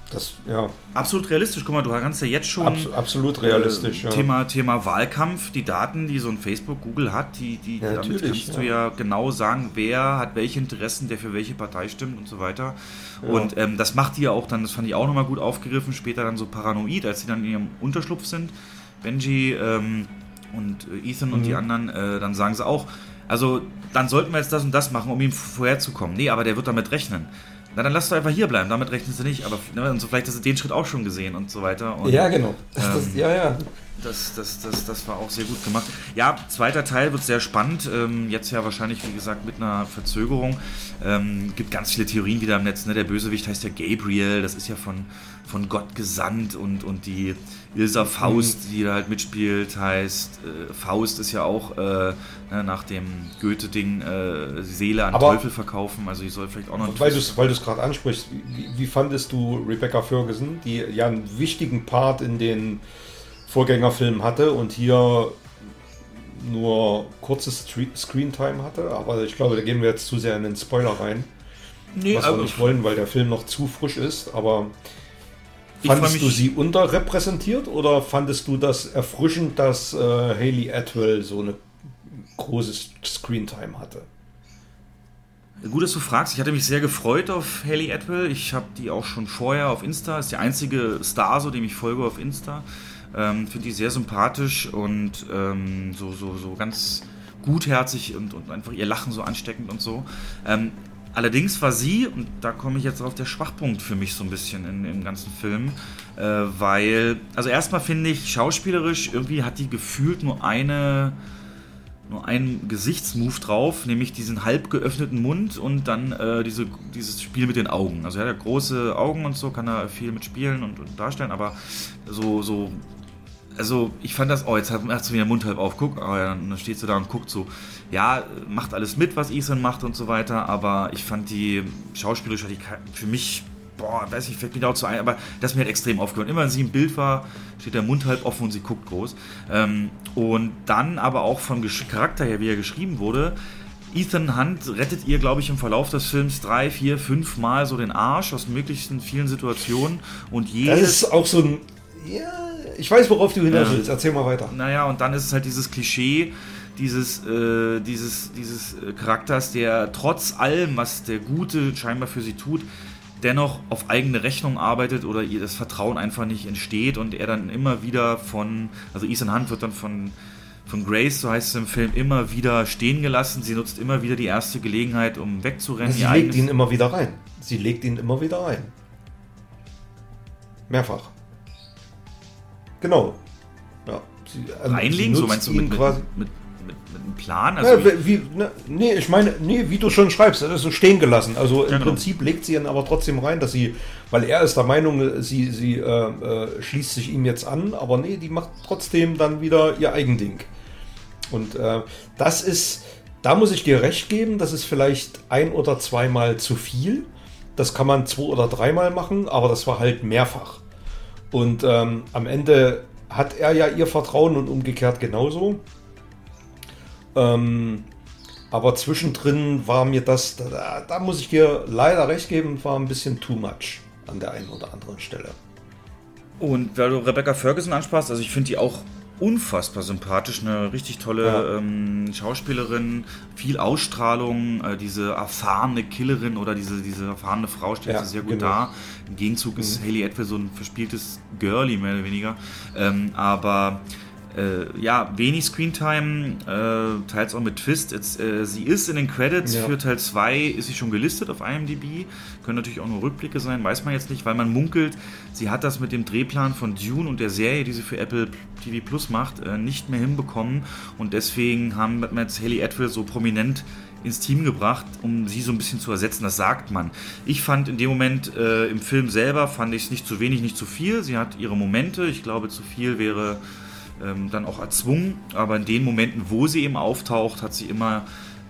Das, ja. Absolut realistisch, guck mal, du kannst ja jetzt schon Abs- absolut realistisch, äh, Thema, ja. Thema Wahlkampf, die Daten, die so ein Facebook, Google hat, die, die ja, damit kannst ja. du ja genau sagen, wer hat welche Interessen, der für welche Partei stimmt und so weiter. Ja. Und ähm, das macht die ja auch dann, das fand ich auch nochmal gut aufgegriffen, später dann so paranoid, als die dann in ihrem Unterschlupf sind, Benji ähm, und Ethan mhm. und die anderen, äh, dann sagen sie auch, also dann sollten wir jetzt das und das machen, um ihm vorherzukommen. Nee, aber der wird damit rechnen. Na, dann lass du einfach hier bleiben, damit rechnen sie nicht. Aber ne, so vielleicht hast du den Schritt auch schon gesehen und so weiter. Und, ja, genau. Das, ähm, das, ja, ja. Das, das, das, das war auch sehr gut gemacht. Ja, zweiter Teil wird sehr spannend. Ähm, jetzt ja wahrscheinlich, wie gesagt, mit einer Verzögerung. Ähm, gibt ganz viele Theorien wieder im Netz. Ne? Der Bösewicht heißt ja Gabriel. Das ist ja von, von Gott gesandt. Und, und die Ilsa Faust, mhm. die da halt mitspielt, heißt äh, Faust ist ja auch äh, ne, nach dem Goethe-Ding äh, Seele an Aber Teufel verkaufen. Also ich soll vielleicht auch noch... Weil du es gerade ansprichst, wie, wie fandest du Rebecca Ferguson, die ja einen wichtigen Part in den Vorgängerfilm hatte und hier nur kurzes Screentime hatte, aber ich glaube, da gehen wir jetzt zu sehr in den Spoiler rein, nee, was wir nicht wollen, weil der Film noch zu frisch ist, aber fandest du sie unterrepräsentiert oder fandest du das erfrischend, dass äh, Hayley Atwell so eine große Screentime hatte? Gut, dass du fragst. Ich hatte mich sehr gefreut auf Hayley Atwell. Ich habe die auch schon vorher auf Insta, ist die einzige Star, so dem ich folge auf Insta. Ähm, finde ich sehr sympathisch und ähm, so, so, so ganz gutherzig und, und einfach ihr Lachen so ansteckend und so. Ähm, allerdings war sie, und da komme ich jetzt auf der Schwachpunkt für mich so ein bisschen in, im ganzen Film, äh, weil, also erstmal finde ich, schauspielerisch irgendwie hat die gefühlt nur eine... nur einen Gesichtsmove drauf, nämlich diesen halb geöffneten Mund und dann äh, diese, dieses Spiel mit den Augen. Also er hat ja große Augen und so, kann da viel mit spielen und, und darstellen, aber so, so, also ich fand das, oh, jetzt hat, hat sie mir den Mund halb auf, guck, oh, ja, dann steht sie da und guckt so, ja, macht alles mit, was Ethan macht und so weiter, aber ich fand die schauspielerische, die für mich, boah, weiß nicht, fällt mir da auch zu ein, aber das ist mir halt extrem aufgefallen. Immer wenn sie im Bild war, steht der Mund halb offen und sie guckt groß. Ähm, und dann aber auch vom Charakter her, wie er geschrieben wurde, Ethan Hunt rettet ihr, glaube ich, im Verlauf des Films drei, vier, fünf Mal so den Arsch aus möglichsten vielen Situationen. Und jedes... Das ist auch so ein... Ja, ich weiß, worauf du hinaus willst. Erzähl mal weiter. Naja, und dann ist es halt dieses Klischee... Dieses, äh, dieses, dieses Charakters, der trotz allem, was der Gute scheinbar für sie tut, dennoch auf eigene Rechnung arbeitet oder ihr das Vertrauen einfach nicht entsteht und er dann immer wieder von, also Ethan Hunt wird dann von, von Grace, so heißt es im Film, immer wieder stehen gelassen. Sie nutzt immer wieder die erste Gelegenheit, um wegzurennen. Sie legt ihn immer wieder rein. Sie legt ihn immer wieder rein. Mehrfach. Genau. Ja. Sie, also Reinlegen, so meinst du, mit, quasi mit, mit Mit, mit einem Plan? Also ja, wie, wie, ne, nee, ich meine, nee, wie du schon schreibst, das ist so stehen gelassen. Also genau. Im Prinzip legt sie ihn aber trotzdem rein, dass sie, weil er ist der Meinung, sie, sie äh, äh, schließt sich ihm jetzt an, aber nee, die macht trotzdem dann wieder ihr Eigending. Und äh, das ist, da muss ich dir recht geben, das ist vielleicht ein oder zweimal zu viel. Das kann man zwei- oder dreimal machen, aber das war halt mehrfach. Und ähm, am Ende hat er ja ihr Vertrauen und umgekehrt genauso. Ähm, aber zwischendrin war mir das, da, da muss ich dir leider recht geben, war ein bisschen too much an der einen oder anderen Stelle. Und weil du Rebecca Ferguson ansprachst, also ich finde die auch unfassbar sympathisch, eine richtig tolle ja. ähm, Schauspielerin, viel Ausstrahlung, äh, diese erfahrene Killerin oder diese, diese erfahrene Frau steht ja, sehr gut genau. da. Im Gegenzug mhm. ist Hayley Atwell so ein verspieltes Girlie mehr oder weniger, ähm, aber... Äh, ja, wenig Screentime, äh, teils auch mit Twist. Jetzt, äh, sie ist in den Credits ja. für Teil zwei, ist sie schon gelistet auf I M D B. Können natürlich auch nur Rückblicke sein, weiß man jetzt nicht, weil man munkelt, sie hat das mit dem Drehplan von Dune und der Serie, die sie für Apple T V Plus macht, äh, nicht mehr hinbekommen. Und deswegen haben wir jetzt Hayley Atwell so prominent ins Team gebracht, um sie so ein bisschen zu ersetzen, das sagt man. Ich fand in dem Moment, äh, im Film selber, fand ich es nicht zu wenig, nicht zu viel. Sie hat ihre Momente, ich glaube zu viel wäre... dann auch erzwungen, aber in den Momenten, wo sie eben auftaucht, hat sie immer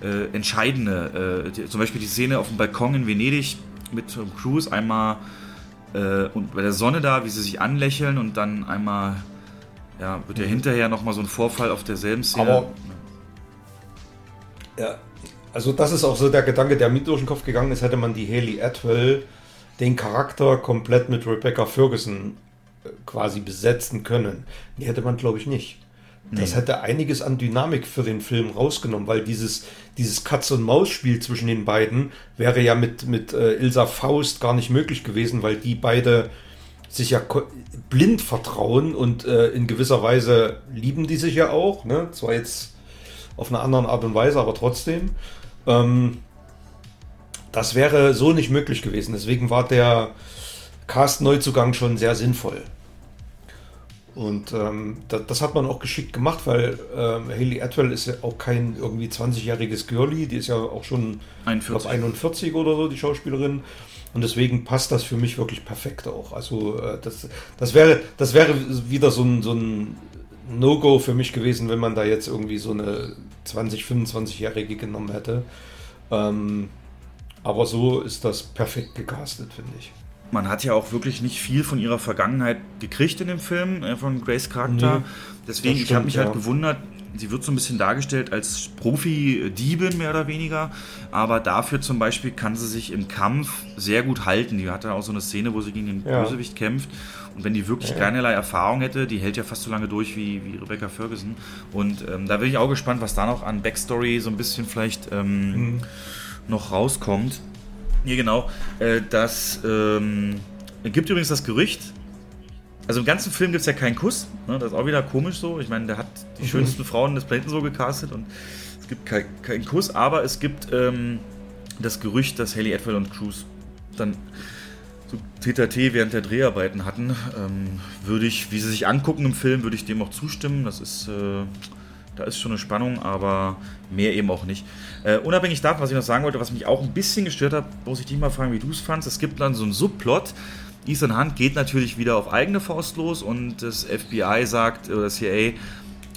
äh, entscheidende, äh, die, zum Beispiel die Szene auf dem Balkon in Venedig, mit Tom Cruise einmal äh, und bei der Sonne da, wie sie sich anlächeln und dann einmal, ja, wird ja hinterher nochmal so ein Vorfall auf derselben Szene. Aber, ja, also das ist auch so der Gedanke, der mir durch den Kopf gegangen ist, hätte man die Haley Atwell, den Charakter komplett mit Rebecca Ferguson quasi besetzen können. Die hätte man, glaube ich, nicht. Das nee. hätte einiges an Dynamik für den Film rausgenommen, weil dieses, dieses Katz-und-Maus-Spiel zwischen den beiden wäre ja mit, mit äh, Ilsa Faust gar nicht möglich gewesen, weil die beide sich ja ko- blind vertrauen und äh, in gewisser Weise lieben die sich ja auch, ne? Zwar jetzt auf eine andere Art und Weise, aber trotzdem. Ähm, das wäre so nicht möglich gewesen. Deswegen war der Cast-Neuzugang schon sehr sinnvoll. Und ähm, das, das hat man auch geschickt gemacht, weil ähm, Haley Atwell ist ja auch kein irgendwie zwanzigjähriges Girlie, die ist ja auch schon einundvierzig. Glaub, einundvierzig oder so, die Schauspielerin. Und deswegen passt das für mich wirklich perfekt auch. Also äh, das, das, wäre, das wäre wieder so ein, so ein No-Go für mich gewesen, wenn man da jetzt irgendwie so eine zwanzig-, fünfundzwanzigjährige genommen hätte. Ähm, aber so ist das perfekt gecastet, finde ich. Man hat ja auch wirklich nicht viel von ihrer Vergangenheit gekriegt in dem Film, äh, von Grace Charakter. Nee, deswegen, stimmt, ich habe mich ja. halt gewundert, sie wird so ein bisschen dargestellt als Profi-Diebin mehr oder weniger, aber dafür zum Beispiel kann sie sich im Kampf sehr gut halten. Die hat ja auch so eine Szene, wo sie gegen den ja. Bösewicht kämpft und wenn die wirklich ja. keinerlei Erfahrung hätte, die hält ja fast so lange durch wie, wie Rebecca Ferguson und ähm, da bin ich auch gespannt, was da noch an Backstory so ein bisschen vielleicht ähm, mhm. noch rauskommt. Nee, genau. Das ähm, gibt übrigens das Gerücht. Also im ganzen Film gibt es ja keinen Kuss. Ne? Das ist auch wieder komisch so. Ich meine, der hat die mhm. schönsten Frauen des Planeten so gecastet und es gibt keinen kein Kuss. Aber es gibt ähm, das Gerücht, dass Haley Atwell und Cruise dann so tete-a-tete während der Dreharbeiten hatten. Ähm, würde ich, wie sie sich angucken im Film, würde ich dem auch zustimmen. Das ist... Äh, Da ist schon eine Spannung, aber mehr eben auch nicht. Äh, unabhängig davon, was ich noch sagen wollte, was mich auch ein bisschen gestört hat, muss ich dich mal fragen, wie du es fandst. Es gibt dann so einen Subplot. Ethan Hunt geht natürlich wieder auf eigene Faust los und das F B I sagt, oder das C I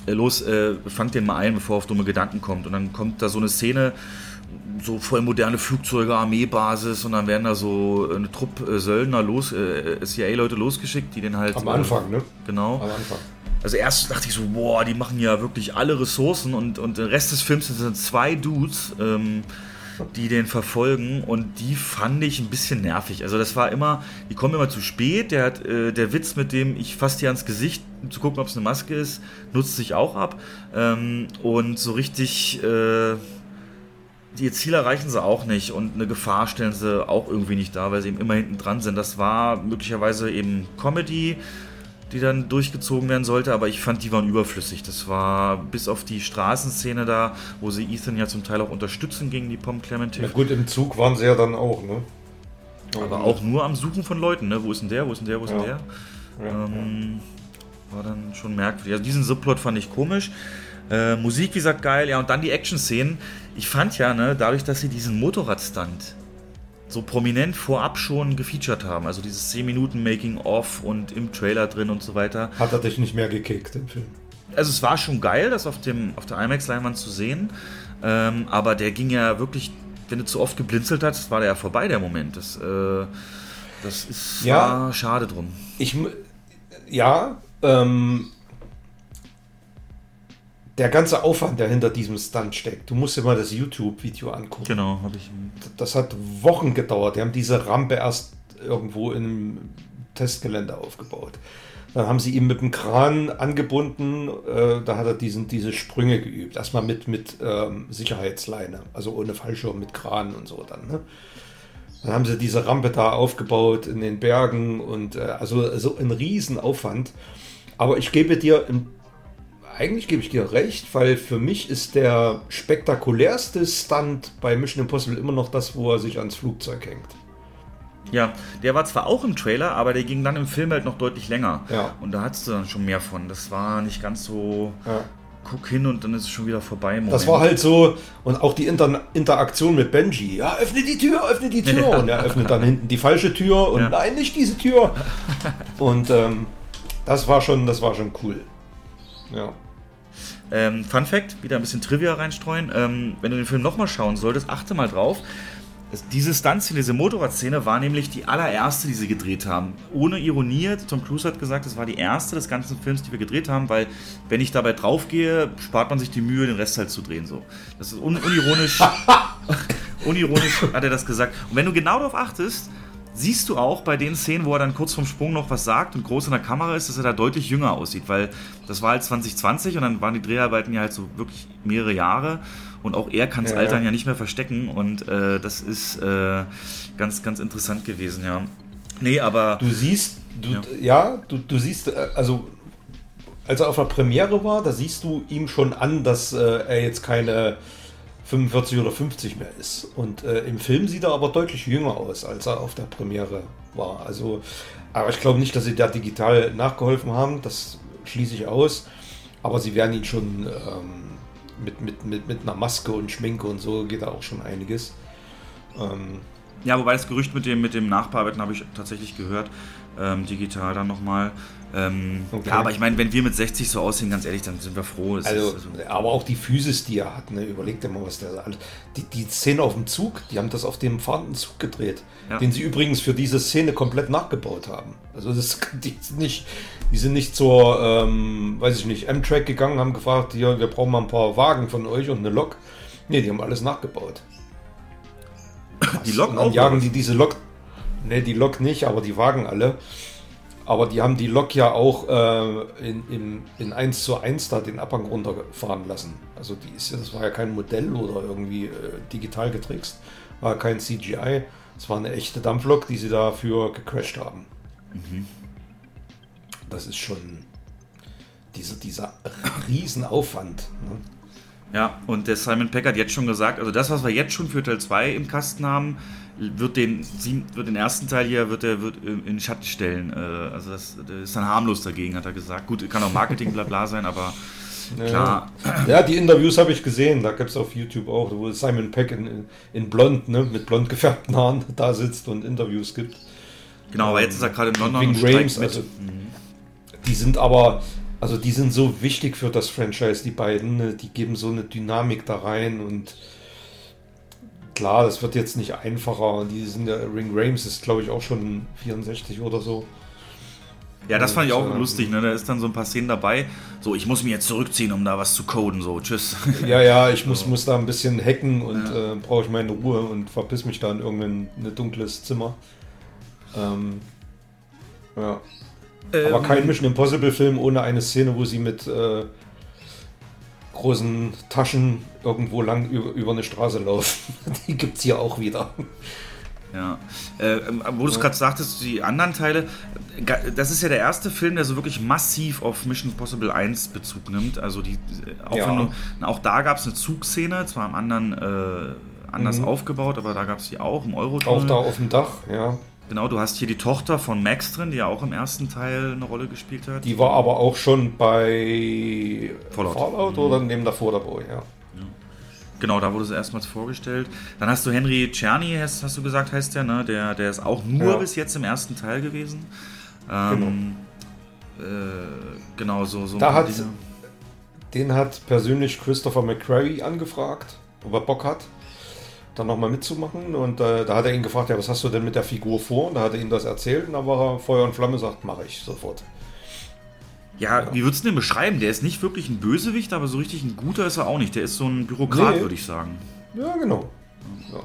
A, los, äh, fangt den mal ein, bevor er auf dumme Gedanken kommt. Und dann kommt da so eine Szene, so voll moderne Flugzeuge, Armeebasis und dann werden da so eine Trupp äh, Söldner, los, äh, C I A-Leute losgeschickt, die den halt... Am Anfang, äh, ne? Genau. Am Anfang. Also erst dachte ich so, boah, die machen ja wirklich alle Ressourcen und, und der Rest des Films sind zwei Dudes, ähm, die den verfolgen und die fand ich ein bisschen nervig. Also das war immer, die kommen immer zu spät, der, hat, äh, der Witz mit dem, ich fasse dir ans Gesicht, um zu gucken, ob es eine Maske ist, nutzt sich auch ab ähm, und so richtig... Äh, Ihr Ziel erreichen sie auch nicht und eine Gefahr stellen sie auch irgendwie nicht dar, weil sie eben immer hinten dran sind. Das war möglicherweise eben Comedy, die dann durchgezogen werden sollte, aber ich fand, die waren überflüssig. Das war bis auf die Straßenszene da, wo sie Ethan ja zum Teil auch unterstützen gegen die Pom Clementine. Ja gut, im Zug waren sie ja dann auch, ne? Aber mhm. auch nur am Suchen von Leuten, ne? Wo ist denn der, wo ist denn der, wo ist denn ja. der? Ja, ähm, ja. War dann schon merkwürdig. Also diesen Subplot fand ich komisch. Äh, Musik, wie gesagt, geil. Ja, und dann die Action-Szenen. Ich fand ja, ne, dadurch, dass sie diesen Motorrad-Stunt so prominent vorab schon gefeatured haben, also dieses zehn Minuten Making-of und im Trailer drin und so weiter. Hat er dich nicht mehr gekickt, den Film? Also es war schon geil, das auf, dem, auf der IMAX-Leinwand zu sehen, ähm, aber der ging ja wirklich, wenn du zu oft geblinzelt hast, war der ja vorbei, der Moment. Das, äh, das ist ja, war schade drum. Ich, ja, ähm... Der ganze Aufwand, der hinter diesem Stunt steckt. Du musst dir mal das YouTube-Video angucken. Genau, habe ich. Das hat Wochen gedauert. Die haben diese Rampe erst irgendwo im Testgelände aufgebaut. Dann haben sie ihn mit dem Kran angebunden. Äh, da hat er diesen, diese Sprünge geübt. Erstmal mit, mit ähm, Sicherheitsleine. Also ohne Fallschirm, mit Kran und so dann. Ne? Dann haben sie diese Rampe da aufgebaut in den Bergen. Und äh, also so ein Riesenaufwand. Aber ich gebe dir im Eigentlich gebe ich dir recht, weil für mich ist der spektakulärste Stunt bei Mission Impossible immer noch das, wo er sich ans Flugzeug hängt. Ja, der war zwar auch im Trailer, aber der ging dann im Film halt noch deutlich länger. Ja. Und da hattest du dann schon mehr von. Das war nicht ganz so, ja. guck hin und dann ist es schon wieder vorbei. Moment. Das war halt so, und auch die Inter- Interaktion mit Benji. Ja, öffne die Tür, öffne die Tür. Ja. Und er öffnet dann hinten die falsche Tür und ja. nein, nicht diese Tür. Und ähm, das war schon, das war schon cool. Ja. Ähm, Fun Fact, wieder ein bisschen Trivia reinstreuen, ähm, wenn du den Film nochmal schauen solltest, achte mal drauf, Diese Stuntszene, diese Motorradszene war nämlich die allererste, die sie gedreht haben. Ohne Ironie, Tom Cruise hat gesagt, es war die erste des ganzen Films, die wir gedreht haben, weil wenn ich dabei draufgehe, spart man sich die Mühe, den Rest halt zu drehen. So. Das ist un- unironisch. Unironisch hat er das gesagt. Und wenn du genau darauf achtest, siehst du auch bei den Szenen, wo er dann kurz vorm Sprung noch was sagt und groß in der Kamera ist, dass er da deutlich jünger aussieht, weil das war halt zwanzig zwanzig und dann waren die Dreharbeiten ja halt so wirklich mehrere Jahre und auch er kann das ja. Altern ja nicht mehr verstecken und äh, das ist äh, ganz, ganz interessant gewesen, ja. Nee, aber... Du siehst, du, ja, ja du, du siehst, also als er auf der Premiere war, da siehst du ihm schon an, dass äh, er jetzt keine fünfundvierzig oder fünfzig mehr ist. Und äh, im Film sieht er aber deutlich jünger aus, als er auf der Premiere war. Also, aber ich glaube nicht, dass sie da digital nachgeholfen haben. Das schließe ich aus. Aber sie werden ihn schon ähm, mit, mit, mit, mit einer Maske und Schminke und so geht da auch schon einiges. Ähm, ja, wobei das Gerücht mit dem, mit dem Nachbearbeiten habe ich tatsächlich gehört. Ähm, digital dann nochmal. Ähm, okay. Ja, aber ich meine, wenn wir mit sechzig so aussehen, ganz ehrlich, dann sind wir froh. Das also, ist, also aber auch die Physis, die er hat, ne? Überleg dir mal, was der alles. Die, die Szene auf dem Zug, die haben das auf dem fahrenden Zug gedreht, ja. Den sie übrigens für diese Szene komplett nachgebaut haben. Also das, die, sind nicht, die sind nicht zur, ähm, weiß ich nicht, Amtrak gegangen, haben gefragt, hier, wir brauchen mal ein paar Wagen von euch und eine Lok. Ne, die haben alles nachgebaut. Die Lok und dann auch? Jagen die diese Lok. Ne, die Lok nicht, aber die Wagen alle. Aber die haben die Lok ja auch äh, in, in, in eins zu eins da den Abhang runterfahren lassen. Also die ist, das war ja kein Modell oder irgendwie äh, digital getrickst. War kein C G I. Es war eine echte Dampflok, die sie dafür gecrashed haben. Mhm. Das ist schon diese, dieser Riesenaufwand. Ne? Ja, und der Simon Pegg hat jetzt schon gesagt, also das, was wir jetzt schon für Teil zwei im Kasten haben, wird den, wird den ersten Teil hier wird er wird in Schatten stellen. Also das, das ist dann harmlos dagegen, hat er gesagt. Gut, kann auch Marketing bla bla sein, aber klar. Ja, ja, die Interviews habe ich gesehen, da gibt es auf YouTube auch, wo Simon Pegg in, in blond, ne, mit blond gefärbten Haaren da sitzt und Interviews gibt. Genau, aber jetzt ist er gerade in London und streikt mit. Also, mhm. Die sind aber... Also die sind so wichtig für das Franchise, die beiden, die geben so eine Dynamik da rein und klar, das wird jetzt nicht einfacher und die sind ja, Ring Rames ist glaube ich auch schon vierundsechzig oder so. Ja, das und, fand ich auch äh, lustig, ne? Da ist dann so ein paar Szenen dabei, so ich muss mich jetzt zurückziehen, um da was zu coden, so tschüss. Ja, ja, ich muss, muss da ein bisschen hacken und ja. äh, brauche ich meine Ruhe und verpiss mich da in irgendein ne dunkles Zimmer. Ähm, ja. Aber ähm, kein Mission Impossible Film ohne eine Szene, wo sie mit äh, großen Taschen irgendwo lang über, über eine Straße laufen. Die gibt's hier auch wieder. Ja, äh, wo du es gerade sagtest, die anderen Teile, das ist ja der erste Film, der so wirklich massiv auf Mission Impossible eins Bezug nimmt. Also die, auch, ja. Wenn du, auch da gab es eine Zugszene, zwar am anderen äh, anders mhm. aufgebaut, aber da gab es die auch im Eurotunnel. Auch da auf dem Dach, ja. Genau, du hast hier die Tochter von Max drin, die ja auch im ersten Teil eine Rolle gespielt hat. Die war aber auch schon bei Fallout, Fallout oder neben davor dabei, ja. ja. Genau, da wurde sie erstmals vorgestellt. Dann hast du Henry Czerny, hast, hast du gesagt, heißt der, ne? Der, der ist auch nur ja. bis jetzt im ersten Teil gewesen. Ähm, genau. Äh, genau, so. so da hat, den hat persönlich Christopher McQuarrie angefragt, ob er Bock hat, dann nochmal mitzumachen und äh, da hat er ihn gefragt, ja, was hast du denn mit der Figur vor? Und da hat er ihm das erzählt und da war er Feuer und Flamme, sagt, mache ich sofort. Ja, ja, wie würdest du den beschreiben? Der ist nicht wirklich ein Bösewicht, aber so richtig ein Guter ist er auch nicht. Der ist so ein Bürokrat, nee. Würde ich sagen. Ja, genau. Ja.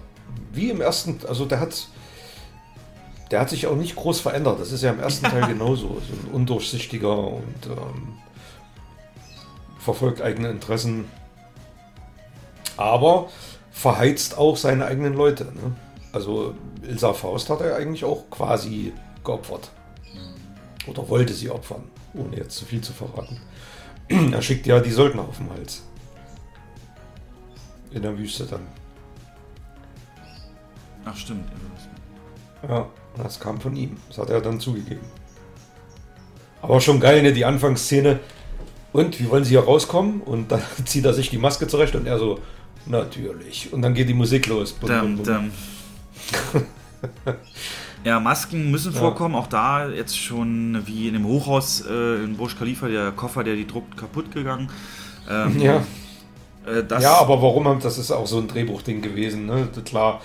Wie im ersten, also der hat der hat sich auch nicht groß verändert. Das ist ja im ersten Teil genauso. So ein undurchsichtiger und ähm, verfolgt eigene Interessen. Aber verheizt auch seine eigenen Leute. Ne? Also Ilsa Faust hat er eigentlich auch quasi geopfert. Oder wollte sie opfern, ohne jetzt zu viel zu verraten. Er schickt ja die Söldner auf den Hals. In der Wüste dann. Ach stimmt. Ja, das kam von ihm. Das hat er dann zugegeben. Aber schon geil, ne? Die Anfangsszene. Und, wie wollen sie hier rauskommen? Und dann zieht er sich die Maske zurecht und er so... Natürlich. Und dann geht die Musik los. Bum, dum, bum. Dum. Ja, Masken müssen ja. vorkommen. Auch da jetzt schon wie in dem Hochhaus äh, in Burj Khalifa, der Koffer, der die druckt, kaputt gegangen. Ähm, ja. Äh, das ja, aber warum? Das ist auch so ein Drehbuchding gewesen. Ne? Klar,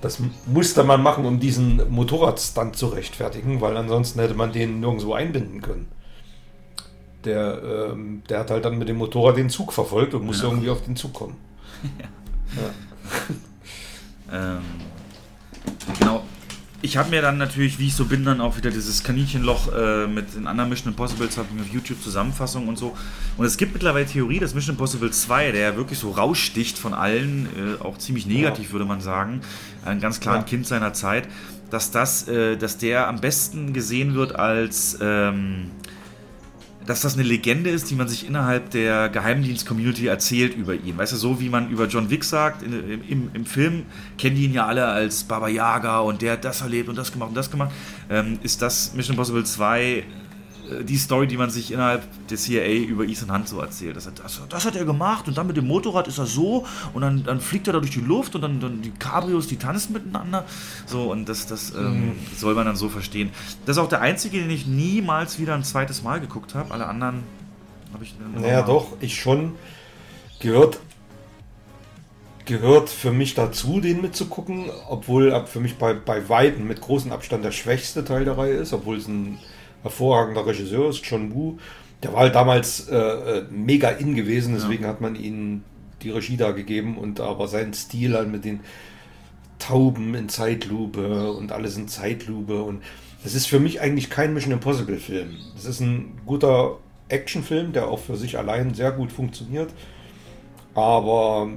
Das musste man machen, um diesen Motorradstunt zu rechtfertigen, weil ansonsten hätte man den nirgendwo einbinden können. Der, ähm, der hat halt dann mit dem Motorrad den Zug verfolgt und musste ja. irgendwie auf den Zug kommen. Ja. Ja. ähm, genau. Ich habe mir dann natürlich, wie ich so bin, dann auch wieder dieses Kaninchenloch äh, mit den anderen Mission Impossibles, habe ich mir auf YouTube Zusammenfassung und so. Und es gibt mittlerweile Theorie, dass Mission Impossible zwei, der ja wirklich so raussticht von allen, äh, auch ziemlich negativ, ja. würde man sagen, ein ganz klaren ja. Kind seiner Zeit, dass das, äh, dass der am besten gesehen wird als, ähm, dass das eine Legende ist, die man sich innerhalb der Geheimdienst-Community erzählt über ihn. Weißt du, so wie man über John Wick sagt, in, im, im Film kennen die ihn ja alle als Baba Yaga und der hat das erlebt und das gemacht und das gemacht. Ähm, ist das Mission Impossible zwei äh, die Story, die man sich innerhalb der C I A über Ethan Hunt so erzählt? Das, das, das hat er gemacht und dann mit dem Motorrad ist er so und dann, dann fliegt er da durch die Luft und dann, dann die Cabrios, die tanzen miteinander. So, und das, das ähm, soll man dann so verstehen. Das ist auch der einzige, den ich niemals wieder ein zweites Mal geguckt habe. Alle anderen habe ich... Naja, doch, ich schon. Gehört, gehört für mich dazu, den mitzugucken, obwohl ab für mich bei, bei Weitem mit großem Abstand der schwächste Teil der Reihe ist, obwohl es ein hervorragender Regisseur ist, John Woo. Der war halt damals äh, mega in gewesen, deswegen ja. hat man ihm die Regie da gegeben, und aber seinen Stil halt mit den Tauben in Zeitlupe und alles in Zeitlupe, und das ist für mich eigentlich kein Mission Impossible Film. Das ist ein guter Actionfilm, der auch für sich allein sehr gut funktioniert, aber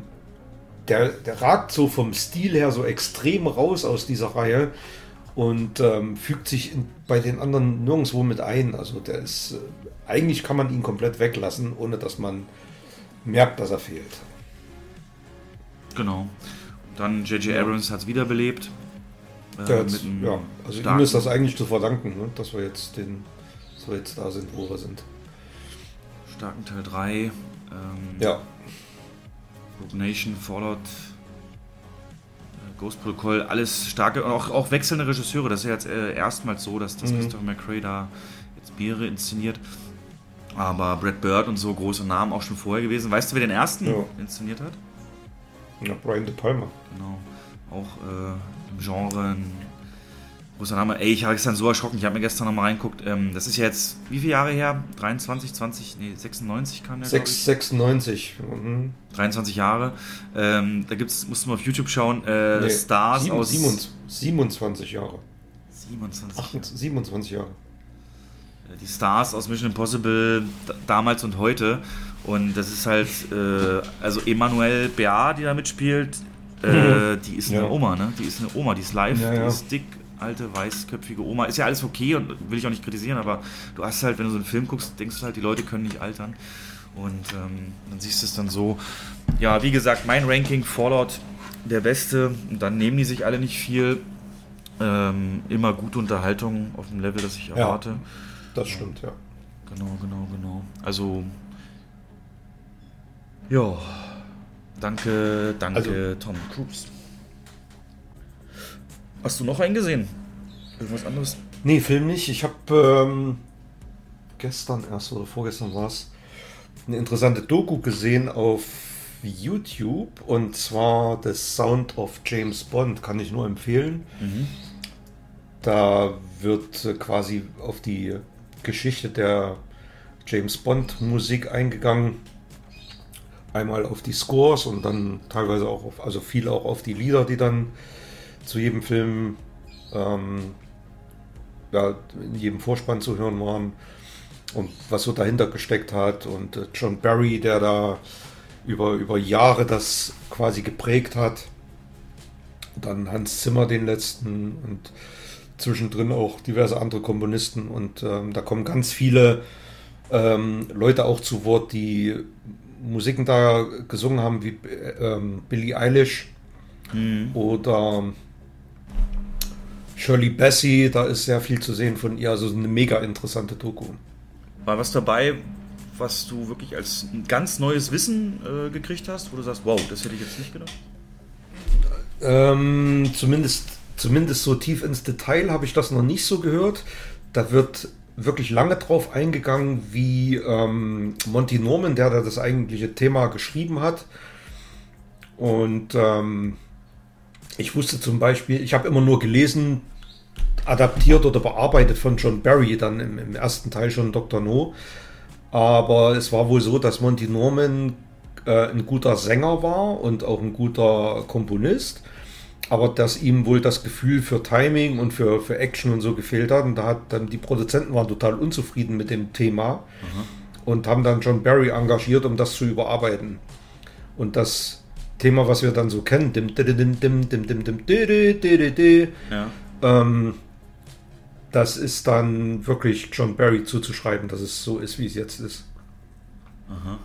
der, der ragt so vom Stil her so extrem raus aus dieser Reihe und ähm, fügt sich in, bei den anderen nirgendwo mit ein. Also der ist, äh, eigentlich kann man ihn komplett weglassen, ohne dass man merkt, dass er fehlt. Genau. Dann J J. Abrams ja. hat es wiederbelebt. Äh, jetzt, ja, also ihm ist das eigentlich zu verdanken, ne? dass, wir jetzt den, dass wir jetzt da sind, wo wir sind. Starken Teil drei. Ähm, ja. Rogue Nation, Fallout, Ghost Protocol, alles starke, auch, auch wechselnde Regisseure. Das ist ja jetzt äh, erstmals so, dass, dass mhm. Christopher McRae da jetzt mehrere inszeniert. Aber Brad Bird und so große Namen auch schon vorher gewesen. Weißt du, wer den ersten ja. inszeniert hat? Ja, Brian De Palma. Genau. Auch äh, im Genre ein großer Name. Ey, ich habe gestern so erschrocken. Ich habe mir gestern nochmal reingeguckt. Ähm, das ist ja jetzt, wie viele Jahre her? dreiundzwanzig, zwanzig, nee, sechsundneunzig kam der, sechs, sechsundneunzig. Mhm. dreiundzwanzig Jahre. Ähm, da gibt's, musst du mal auf YouTube schauen, äh, nee, Stars sieben, aus... siebenundzwanzig Jahre. siebenundzwanzig, achtundzwanzig, siebenundzwanzig Jahre. Die Stars aus Mission Impossible d- damals und heute. Und das ist halt, äh, also Emmanuel Béat, die da mitspielt, äh, die ist ja. eine Oma, ne? Die ist eine Oma, die ist live, ja, die ja. ist dick, alte, weißköpfige Oma. Ist ja alles okay und will ich auch nicht kritisieren, aber du hast halt, wenn du so einen Film guckst, denkst du halt, die Leute können nicht altern. Und ähm, dann siehst du es dann so. Ja, wie gesagt, mein Ranking, Fallout der beste. Und dann nehmen die sich alle nicht viel. Ähm, immer gute Unterhaltung auf dem Level, das ich erwarte. Ja, das stimmt, ja. Genau, genau, genau. Also, ja. Danke, danke, also, Tom Cruise. Hast du noch einen gesehen? Irgendwas anderes? Nee, Film nicht. Ich habe ähm, gestern erst oder vorgestern war es eine interessante Doku gesehen auf YouTube, und zwar The Sound of James Bond, kann ich nur empfehlen. Mhm. Da wird quasi auf die Geschichte der James Bond Musik eingegangen. Einmal auf die Scores und dann teilweise auch auf, also viel auch auf die Lieder, die dann zu jedem Film, ähm, ja, in jedem Vorspann zu hören waren. Und was so dahinter gesteckt hat, und John Barry, der da über, über Jahre das quasi geprägt hat, dann Hans Zimmer den letzten und zwischendrin auch diverse andere Komponisten, und ähm, da kommen ganz viele ähm, Leute auch zu Wort, die Musiken da gesungen haben, wie äh, ähm, Billie Eilish mhm. oder Shirley Bassey, da ist sehr viel zu sehen von ihr, also eine mega interessante Doku. War was dabei, was du wirklich als ein ganz neues Wissen äh, gekriegt hast, wo du sagst, wow, das hätte ich jetzt nicht gedacht? Ähm, zumindest, zumindest so tief ins Detail habe ich das noch nicht so gehört. Da wird wirklich lange drauf eingegangen, wie ähm, Monty Norman, der da das eigentliche Thema geschrieben hat. Und ähm, Ich wusste zum Beispiel, ich habe immer nur gelesen, adaptiert oder bearbeitet von John Barry, dann im, im ersten Teil schon Doktor No. Aber es war wohl so, dass Monty Norman äh, ein guter Sänger war und auch ein guter Komponist, aber dass ihm wohl das Gefühl für Timing und für, für Action und so gefehlt hat. Und da hat dann die Produzenten waren total unzufrieden mit dem Thema mhm. und haben dann John Barry engagiert, um das zu überarbeiten. Und das Thema, was wir dann so kennen, dim, dim, dim, dim, dim, dim, dim, dim, dim, ja. ähm, das ist dann wirklich John Barry zuzuschreiben, dass es so ist, wie es jetzt ist. Aha.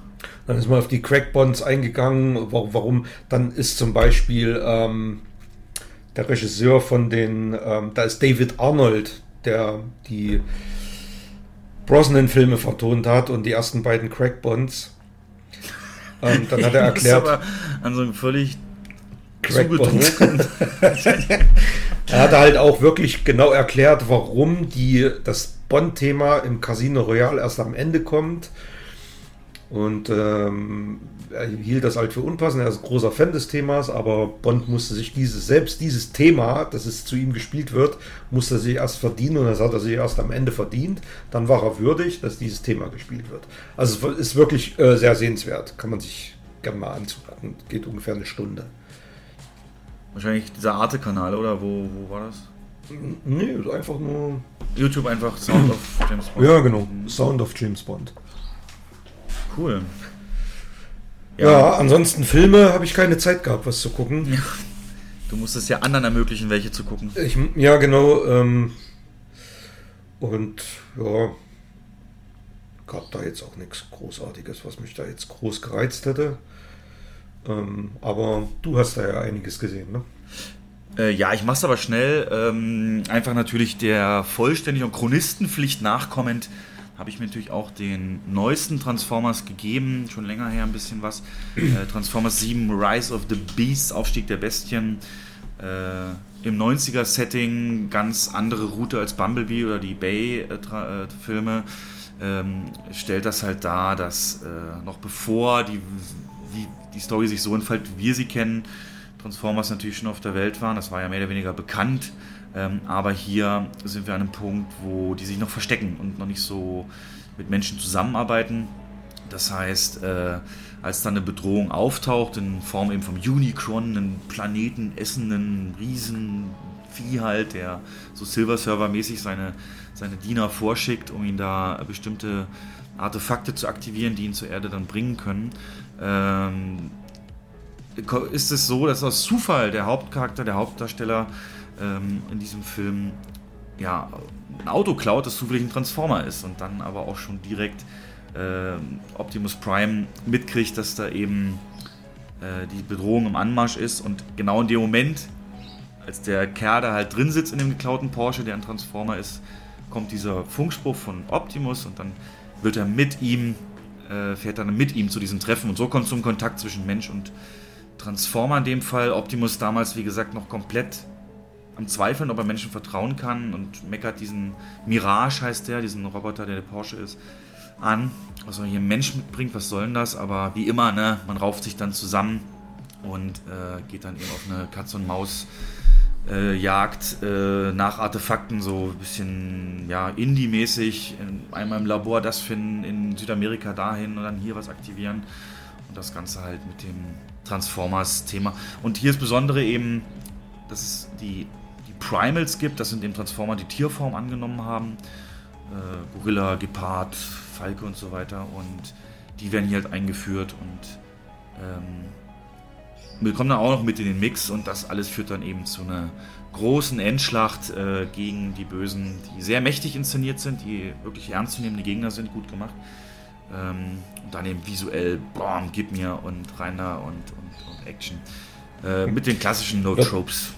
Dann ist man auf die Crackbonds eingegangen, warum, dann ist zum Beispiel ähm, der Regisseur von den, ähm, da ist David Arnold, der die Brosnan-Filme vertont hat und die ersten beiden Crackbonds. Ähm, dann hat er erklärt, aber an so einem völlig zugedruckten. Er hat halt auch wirklich genau erklärt, warum die, das Bond-Thema im Casino Royale erst am Ende kommt. Und ähm, er hielt das halt für unpassend. Er ist ein großer Fan des Themas, aber Bond musste sich dieses, selbst dieses Thema, das es zu ihm gespielt wird, musste er sich erst verdienen, und das hat er sich erst am Ende verdient. Dann war er würdig, dass dieses Thema gespielt wird. Also es ist wirklich äh, sehr sehenswert. Kann man sich gerne mal angucken. Geht ungefähr eine Stunde. Wahrscheinlich dieser Arte-Kanal, oder? Wo, wo war das? Nee, einfach nur... YouTube einfach Sound of James Bond. Ja, genau. Sound of James Bond. Cool. Ja, ja, ansonsten Filme habe ich keine Zeit gehabt, was zu gucken. Ja. Du musst es ja anderen ermöglichen, welche zu gucken. Ich, ja, genau. Ähm, und ja, gab da jetzt auch nichts Großartiges, was mich da jetzt groß gereizt hätte. Ähm, aber du hast da ja einiges gesehen, ne? Äh, ja, ich mach's aber schnell. Ähm, einfach natürlich der vollständigen Chronistenpflicht nachkommend habe ich mir natürlich auch den neuesten Transformers gegeben, schon länger her ein bisschen was. Äh, Transformers sieben, Rise of the Beasts, Aufstieg der Bestien. Äh, Im neunziger-Setting, ganz andere Route als Bumblebee oder die Bay-Filme. Äh, ähm, stellt das halt dar, dass äh, noch bevor die, die, die Story sich so entfaltet, wie wir sie kennen, Transformers natürlich schon auf der Welt waren. Das war ja mehr oder weniger bekannt. Ähm, aber hier sind wir an einem Punkt, wo die sich noch verstecken und noch nicht so mit Menschen zusammenarbeiten. Das heißt, äh, als dann eine Bedrohung auftaucht, in Form eben vom Unicron, einen planetenessenden Riesenvieh halt, der so Silver-Server-mäßig seine, seine Diener vorschickt, um ihn da bestimmte Artefakte zu aktivieren, die ihn zur Erde dann bringen können, ähm, ist es so, dass aus Zufall der Hauptcharakter, der Hauptdarsteller in diesem Film ja ein Auto klaut, das zufällig ein Transformer ist, und dann aber auch schon direkt äh, Optimus Prime mitkriegt, dass da eben äh, die Bedrohung im Anmarsch ist, und genau in dem Moment, als der Kerl da halt drin sitzt in dem geklauten Porsche, der ein Transformer ist, kommt dieser Funkspruch von Optimus, und dann wird er mit ihm, äh, fährt dann mit ihm zu diesem Treffen, und so kommt es zum Kontakt zwischen Mensch und Transformer in dem Fall. Optimus damals, wie gesagt, noch komplett am Zweifeln, ob er Menschen vertrauen kann, und meckert diesen Mirage, heißt der, diesen Roboter, der der Porsche ist, an, was man hier einen Menschen mitbringt, was soll denn das, aber wie immer, ne, man rauft sich dann zusammen und äh, geht dann eben auf eine Katz-und-Maus-Jagd äh, äh, nach Artefakten, so ein bisschen, ja, Indie-mäßig, in, einmal im Labor das finden, in Südamerika dahin und dann hier was aktivieren, und das Ganze halt mit dem Transformers-Thema. Und hier ist Besondere eben, dass es die Primals gibt, das sind eben Transformer, die Tierform angenommen haben. Äh, Gorilla, Gepard, Falke und so weiter. Und die werden hier halt eingeführt, und ähm, wir kommen dann auch noch mit in den Mix, und das alles führt dann eben zu einer großen Endschlacht äh, gegen die Bösen, die sehr mächtig inszeniert sind, die wirklich ernstzunehmende Gegner sind, gut gemacht. Ähm, und dann eben visuell, boom, gib mir und rein da und, und, und Action. Äh, mit den klassischen No-Tropes.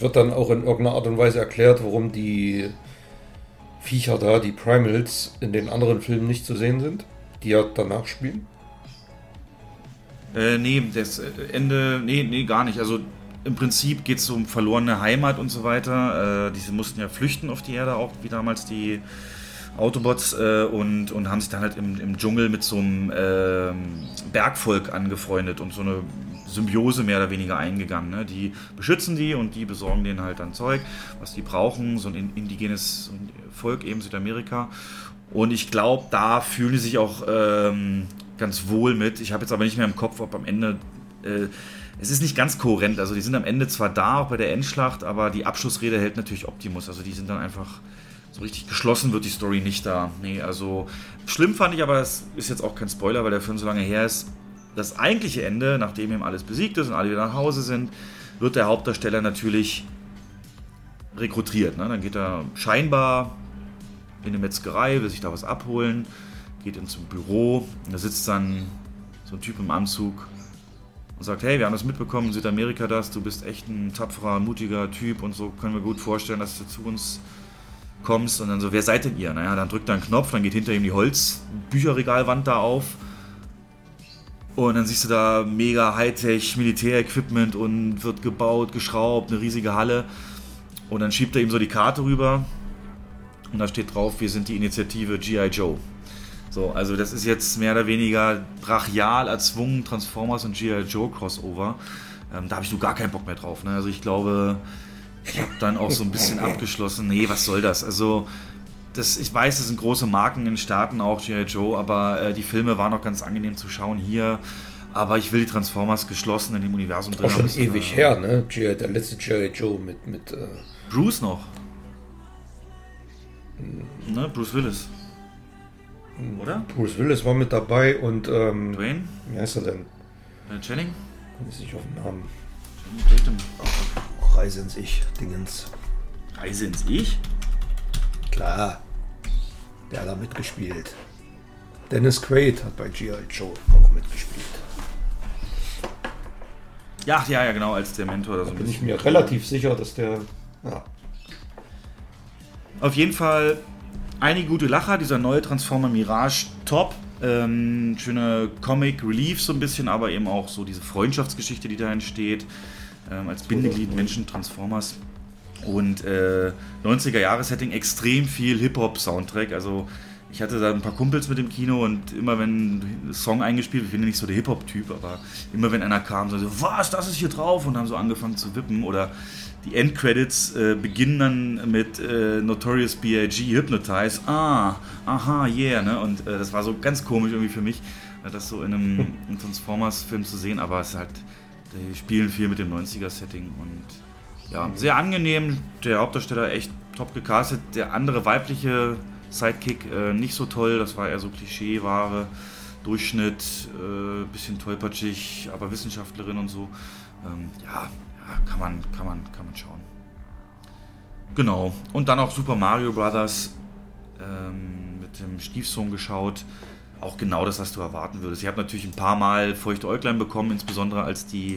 Wird dann auch in irgendeiner Art und Weise erklärt, warum die Viecher da, die Primals, in den anderen Filmen nicht zu sehen sind, die ja danach spielen? Äh, nee, das Ende, nee, nee, gar nicht. Also im Prinzip geht es um verlorene Heimat und so weiter. Äh, diese mussten ja flüchten auf die Erde, auch wie damals die Autobots, äh, und, und haben sich dann halt im, im Dschungel mit so einem äh, Bergvolk angefreundet und so eine Symbiose mehr oder weniger eingegangen. Ne? Die beschützen die und die besorgen denen halt dann Zeug, was die brauchen, so ein indigenes Volk eben Südamerika. Und ich glaube, da fühlen die sich auch ähm, ganz wohl mit. Ich habe jetzt aber nicht mehr im Kopf, ob am Ende... Äh, es ist nicht ganz kohärent. Also die sind am Ende zwar da, auch bei der Endschlacht, aber die Abschlussrede hält natürlich Optimus. Also die sind dann einfach... So richtig geschlossen wird die Story nicht da. Nee, also schlimm fand ich, aber das ist jetzt auch kein Spoiler, weil der Film so lange her ist. Das eigentliche Ende, nachdem ihm alles besiegt ist und alle wieder nach Hause sind, wird der Hauptdarsteller natürlich rekrutiert. Ne? Dann geht er scheinbar in eine Metzgerei, will sich da was abholen, geht in zum Büro und da sitzt dann so ein Typ im Anzug und sagt, hey, wir haben das mitbekommen, in Südamerika das, du bist echt ein tapferer, mutiger Typ und so können wir gut vorstellen, dass du zu uns kommst und dann so, wer seid denn ihr? Naja, dann drückt er einen Knopf, dann geht hinter ihm die Holzbücherregalwand da auf und dann siehst du da mega Hightech Militärequipment und wird gebaut, geschraubt, eine riesige Halle und dann schiebt er ihm so die Karte rüber und da steht drauf, wir sind die Initiative G I Joe. So, also das ist jetzt mehr oder weniger brachial erzwungen Transformers und G I Joe Crossover. Ähm, da habe ich so gar keinen Bock mehr drauf. Ne? Also ich glaube... Ich habe dann auch so ein bisschen abgeschlossen, nee, was soll das? Also, das, ich weiß, das sind große Marken in den Staaten, auch G I Joe, aber äh, die Filme waren auch ganz angenehm zu schauen hier. Aber ich will die Transformers geschlossen in dem Universum drin. Auch schon ewig äh, her, ne? G I, der letzte G I Joe mit... mit äh Bruce noch. Hm. Ne? Bruce Willis. Hm. Oder? Bruce Willis war mit dabei und... Ähm, Dwayne? Wie heißt er denn? Äh, Channing? Kann ich nicht auf den Namen. Channing Tatum. Reise ins Ich, Dingens. Reise ins Ich? Klar, der hat da mitgespielt. Dennis Quaid hat bei G I Joe auch mitgespielt. Ja, ja, ja, genau, als der Mentor. Da so ein bin ich mir toll. relativ sicher, dass der... Ja. Auf jeden Fall einige gute Lacher, dieser neue Transformer Mirage, top. Ähm, schöne Comic Relief so ein bisschen, aber eben auch so diese Freundschaftsgeschichte, die da entsteht. Ähm, als Bindeglied Menschen Transformers und äh, neunziger-Jahre-Setting, extrem viel Hip-Hop-Soundtrack. Also ich hatte da ein paar Kumpels mit im Kino und immer wenn ein Song eingespielt, ich bin ja nicht so der Hip-Hop-Typ, aber immer wenn einer kam, so, was, das ist hier drauf und haben so angefangen zu wippen oder die Endcredits äh, beginnen dann mit äh, Notorious B I G Hypnotize, ah, aha, yeah, ne? Und äh, das war so ganz komisch irgendwie für mich, das so in einem, einem Transformers-Film zu sehen, aber es ist halt... Die spielen viel mit dem neunziger-Setting und ja, sehr angenehm. Der Hauptdarsteller echt top gecastet. Der andere weibliche Sidekick äh, nicht so toll. Das war eher so Klischee-Ware, Durchschnitt, äh, bisschen tollpatschig, aber Wissenschaftlerin und so. Ähm, ja, ja, kann man, kann man, kann man schauen. Genau. Und dann auch Super Mario Brothers ähm, mit dem Stiefsohn geschaut. Auch genau das, was du erwarten würdest. Ich habe natürlich ein paar Mal feuchte Äuglein bekommen, insbesondere als die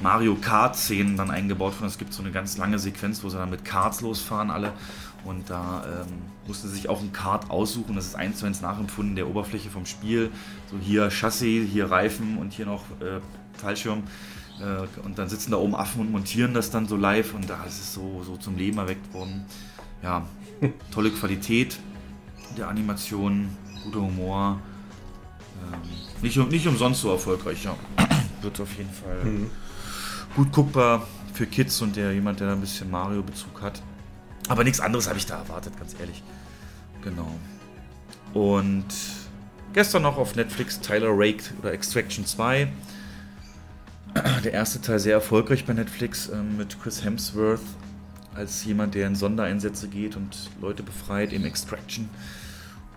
Mario Kart-Szenen dann eingebaut wurden. Es gibt so eine ganz lange Sequenz, wo sie dann mit Karts losfahren alle und da ähm, mussten sie sich auch ein Kart aussuchen. Das ist eins zu eins nachempfunden der Oberfläche vom Spiel. So hier Chassis, hier Reifen und hier noch äh, Fallschirm äh, und dann sitzen da oben Affen und montieren das dann so live und da ist es so, so zum Leben erweckt worden. Ja, tolle Qualität der Animation, guter Humor. Nicht, nicht umsonst so erfolgreich, ja. Wird auf jeden Fall mhm. gut guckbar für Kids und der jemand, der da ein bisschen Mario-Bezug hat. Aber nichts anderes habe ich da erwartet, ganz ehrlich. Genau. Und gestern noch auf Netflix Tyler Rake oder Extraction zwei. Der erste Teil sehr erfolgreich bei Netflix mit Chris Hemsworth als jemand, der in Sondereinsätze geht und Leute befreit im Extraction.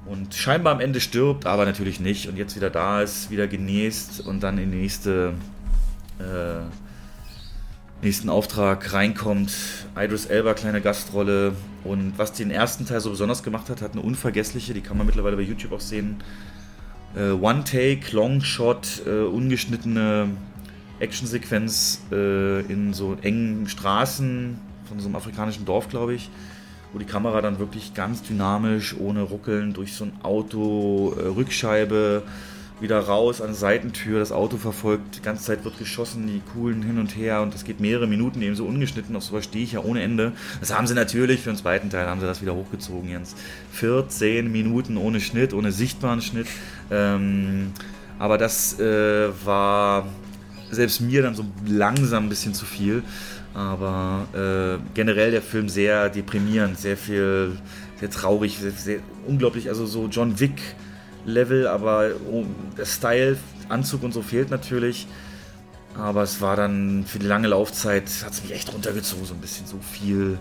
Und scheinbar am Ende stirbt, aber natürlich nicht. Und jetzt wieder da ist, wieder genäst und dann in den nächste, äh, nächsten Auftrag reinkommt. Idris Elba, kleine Gastrolle. Und was den ersten Teil so besonders gemacht hat, hat eine unvergessliche, die kann man mittlerweile bei YouTube auch sehen, äh, One-Take, Long-Shot, äh, ungeschnittene Actionsequenz äh, in so engen Straßen von so einem afrikanischen Dorf, glaube ich. Wo die Kamera dann wirklich ganz dynamisch, ohne Ruckeln, durch so ein Auto, äh, Rückscheibe, wieder raus an Seitentür, das Auto verfolgt, die ganze Zeit wird geschossen, die Kugeln hin und her und das geht mehrere Minuten eben so ungeschnitten, auf sowas stehe ich ja ohne Ende. Das haben sie natürlich, für den zweiten Teil haben sie das wieder hochgezogen, Jens. vierzehn Minuten ohne Schnitt, ohne sichtbaren Schnitt, ähm, aber das äh, war selbst mir dann so langsam ein bisschen zu viel. Aber äh, generell der Film sehr deprimierend, sehr viel, sehr traurig, sehr, sehr unglaublich, also so John Wick-Level, aber der Style, Anzug und so fehlt natürlich. Aber es war dann für die lange Laufzeit, hat es mich echt runtergezogen, so ein bisschen so viel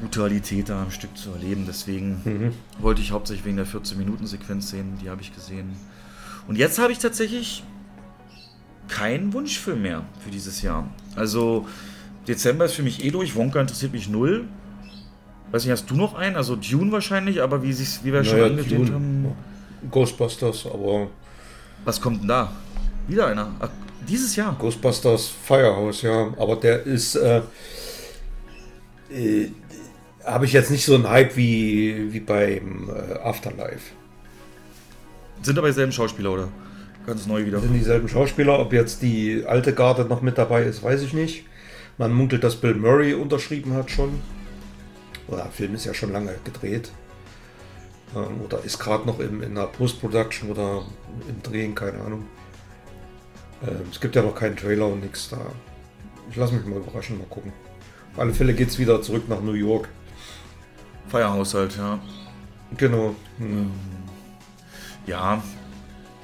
Brutalität da am Stück zu erleben. Deswegen mhm. wollte ich hauptsächlich wegen der vierzehn-Minuten-Sequenz sehen, die habe ich gesehen. Und jetzt habe ich tatsächlich keinen Wunschfilm mehr für dieses Jahr. Also Dezember ist für mich eh durch, Wonka interessiert mich null. Weiß nicht, hast du noch einen? Also Dune wahrscheinlich, aber wie, wie wir naja, schon angedehnt haben. Ghostbusters, aber... Was kommt denn da? Wieder einer? Ach, dieses Jahr? Ghostbusters Firehouse, ja. Aber der ist... Äh, äh, habe ich jetzt nicht so einen Hype wie, wie beim äh, Afterlife. Sind aber dieselben Schauspieler, oder? Ganz neu wieder. Sind dieselben Schauspieler. Ob jetzt die alte Garde noch mit dabei ist, weiß ich nicht. Man munkelt, dass Bill Murray unterschrieben hat schon. Oder der Film ist ja schon lange gedreht. Ähm, oder ist gerade noch im, in der Post-Production oder im Drehen, keine Ahnung. Ähm, es gibt ja noch keinen Trailer und nichts da. Ich lasse mich mal überraschen, mal gucken. Auf alle Fälle geht es wieder zurück nach New York. Feierhaus halt, ja. Genau. Hm. Ja.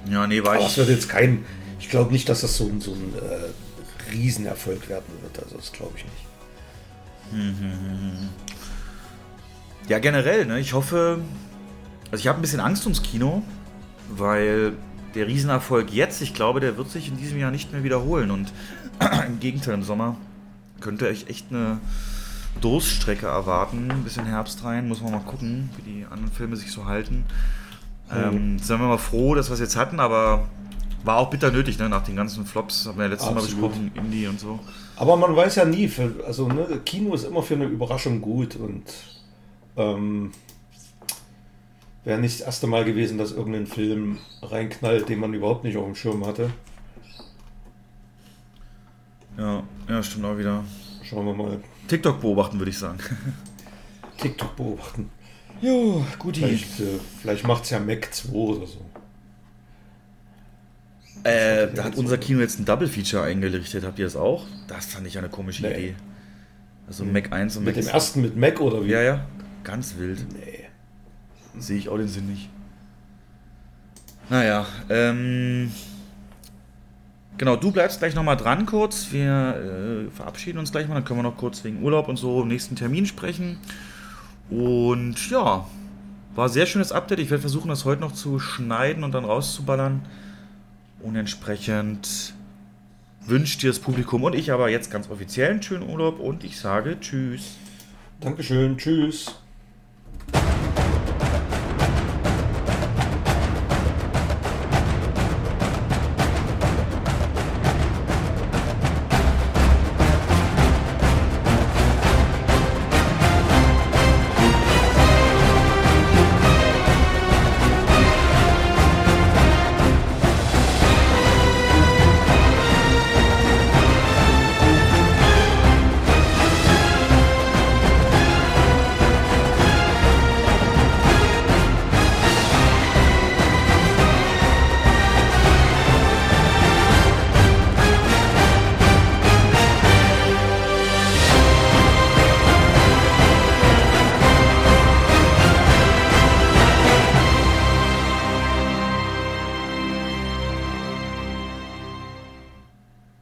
Ja, nee, weiß ich. Das wird jetzt kein. Ich glaube nicht, dass das so ein, so ein äh, Riesenerfolg werden wird. Also, das glaube ich nicht. Ja, generell, ne? Ich hoffe. Also, ich habe ein bisschen Angst ums Kino, weil der Riesenerfolg jetzt, ich glaube, der wird sich in diesem Jahr nicht mehr wiederholen. Und im Gegenteil, im Sommer könnte ich echt eine Durststrecke erwarten. Ein bisschen Herbst rein. Muss man mal gucken, wie die anderen Filme sich so halten. Ähm, sind wir mal froh, dass wir es jetzt hatten, aber war auch bitter nötig, ne? Nach den ganzen Flops, haben wir ja letztes Mal besprochen, Indie und so. Aber man weiß ja nie, für, also ne, Kino ist immer für eine Überraschung gut und ähm, wäre nicht das erste Mal gewesen, dass irgendein Film reinknallt, den man überhaupt nicht auf dem Schirm hatte. Ja, ja, stimmt auch wieder. Schauen wir mal. TikTok beobachten, würde ich sagen. TikTok beobachten. Jo, gut. Vielleicht, äh, vielleicht macht es ja Mac zwei oder so. Äh, da hat unser Kino jetzt ein Double-Feature eingerichtet. Habt ihr das auch? Das fand ich eine komische nee. Idee. Also hm. Mac eins und Mac zwei. Mit dem ersten mit Mac oder wie? Ja, ja. Ganz wild. Nee. Sehe ich auch den Sinn nicht. Naja, ähm... Genau, du bleibst gleich nochmal dran kurz. Wir äh, verabschieden uns gleich mal. Dann können wir noch kurz wegen Urlaub und so im nächsten Termin sprechen. Und ja, war ein sehr schönes Update. Ich werde versuchen, das heute noch zu schneiden und dann rauszuballern. Und entsprechend wünscht dir das Publikum und ich aber jetzt ganz offiziell einen schönen Urlaub und ich sage tschüss. Dankeschön, tschüss.